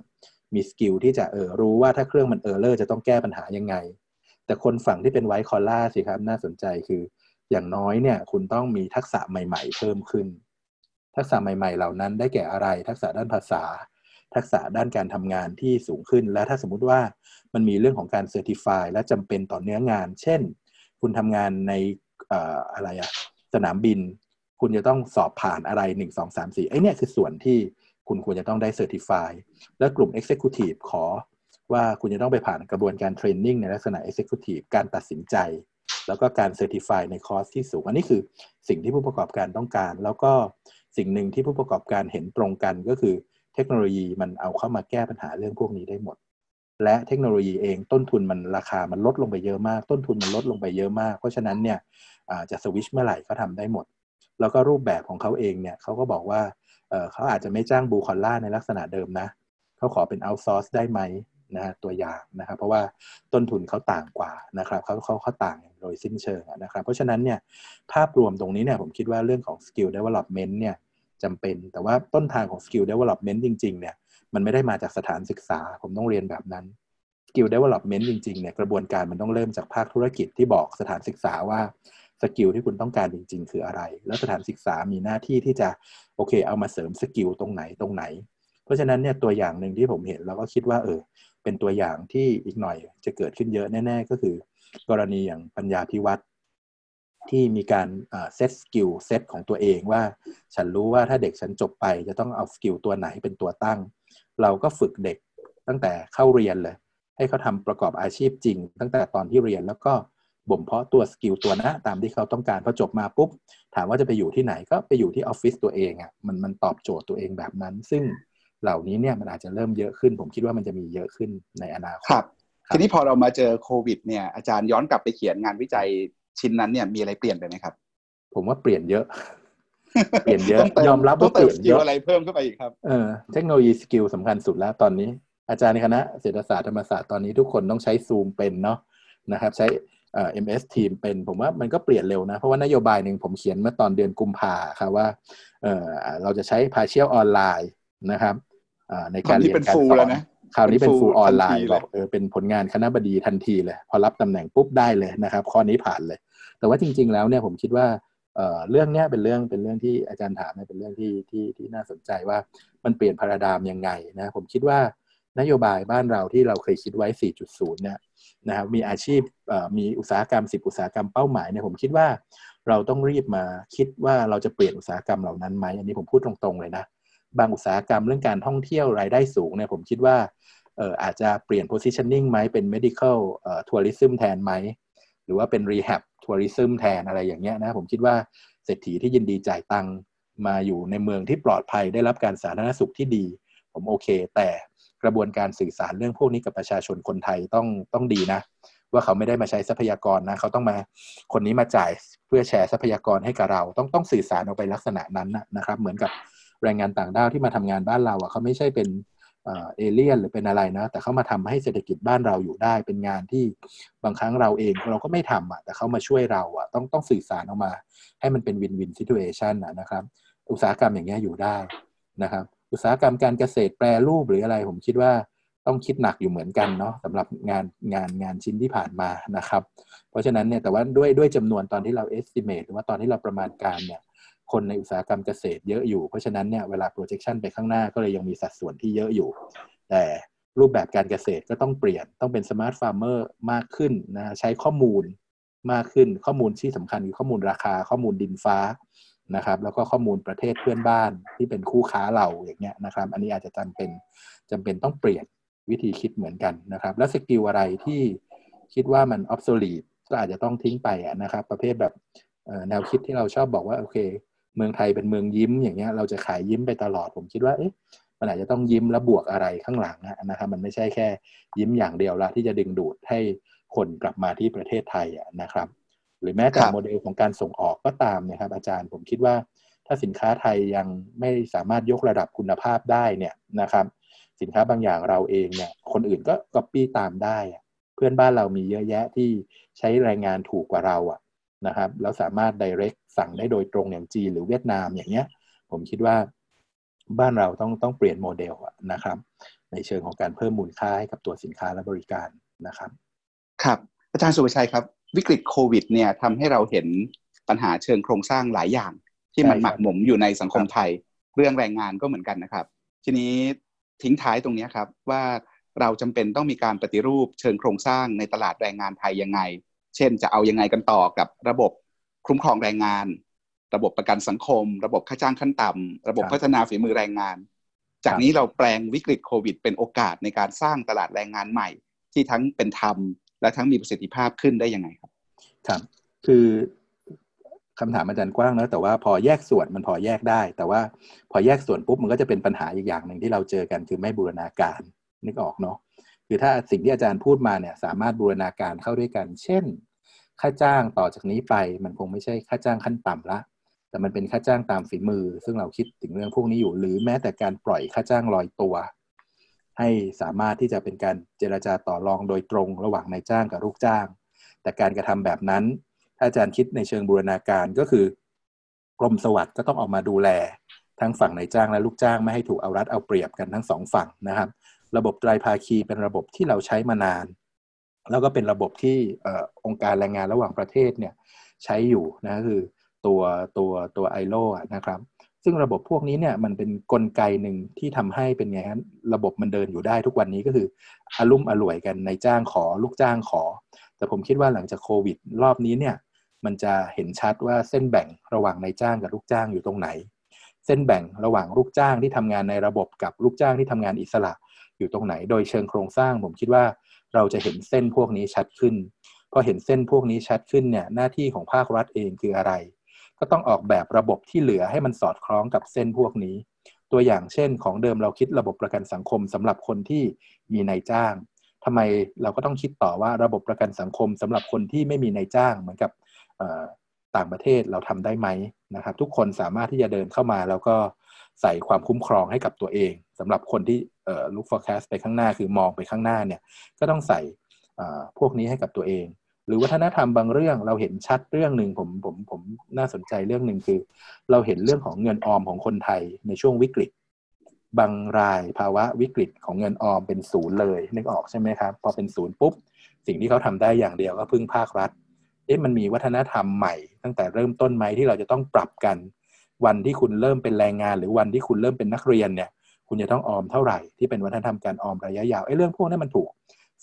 มีสกิลที่จะรู้ว่าถ้าเครื่องมันerror จะต้องแก้ปัญหายังไงแต่คนฝั่งที่เป็น White Collar สิครับน่าสนใจคืออย่างน้อยเนี่ยคุณต้องมีทักษะใหม่ๆเพิ่มขึ้นทักษะใหม่ๆเหล่านั้นได้แก่อะไรทักษะด้านภาษาทักษะด้านการทำงานที่สูงขึ้นและถ้าสมมุติว่ามันมีเรื่องของการเซอร์ติฟายและจำเป็นต่อเนื้องานเช่นคุณทำงานในสนามบินคุณจะต้องสอบผ่านอะไร1 2 3 4ไอ้เนี่ยคือส่วนที่คุณควรจะต้องได้เซอร์ติฟายและกลุ่ม Executive ขอว่าคุณจะต้องไปผ่านกระบวนการเทรนนิ่งในลักษณะ Executive การตัดสินใจแล้วก็การเซอร์ติฟายในคอร์สที่สูงอันนี้คือสิ่งที่ผู้ประกอบการต้องการแล้วก็สิ่งหนึ่งที่ผู้ประกอบการเห็นตรงกันก็คือเทคโนโลยีมันเอาเข้ามาแก้ปัญหาเรื่องพวกนี้ได้หมด และเทคโนโลยีเองต้นทุนมันราคามันลดลงไปเยอะมากต้นทุนมันลดลงไปเยอะมากเพราะฉะนั้นเนี่ยจะสวิชเมื่อไหร่ก็ทำได้หมดแล้วก็รูปแบบของเขาเองเนี่ยเขาก็บอกว่าเขาอาจจะไม่จ้างบูคอลล่าในลักษณะเดิมนะเขาขอเป็นเอาท์ซอร์สได้ไหมนะตัวอย่างนะครับเพราะว่าต้นทุนเขาต่างกว่านะครับเขาต่างโดยสิ้นเชิงนะครับเพราะฉะนั้นเนี่ยภาพรวมตรงนี้เนี่ยผมคิดว่าเรื่องของ skill development เนี่ยจำเป็นแต่ว่าต้นทางของ skill development จริงๆเนี่ยมันไม่ได้มาจากสถานศึกษาผมต้องเรียนแบบนั้น skill development จริงๆเนี่ยกระบวนการมันต้องเริ่มจากภาคธุรกิจที่บอกสถานศึกษาว่าสกิลที่คุณต้องการจริงๆคืออะไรแล้วสถานศึกษามีหน้าที่ที่จะโอเคเอามาเสริมสกิลตรงไหนเพราะฉะนั้นเนี่ยตัวอย่างนึงที่ผมเห็นแล้วก็คิดว่าเป็นตัวอย่างที่อีกหน่อยจะเกิดขึ้นเยอะแน่ๆก็คือกรณีอย่างปัญญาภิวัฒน์ที่มีการเซตสกิลเซตของตัวเองว่าฉันรู้ว่าถ้าเด็กฉันจบไปจะต้องเอาสกิลตัวไหนเป็นตัวตั้งเราก็ฝึกเด็กตั้งแต่เข้าเรียนเลยให้เขาทำประกอบอาชีพจริงตั้งแต่ตอนที่เรียนแล้วก็บ่มเพาะตัวสกิลตัวนะตามที่เขาต้องการพอจบมาปุ๊บถามว่าจะไปอยู่ที่ไหนก็ไปอยู่ที่ออฟฟิศตัวเองอ่ะมันตอบโจทย์ตัวเองแบบนั้นซึ่งเหล่านี้เนี่ยมันอาจจะเริ่มเยอะขึ้นผมคิดว่ามันจะมีเยอะขึ้นในอนาคตครับทีนี้พอเรามาเจอโควิดเนี่ยอาจารย์ย้อนกลับไปเขียนงานวิจัยชิ้นนั้นเนี่ยมีอะไรเปลี่ยนไปไหมครับผมว่าเปลี่ยนเยอะยอมรับว่าเปลี่ยนเยอะอะไรเพิ่มขึ้นไปอีกครับเทคโนโลยีสกิลสำคัญสุดแล้วตอนนี้อาจารย์ในคณะเศรษฐศาสตร์ธรรมศาสตร์ตอนนี้ทุกคนต้องใช้ซูมเป็นเนาะนะครับใช้MS Team เป็นผมว่ามันก็เปลี่ยนเร็วนะเพราะว่านโยบายหนึ่งผมเขียนเมื่อตอนเดือนกุมภาค่ะว่าเราจะใช้ partial ออนไลน์นะครับในการเรียนการสอนคราวนี้เป็น full ออนไลน์แบบเป็นผลงานคณบดีทันทีเลยพอรับตำแหน่งปุ๊บได้เลยนะครับข้อนี้ผ่านเลยแต่ว่าจริงๆแล้วเนี่ยผมคิดว่าเรื่องนี้เป็นเรื่องที่อาจารย์ถามเนี่ยเป็นเรื่องที่น่าสนใจว่ามันเปลี่ยนพาราไดม์ยังไงนะผมคิดว่านโยบายบ้านเราที่เราเคยคิดไว้ 4.0 เนี่ยนะครับมีอาชีพมีอุตสาหกรรม10อุตสาหกรรมเป้าหมายเนี่ยผมคิดว่าเราต้องรีบมาคิดว่าเราจะเปลี่ยนอุตสาหกรรมเหล่านั้นไหมอันนี้ผมพูดตรงๆเลยนะบางอุตสาหกรรมเรื่องการท่องเที่ยวรายได้สูงเนี่ยผมคิดว่าอาจจะเปลี่ยน positioning ไหมเป็น medical tourism แทนไหมหรือว่าเป็น rehab tourism แทนอะไรอย่างเงี้ยนะผมคิดว่าเศรษฐีที่ยินดีจ่ายตังค์มาอยู่ในเมืองที่ปลอดภัยได้รับการสาธารณสุขที่ดีผมโอเคแต่กระบวนการสื่อสารเรื่องพวกนี้กับประชาชนคนไทยต้องดีนะว่าเขาไม่ได้มาใช้ทรัพยากรนะเขาต้องมาคนนี้มาจ่ายเพื่อแชร์ทรัพยากรให้กับเราต้องสื่อสารออกไปลักษณะนั้นนะครับเหมือนกับแรงงานต่างด้าวที่มาทำงานบ้านเราอ่ะเขาไม่ใช่เป็นเอเลี่ยนหรือเป็นอะไรนะแต่เขามาทำให้เศรษฐกิจบ้านเราอยู่ได้เป็นงานที่บางครั้งเราเองเราก็ไม่ทำอ่ะแต่เขามาช่วยเราอ่ะต้องสื่อสารออกมาให้มันเป็นวินวินซิทูเอชันนะครับอุตสาหกรรมอย่างเงี้ยอยู่ได้นะครับอุตสาหกรรมการเกษตรแปรรูปหรืออะไรผมคิดว่าต้องคิดหนักอยู่เหมือนกันเนาะสำหรับงานชิ้นที่ผ่านมานะครับเพราะฉะนั้นเนี่ยแต่ว่าด้วยจำนวนตอนที่เรา estimate หรือว่าตอนที่เราประมาณการเนี่ยคนในอุตสาหกรรมเกษตรเยอะอยู่เพราะฉะนั้นเนี่ยเวลา projection ไปข้างหน้าก็เลยยังมีสัดส่วนที่เยอะอยู่แต่รูปแบบการเกษตรก็ต้องเปลี่ยนต้องเป็น smart farmer มากขึ้นนะใช้ข้อมูลมากขึ้นข้อมูลที่สำคัญคือข้อมูลราคาข้อมูลดินฟ้านะครับแล้วก็ข้อมูลประเทศเพื่อนบ้านที่เป็นคู่ค้าเราอย่างเงี้ยนะครับอันนี้อาจจะจำเป็นต้องเปลี่ยนวิธีคิดเหมือนกันนะครับและสกิลอะไรที่คิดว่ามัน obsolete ก็อาจจะต้องทิ้งไปนะครับประเภทแบบแนวคิดที่เราชอบบอกว่าโอเคเมืองไทยเป็นเมืองยิ้มอย่างเงี้ยเราจะขายยิ้มไปตลอดผมคิดว่ามันอาจจะต้องยิ้มและบวกอะไรข้างหลังนะครับมันไม่ใช่แค่ยิ้มอย่างเดียวละที่จะดึงดูดให้คนกลับมาที่ประเทศไทยนะครับหรือแม้แต่โมเดลของการส่งออกก็ตามนะครับอาจารย์ผมคิดว่าถ้าสินค้าไทยยังไม่สามารถยกระดับคุณภาพได้เนี่ยนะครับสินค้าบางอย่างเราเองเนี่ยคนอื่นก็ก๊อปปี้ตามได้เพื่อนบ้านเรามีเยอะแยะที่ใช้แรงงานถูกกว่าเรานะครับแล้วสามารถ direct สั่งได้โดยตรงอย่างจีนหรือเวียดนามอย่างเงี้ยผมคิดว่าบ้านเราต้องเปลี่ยนโมเดลนะครับในเชิงของการเพิ่มมูลค่าให้กับตัวสินค้าและบริการนะครับครับอาจารย์สุภชัยครับวิกฤตโควิดเนี่ยทำให้เราเห็นปัญหาเชิงโครงสร้างหลายอย่างที่มันหมักหมมอยู่ในสังคมไทยเรื่องแรงงานก็เหมือนกันนะครับทีนี้ทิ้งท้ายตรงนี้ครับว่าเราจำเป็นต้องมีการปฏิรูปเชิงโครงสร้างในตลาดแรงงานไทยยังไงเช่นจะเอายังไงกันต่อกับระบบคุ้มครองแรงงานระบบประกันสังคมระบบค่าจ้างขั้นต่ำระบบพัฒนาฝีมือแรงงานจากนี้เราแปลงวิกฤตโควิดเป็นโอกาสในการสร้างตลาดแรงงานใหม่ที่ทั้งเป็นธรรมและทั้งมีประสิทธิภาพขึ้นได้ยังไงครับครับคือคำถามอาจารย์กว้างนะแต่ว่าพอแยกส่วนมันพอแยกได้แต่ว่าพอแยกส่วนปุ๊บมันก็จะเป็นปัญหาอีกอย่างหนึ่งที่เราเจอกันคือไม่บูรณาการนึกออกเนาะ คือถ้าสิ่งที่อาจารย์พูดมาเนี่ยสามารถบูรณาการเข้าด้วยกันเช่นค่าจ้างต่อจากนี้ไปมันคงไม่ใช่ค่าจ้างขั้นต่ำละแต่มันเป็นค่าจ้างตามฝีมือซึ่งเราคิดถึงเรื่องพวกนี้อยู่หรือแม้แต่การปล่อยค่าจ้างลอยตัวให้สามารถที่จะเป็นการเจรจาต่อรองโดยตรงระหว่างนายจ้างกับลูกจ้างแต่การกระทำแบบนั้นถ้าอาจารย์คิดในเชิงบูรณาการก็คือกรมสวัสดิ์ก็ต้องออกมาดูแลทั้งฝั่งนายจ้างและลูกจ้างไม่ให้ถูกเอารัดเอาเปรียบกันทั้งสองฝั่งนะครับระบบไตรภาคีเป็นระบบที่เราใช้มานานแล้วก็เป็นระบบที่องค์การแรงงานระหว่างประเทศเนี่ยใช้อยู่นะคือตัว ILO นะครับซึ่งระบบพวกนี้เนี่ยมันเป็นกลไกหนึ่งที่ทำให้เป็นไงฮะระบบมันเดินอยู่ได้ทุกวันนี้ก็คืออลุ่มอล่วยกันนายจ้างขอลูกจ้างขอแต่ผมคิดว่าหลังจากโควิดรอบนี้เนี่ยมันจะเห็นชัดว่าเส้นแบ่งระหว่างนายจ้างกับลูกจ้างอยู่ตรงไหนเส้นแบ่งระหว่างลูกจ้างที่ทำงานในระบบกับลูกจ้างที่ทำงานอิสระอยู่ตรงไหนโดยเชิงโครงสร้างผมคิดว่าเราจะเห็นเส้นพวกนี้ชัดขึ้นพอเห็นเส้นพวกนี้ชัดขึ้นเนี่ยหน้าที่ของภาครัฐเองคืออะไรก็ต้องออกแบบระบบที่เหลือให้มันสอดคล้องกับเส้นพวกนี้ตัวอย่างเช่นของเดิมเราคิดระบบประกันสังคมสำหรับคนที่มีนายจ้างทำไมเราก็ต้องคิดต่อว่าระบบประกันสังคมสำหรับคนที่ไม่มีนายจ้างเหมือนกับต่างประเทศเราทำได้ไหมนะครับทุกคนสามารถที่จะเดินเข้ามาแล้วก็ใส่ความคุ้มครองให้กับตัวเองสำหรับคนที่look forecast ไปข้างหน้าคือมองไปข้างหน้าเนี่ยก็ต้องใส่พวกนี้ให้กับตัวเองหรือวัฒนธรรมบางเรื่องเราเห็นชัดเรื่องหนึ่งผมน่าสนใจเรื่องหนึ่งคือเราเห็นเรื่องของเงินออมของคนไทยในช่วงวิกฤตบางรายภาวะวิกฤตของเงินออมเป็นศูนย์เลยนึกออกใช่ไหมครับพอเป็นศูนย์ปุ๊บสิ่งที่เขาทำได้อย่างเดียวก็พึ่งภาครัฐมันมีวัฒนธรรมใหม่ตั้งแต่เริ่มต้นไหมที่เราจะต้องปรับกันวันที่คุณเริ่มเป็นแรงงานหรือวันที่คุณเริ่มเป็นนักเรียนเนี่ยคุณจะต้องออมเท่าไหร่ที่เป็นวัฒนธรรมการออมระยะยาวไอ้เรื่องพวกนั้นมันถูก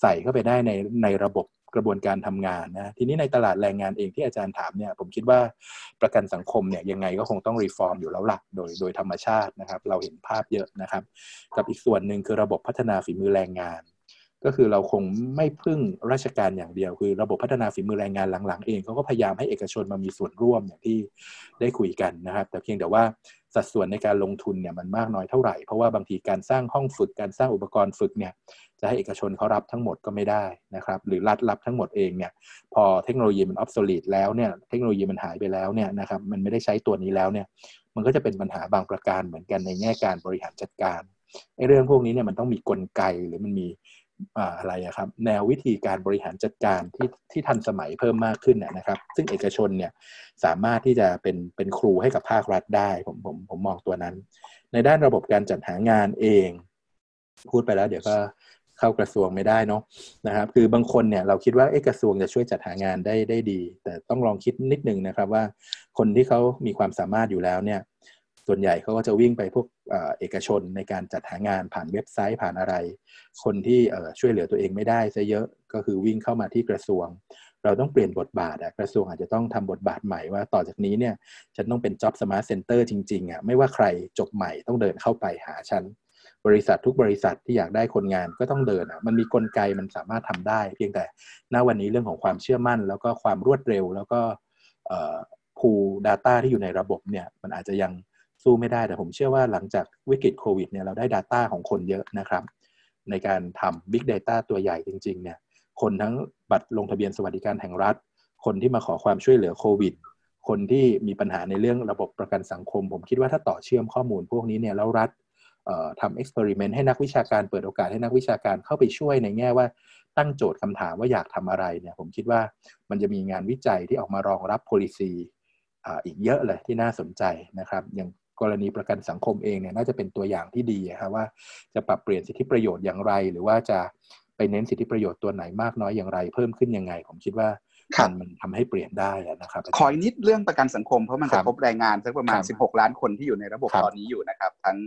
ใส่เข้าไปได้ในระบบกระบวนการทำงานนะทีนี้ในตลาดแรงงานเองที่อาจารย์ถามเนี่ยผมคิดว่าประกันสังคมเนี่ยยังไงก็คงต้องรีฟอร์มอยู่แล้วล่ะโดยธรรมชาตินะครับเราเห็นภาพเยอะนะครับกับอีกส่วนนึงคือระบบพัฒนาฝีมือแรงงานก็คือเราคงไม่พึ่งราชการอย่างเดียวคือระบบพัฒนาฝีมือแรงงานหลังๆเองเขาก็พยายามให้เอกชนมามีส่วนร่วมอย่างที่ได้คุยกันนะครับแต่เพียงแต่ว่าสัดส่วนในการลงทุนเนี่ยมันมากน้อยเท่าไหร่เพราะว่าบางทีการสร้างห้องฝึกการสร้างอุปกรณ์ฝึกเนี่ยจะให้เอกชนเขารับทั้งหมดก็ไม่ได้นะครับหรือรัฐรับทั้งหมดเองเนี่ยพอเทคโนโลยีมัน obsolete แล้วเนี่ยเทคโนโลยีมันหายไปแล้วเนี่ยนะครับมันไม่ได้ใช้ตัวนี้แล้วเนี่ยมันก็จะเป็นปัญหาบางประการเหมือนกันในแง่การบริหารจัดการไอ้เรื่องพวกนี้เนี่ยมันต้องมีกลไกหรือมันมีอะไรครับแนววิธีการบริหารจัดการที่ทันสมัยเพิ่มมากขึ้นนะครับซึ่งเอกชนเนี่ยสามารถที่จะเป็นครูให้กับภาครัฐได้ผมมองตัวนั้นในด้านระบบการจัดหางานเองพูดไปแล้วเดี๋ยวก็เข้ากระทรวงไม่ได้เนาะนะครับคือบางคนเนี่ยเราคิดว่าเอ๊ะกระทรวงจะช่วยจัดหางานได้ดีแต่ต้องลองคิดนิดนึงนะครับว่าคนที่เขามีความสามารถอยู่แล้วเนี่ยส่วนใหญ่เขาก็จะวิ่งไปพวกเอกชนในการจัดหางานผ่านเว็บไซต์ผ่านอะไรคนที่ช่วยเหลือตัวเองไม่ได้ซะเยอะก็คือวิ่งเข้ามาที่กระทรวงเราต้องเปลี่ยนบทบาทกระทรวงอาจจะต้องทำบทบาทใหม่ว่าต่อจากนี้เนี่ยฉันต้องเป็น Job Smart Center จริงๆไม่ว่าใครจบใหม่ต้องเดินเข้าไปหาฉันบริษัททุกบริษัทที่อยากได้คนงานก็ต้องเดินมันมีกลไกมันสามารถทำได้เพียงแต่ณวันนี้เรื่องของความเชื่อมั่นแล้วก็ความรวดเร็วแล้วก็pool data ที่อยู่ในระบบเนี่ยมันอาจจะยังสู้ไม่ได้แต่ผมเชื่อว่าหลังจากวิกฤตโควิดเนี่ยเราได้ data ของคนเยอะนะครับในการทำ big data ตัวใหญ่จริงๆเนี่ยคนทั้งบัตรลงทะเบียนสวัสดิการแห่งรัฐคนที่มาขอความช่วยเหลือโควิดคนที่มีปัญหาในเรื่องระบบประกันสังคมผมคิดว่าถ้าต่อเชื่อมข้อมูลพวกนี้เนี่ยแล้วรัฐทำ experiment ให้นักวิชาการเปิดโอกาสให้นักวิชาการเข้าไปช่วยในแง่ว่าตั้งโจทย์คำถามว่าอยากทำอะไรเนี่ยผมคิดว่ามันจะมีงานวิจัยที่ออกมารองรับ policyอีกเยอะเลยที่น่าสนใจนะครับอย่างกรณีประกันสังคมเองเนี่ยน่าจะเป็นตัวอย่างที่ดีครับว่าจะปรับเปลี่ยนสิทธิประโยชน์อย่างไรหรือว่าจะไปเน้นสิทธิประโยชน์ตัวไหนมากน้อยอย่างไรเพิ่มขึ้นยังไงผมคิดว่ามันทำให้เปลี่ยนได้นะครับขออีกนิดเรื่องประกันสังคมเพราะมันกระทบแรงงานสักประมาณ16ล้านคนที่อยู่ในระบบตอนนี้อยู่นะครับทั้ง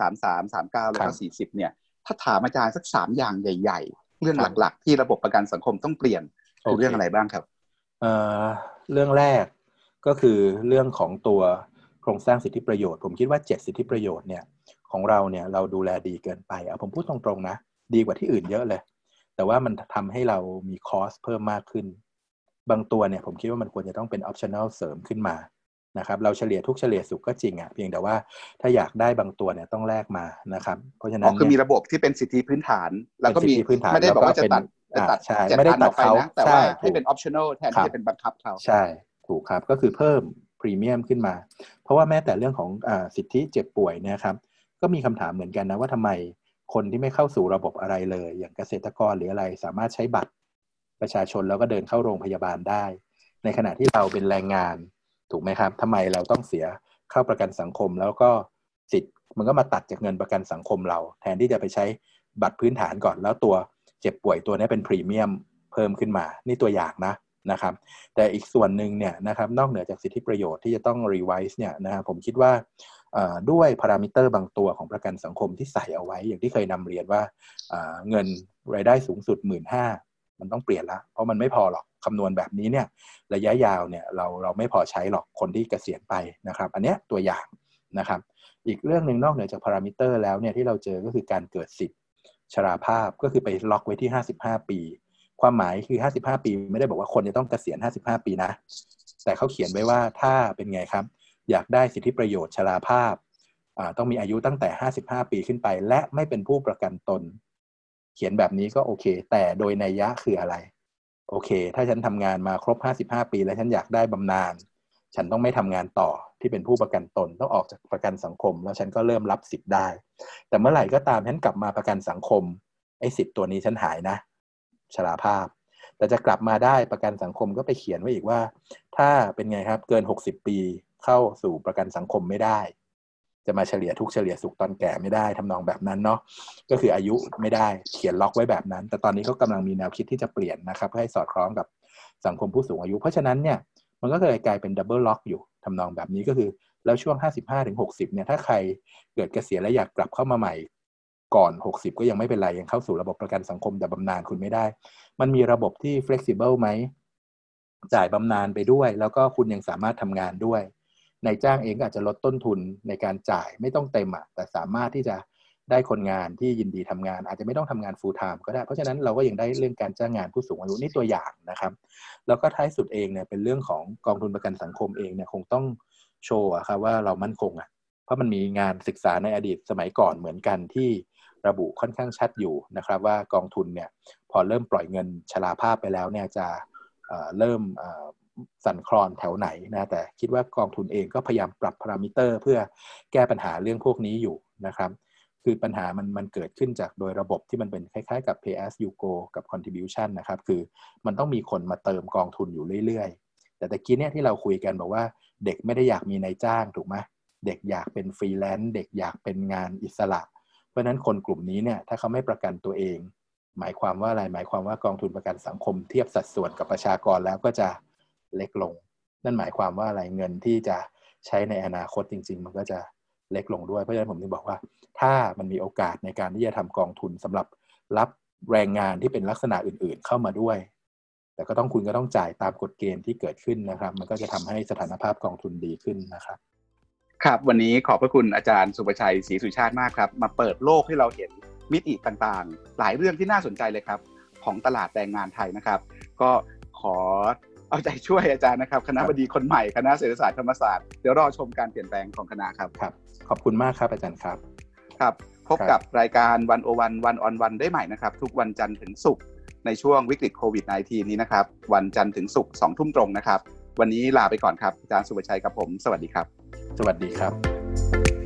33 39แล้วก็40เนี่ยถ้าถามอาจารย์สัก3อย่างใหญ่ๆเรื่องหลักๆที่ระบบประกันสังคมต้องเปลี่ยนคือเรื่องอะไรบ้างครับเรื่องแรกก็คือเรื่องของตัวโครงสร้างสิทธิประโยชน์ผมคิดว่า7สิทธิประโยชน์เนี่ยของเราเนี่ยเราดูแลดีเกินไปผมพูดตรงๆนะดีกว่าที่อื่นเยอะเลยแต่ว่ามันทำให้เรามีคอสเพิ่มมากขึ้นบางตัวเนี่ยผมคิดว่ามันควรจะต้องเป็นออปชั่นแนลเสริมขึ้นมา นะครับเราเฉลี่ยทุกเฉลี่ยสุขก็จริงอ่ะเพียงแต่ว่าถ้าอยากได้บางตัวเนี่ยต้องแลกมานะครับเพราะฉะนั้นก็คือมีระบบที่เป็นสิทธิพื้นฐานแล้วก็มีไม่ได้บอกว่าจะตัดไม่ได้ตัดเขาแต่ว่าให้เป็น optional แทนที่จะเป็นบังคับเขาใช่ถูกครับก็คือเพิ่มพรีเมียมขึ้นมาเพราะว่าแม้แต่เรื่องของสิทธิเจ็บป่วยนะครับก็มีคำถามเหมือนกันนะว่าทำไมคนที่ไม่เข้าสู่ระบบอะไรเลยอย่างเกษตรกรหรืออะไรสามารถใช้บัตรประชาชนแล้วก็เดินเข้าโรงพยาบาลได้ในขณะที่เราเป็นแรงงานถูกไหมครับทำไมเราต้องเสียเข้าประกันสังคมแล้วก็สิทธิ์มันก็มาตัดจากเงินประกันสังคมเราแทนที่จะไปใช้บัตรพื้นฐานก่อนแล้วตัวเจ็บป่วยตัวนี้เป็นพรีเมียมเพิ่มขึ้นมานี่ตัวอย่างนะครับแต่อีกส่วนหนึ่งเนี่ยนะครับนอกเหนือจากสิทธิประโยชน์ที่จะต้องรีไวซ์เนี่ยนะครับผมคิดว่าด้วยพารามิเตอร์บางตัวของประกันสังคมที่ใส่เอาไว้อย่างที่เคยนำเรียนว่าเงินรายได้สูงสุด 15,000 มันต้องเปลี่ยนละเพราะมันไม่พอหรอกคำนวณแบบนี้เนี่ยระยะยาวเนี่ยเราไม่พอใช้หรอกคนที่เกษียณไปนะครับอันเนี้ยตัวอย่างนะครับอีกเรื่องนึงนอกเหนือจากพารามิเตอร์แล้วเนี่ยที่เราเจอก็คือการเกิดสิทธิ์ชราภาพก็คือไปล็อกไว้ที่55ปีความหมายคือ55ปีไม่ได้บอกว่าคนจะต้องเกษียณ55ปีนะแต่เขาเขียนไว้ว่าถ้าเป็นไงครับอยากได้สิทธิประโยชน์ชราภาพต้องมีอายุตั้งแต่55ปีขึ้นไปและไม่เป็นผู้ประกันตนเขียนแบบนี้ก็โอเคแต่โดยนัยยะคืออะไรโอเคถ้าฉันทำงานมาครบ55ปีแล้วฉันอยากได้บำนาญฉันต้องไม่ทำงานต่อที่เป็นผู้ประกันตนต้องออกจากประกันสังคมแล้วฉันก็เริ่มรับสิทธิ์ได้แต่เมื่อไหร่ก็ตามฉันกลับมาประกันสังคมไอ้สิทธิ์ตัวนี้ฉันหายนะชราภาพแต่จะกลับมาได้ประกันสังคมก็ไปเขียนไว้อีกว่าถ้าเป็นไงครับเกิน60ปีเข้าสู่ประกันสังคมไม่ได้จะมาเฉลี่ยทุกข์เฉลี่ยสุขตอนแก่ไม่ได้ทำนองแบบนั้นเนาะก็คืออายุไม่ได้เขียนล็อกไว้แบบนั้นแต่ตอนนี้เขากำลังมีแนวคิดที่จะเปลี่ยนนะครับให้สอดคล้องกับสังคมผู้สูงอายุเพราะฉะนั้นเนี่ยมันก็เลยกลายเป็นดับเบิลล็อกอยู่ทำนองแบบนี้ก็คือแล้วช่วง 55-60 เนี่ยถ้าใครเกิดเกษียณและอยากกลับเข้ามาใหม่ก่อน60ก็ยังไม่เป็นไรยังเข้าสู่ระบบประกันสังคมแต่บำนาญคุณไม่ได้มันมีระบบที่ flexible ไหมจ่ายบำนาญไปด้วยแล้วก็คุณยังสามารถทำงานด้วยนายจ้างเองก็อาจจะลดต้นทุนในการจ่ายไม่ต้องเต็มอ่ะแต่สามารถที่จะได้คนงานที่ยินดีทำงานอาจจะไม่ต้องทำงาน full time ก็ได้เพราะฉะนั้นเราก็ยังได้เรื่องการจ้างงานผู้สูงอายุนี่ตัวอย่างนะครับแล้วก็ท้ายสุดเองเนี่ยเป็นเรื่องของกองทุนประกันสังคมเองเนี่ยคงต้องโชว์ครับว่าเรามั่นคงอ่ะเพราะมันมีงานศึกษาในอดีตสมัยก่อนเหมือนกันที่ระบุค่อนข้างชัดอยู่นะครับว่ากองทุนเนี่ยพอเริ่มปล่อยเงินชราภาพไปแล้วเนี่ยจะเริ่มสั่นคลอนแถวไหนนะแต่คิดว่ากองทุนเองก็พยายามปรับพารามิเตอร์เพื่อแก้ปัญหาเรื่องพวกนี้อยู่นะครับคือปัญหามันเกิดขึ้นจากโดยระบบที่มันเป็นคล้ายๆกับ Pay as you go กับ contribution นะครับคือมันต้องมีคนมาเติมกองทุนอยู่เรื่อยๆแต่ตะกี้เนี่ยที่เราคุยกันบอกว่าเด็กไม่ได้อยากมีนายจ้างถูกไหมเด็กอยากเป็นฟรีแลนซ์เด็กอยากเป็นงานอิสระเพราะนั้นคนกลุ่มนี้เนี่ยถ้าเขาไม่ประกันตัวเองหมายความว่าอะไรหมายความว่ากองทุนประกันสังคมเทียบสัดส่วนกับประชากรแล้วก็จะเล็กลงนั่นหมายความว่าอะไรเงินที่จะใช้ในอนาคตจริงๆมันก็จะเล็กลงด้วยเพราะฉะนั้นผมถึงบอกว่าถ้ามันมีโอกาสในการที่จะทำกองทุนสำหรับรับแรงงานที่เป็นลักษณะอื่นๆเข้ามาด้วยแต่ก็ต้องคุณก็ต้องจ่ายตามกฎเกณฑ์ที่เกิดขึ้นนะครับมันก็จะทำให้สถานภาพกองทุนดีขึ้นนะครับครับวันนี้ขอบพระคุณอาจารย์สุประชัยศรีสุชาติมากครับมาเปิดโลกให้เราเห็นมิติต่างๆหลายเรื่องที่น่าสนใจเลยครับของตลาดแรงงานไทยนะครับก็ขอเอาใจช่วยอาจารย์นะครับคณะบดีคนใหม่คณะเศรษฐศาสตร์ธรรมศาสตร์เดี๋ยวรอชมการเปลี่ยนแปลงของคณะครับครับขอบคุณมากครับอาจารย์ครับครับพบกับรายการ 101 One-on-One ได้ใหม่นะครับทุกวันจันทร์ถึงศุกร์ในช่วงวิกฤตโควิด -19 นี้นะครับวันจันทร์ถึงศุกร์2ทุ่มตรงนะครับวันนี้ลาไปก่อนครับอาจารย์สุประชัยกับผมสวัสดีครับสวัสดีครับ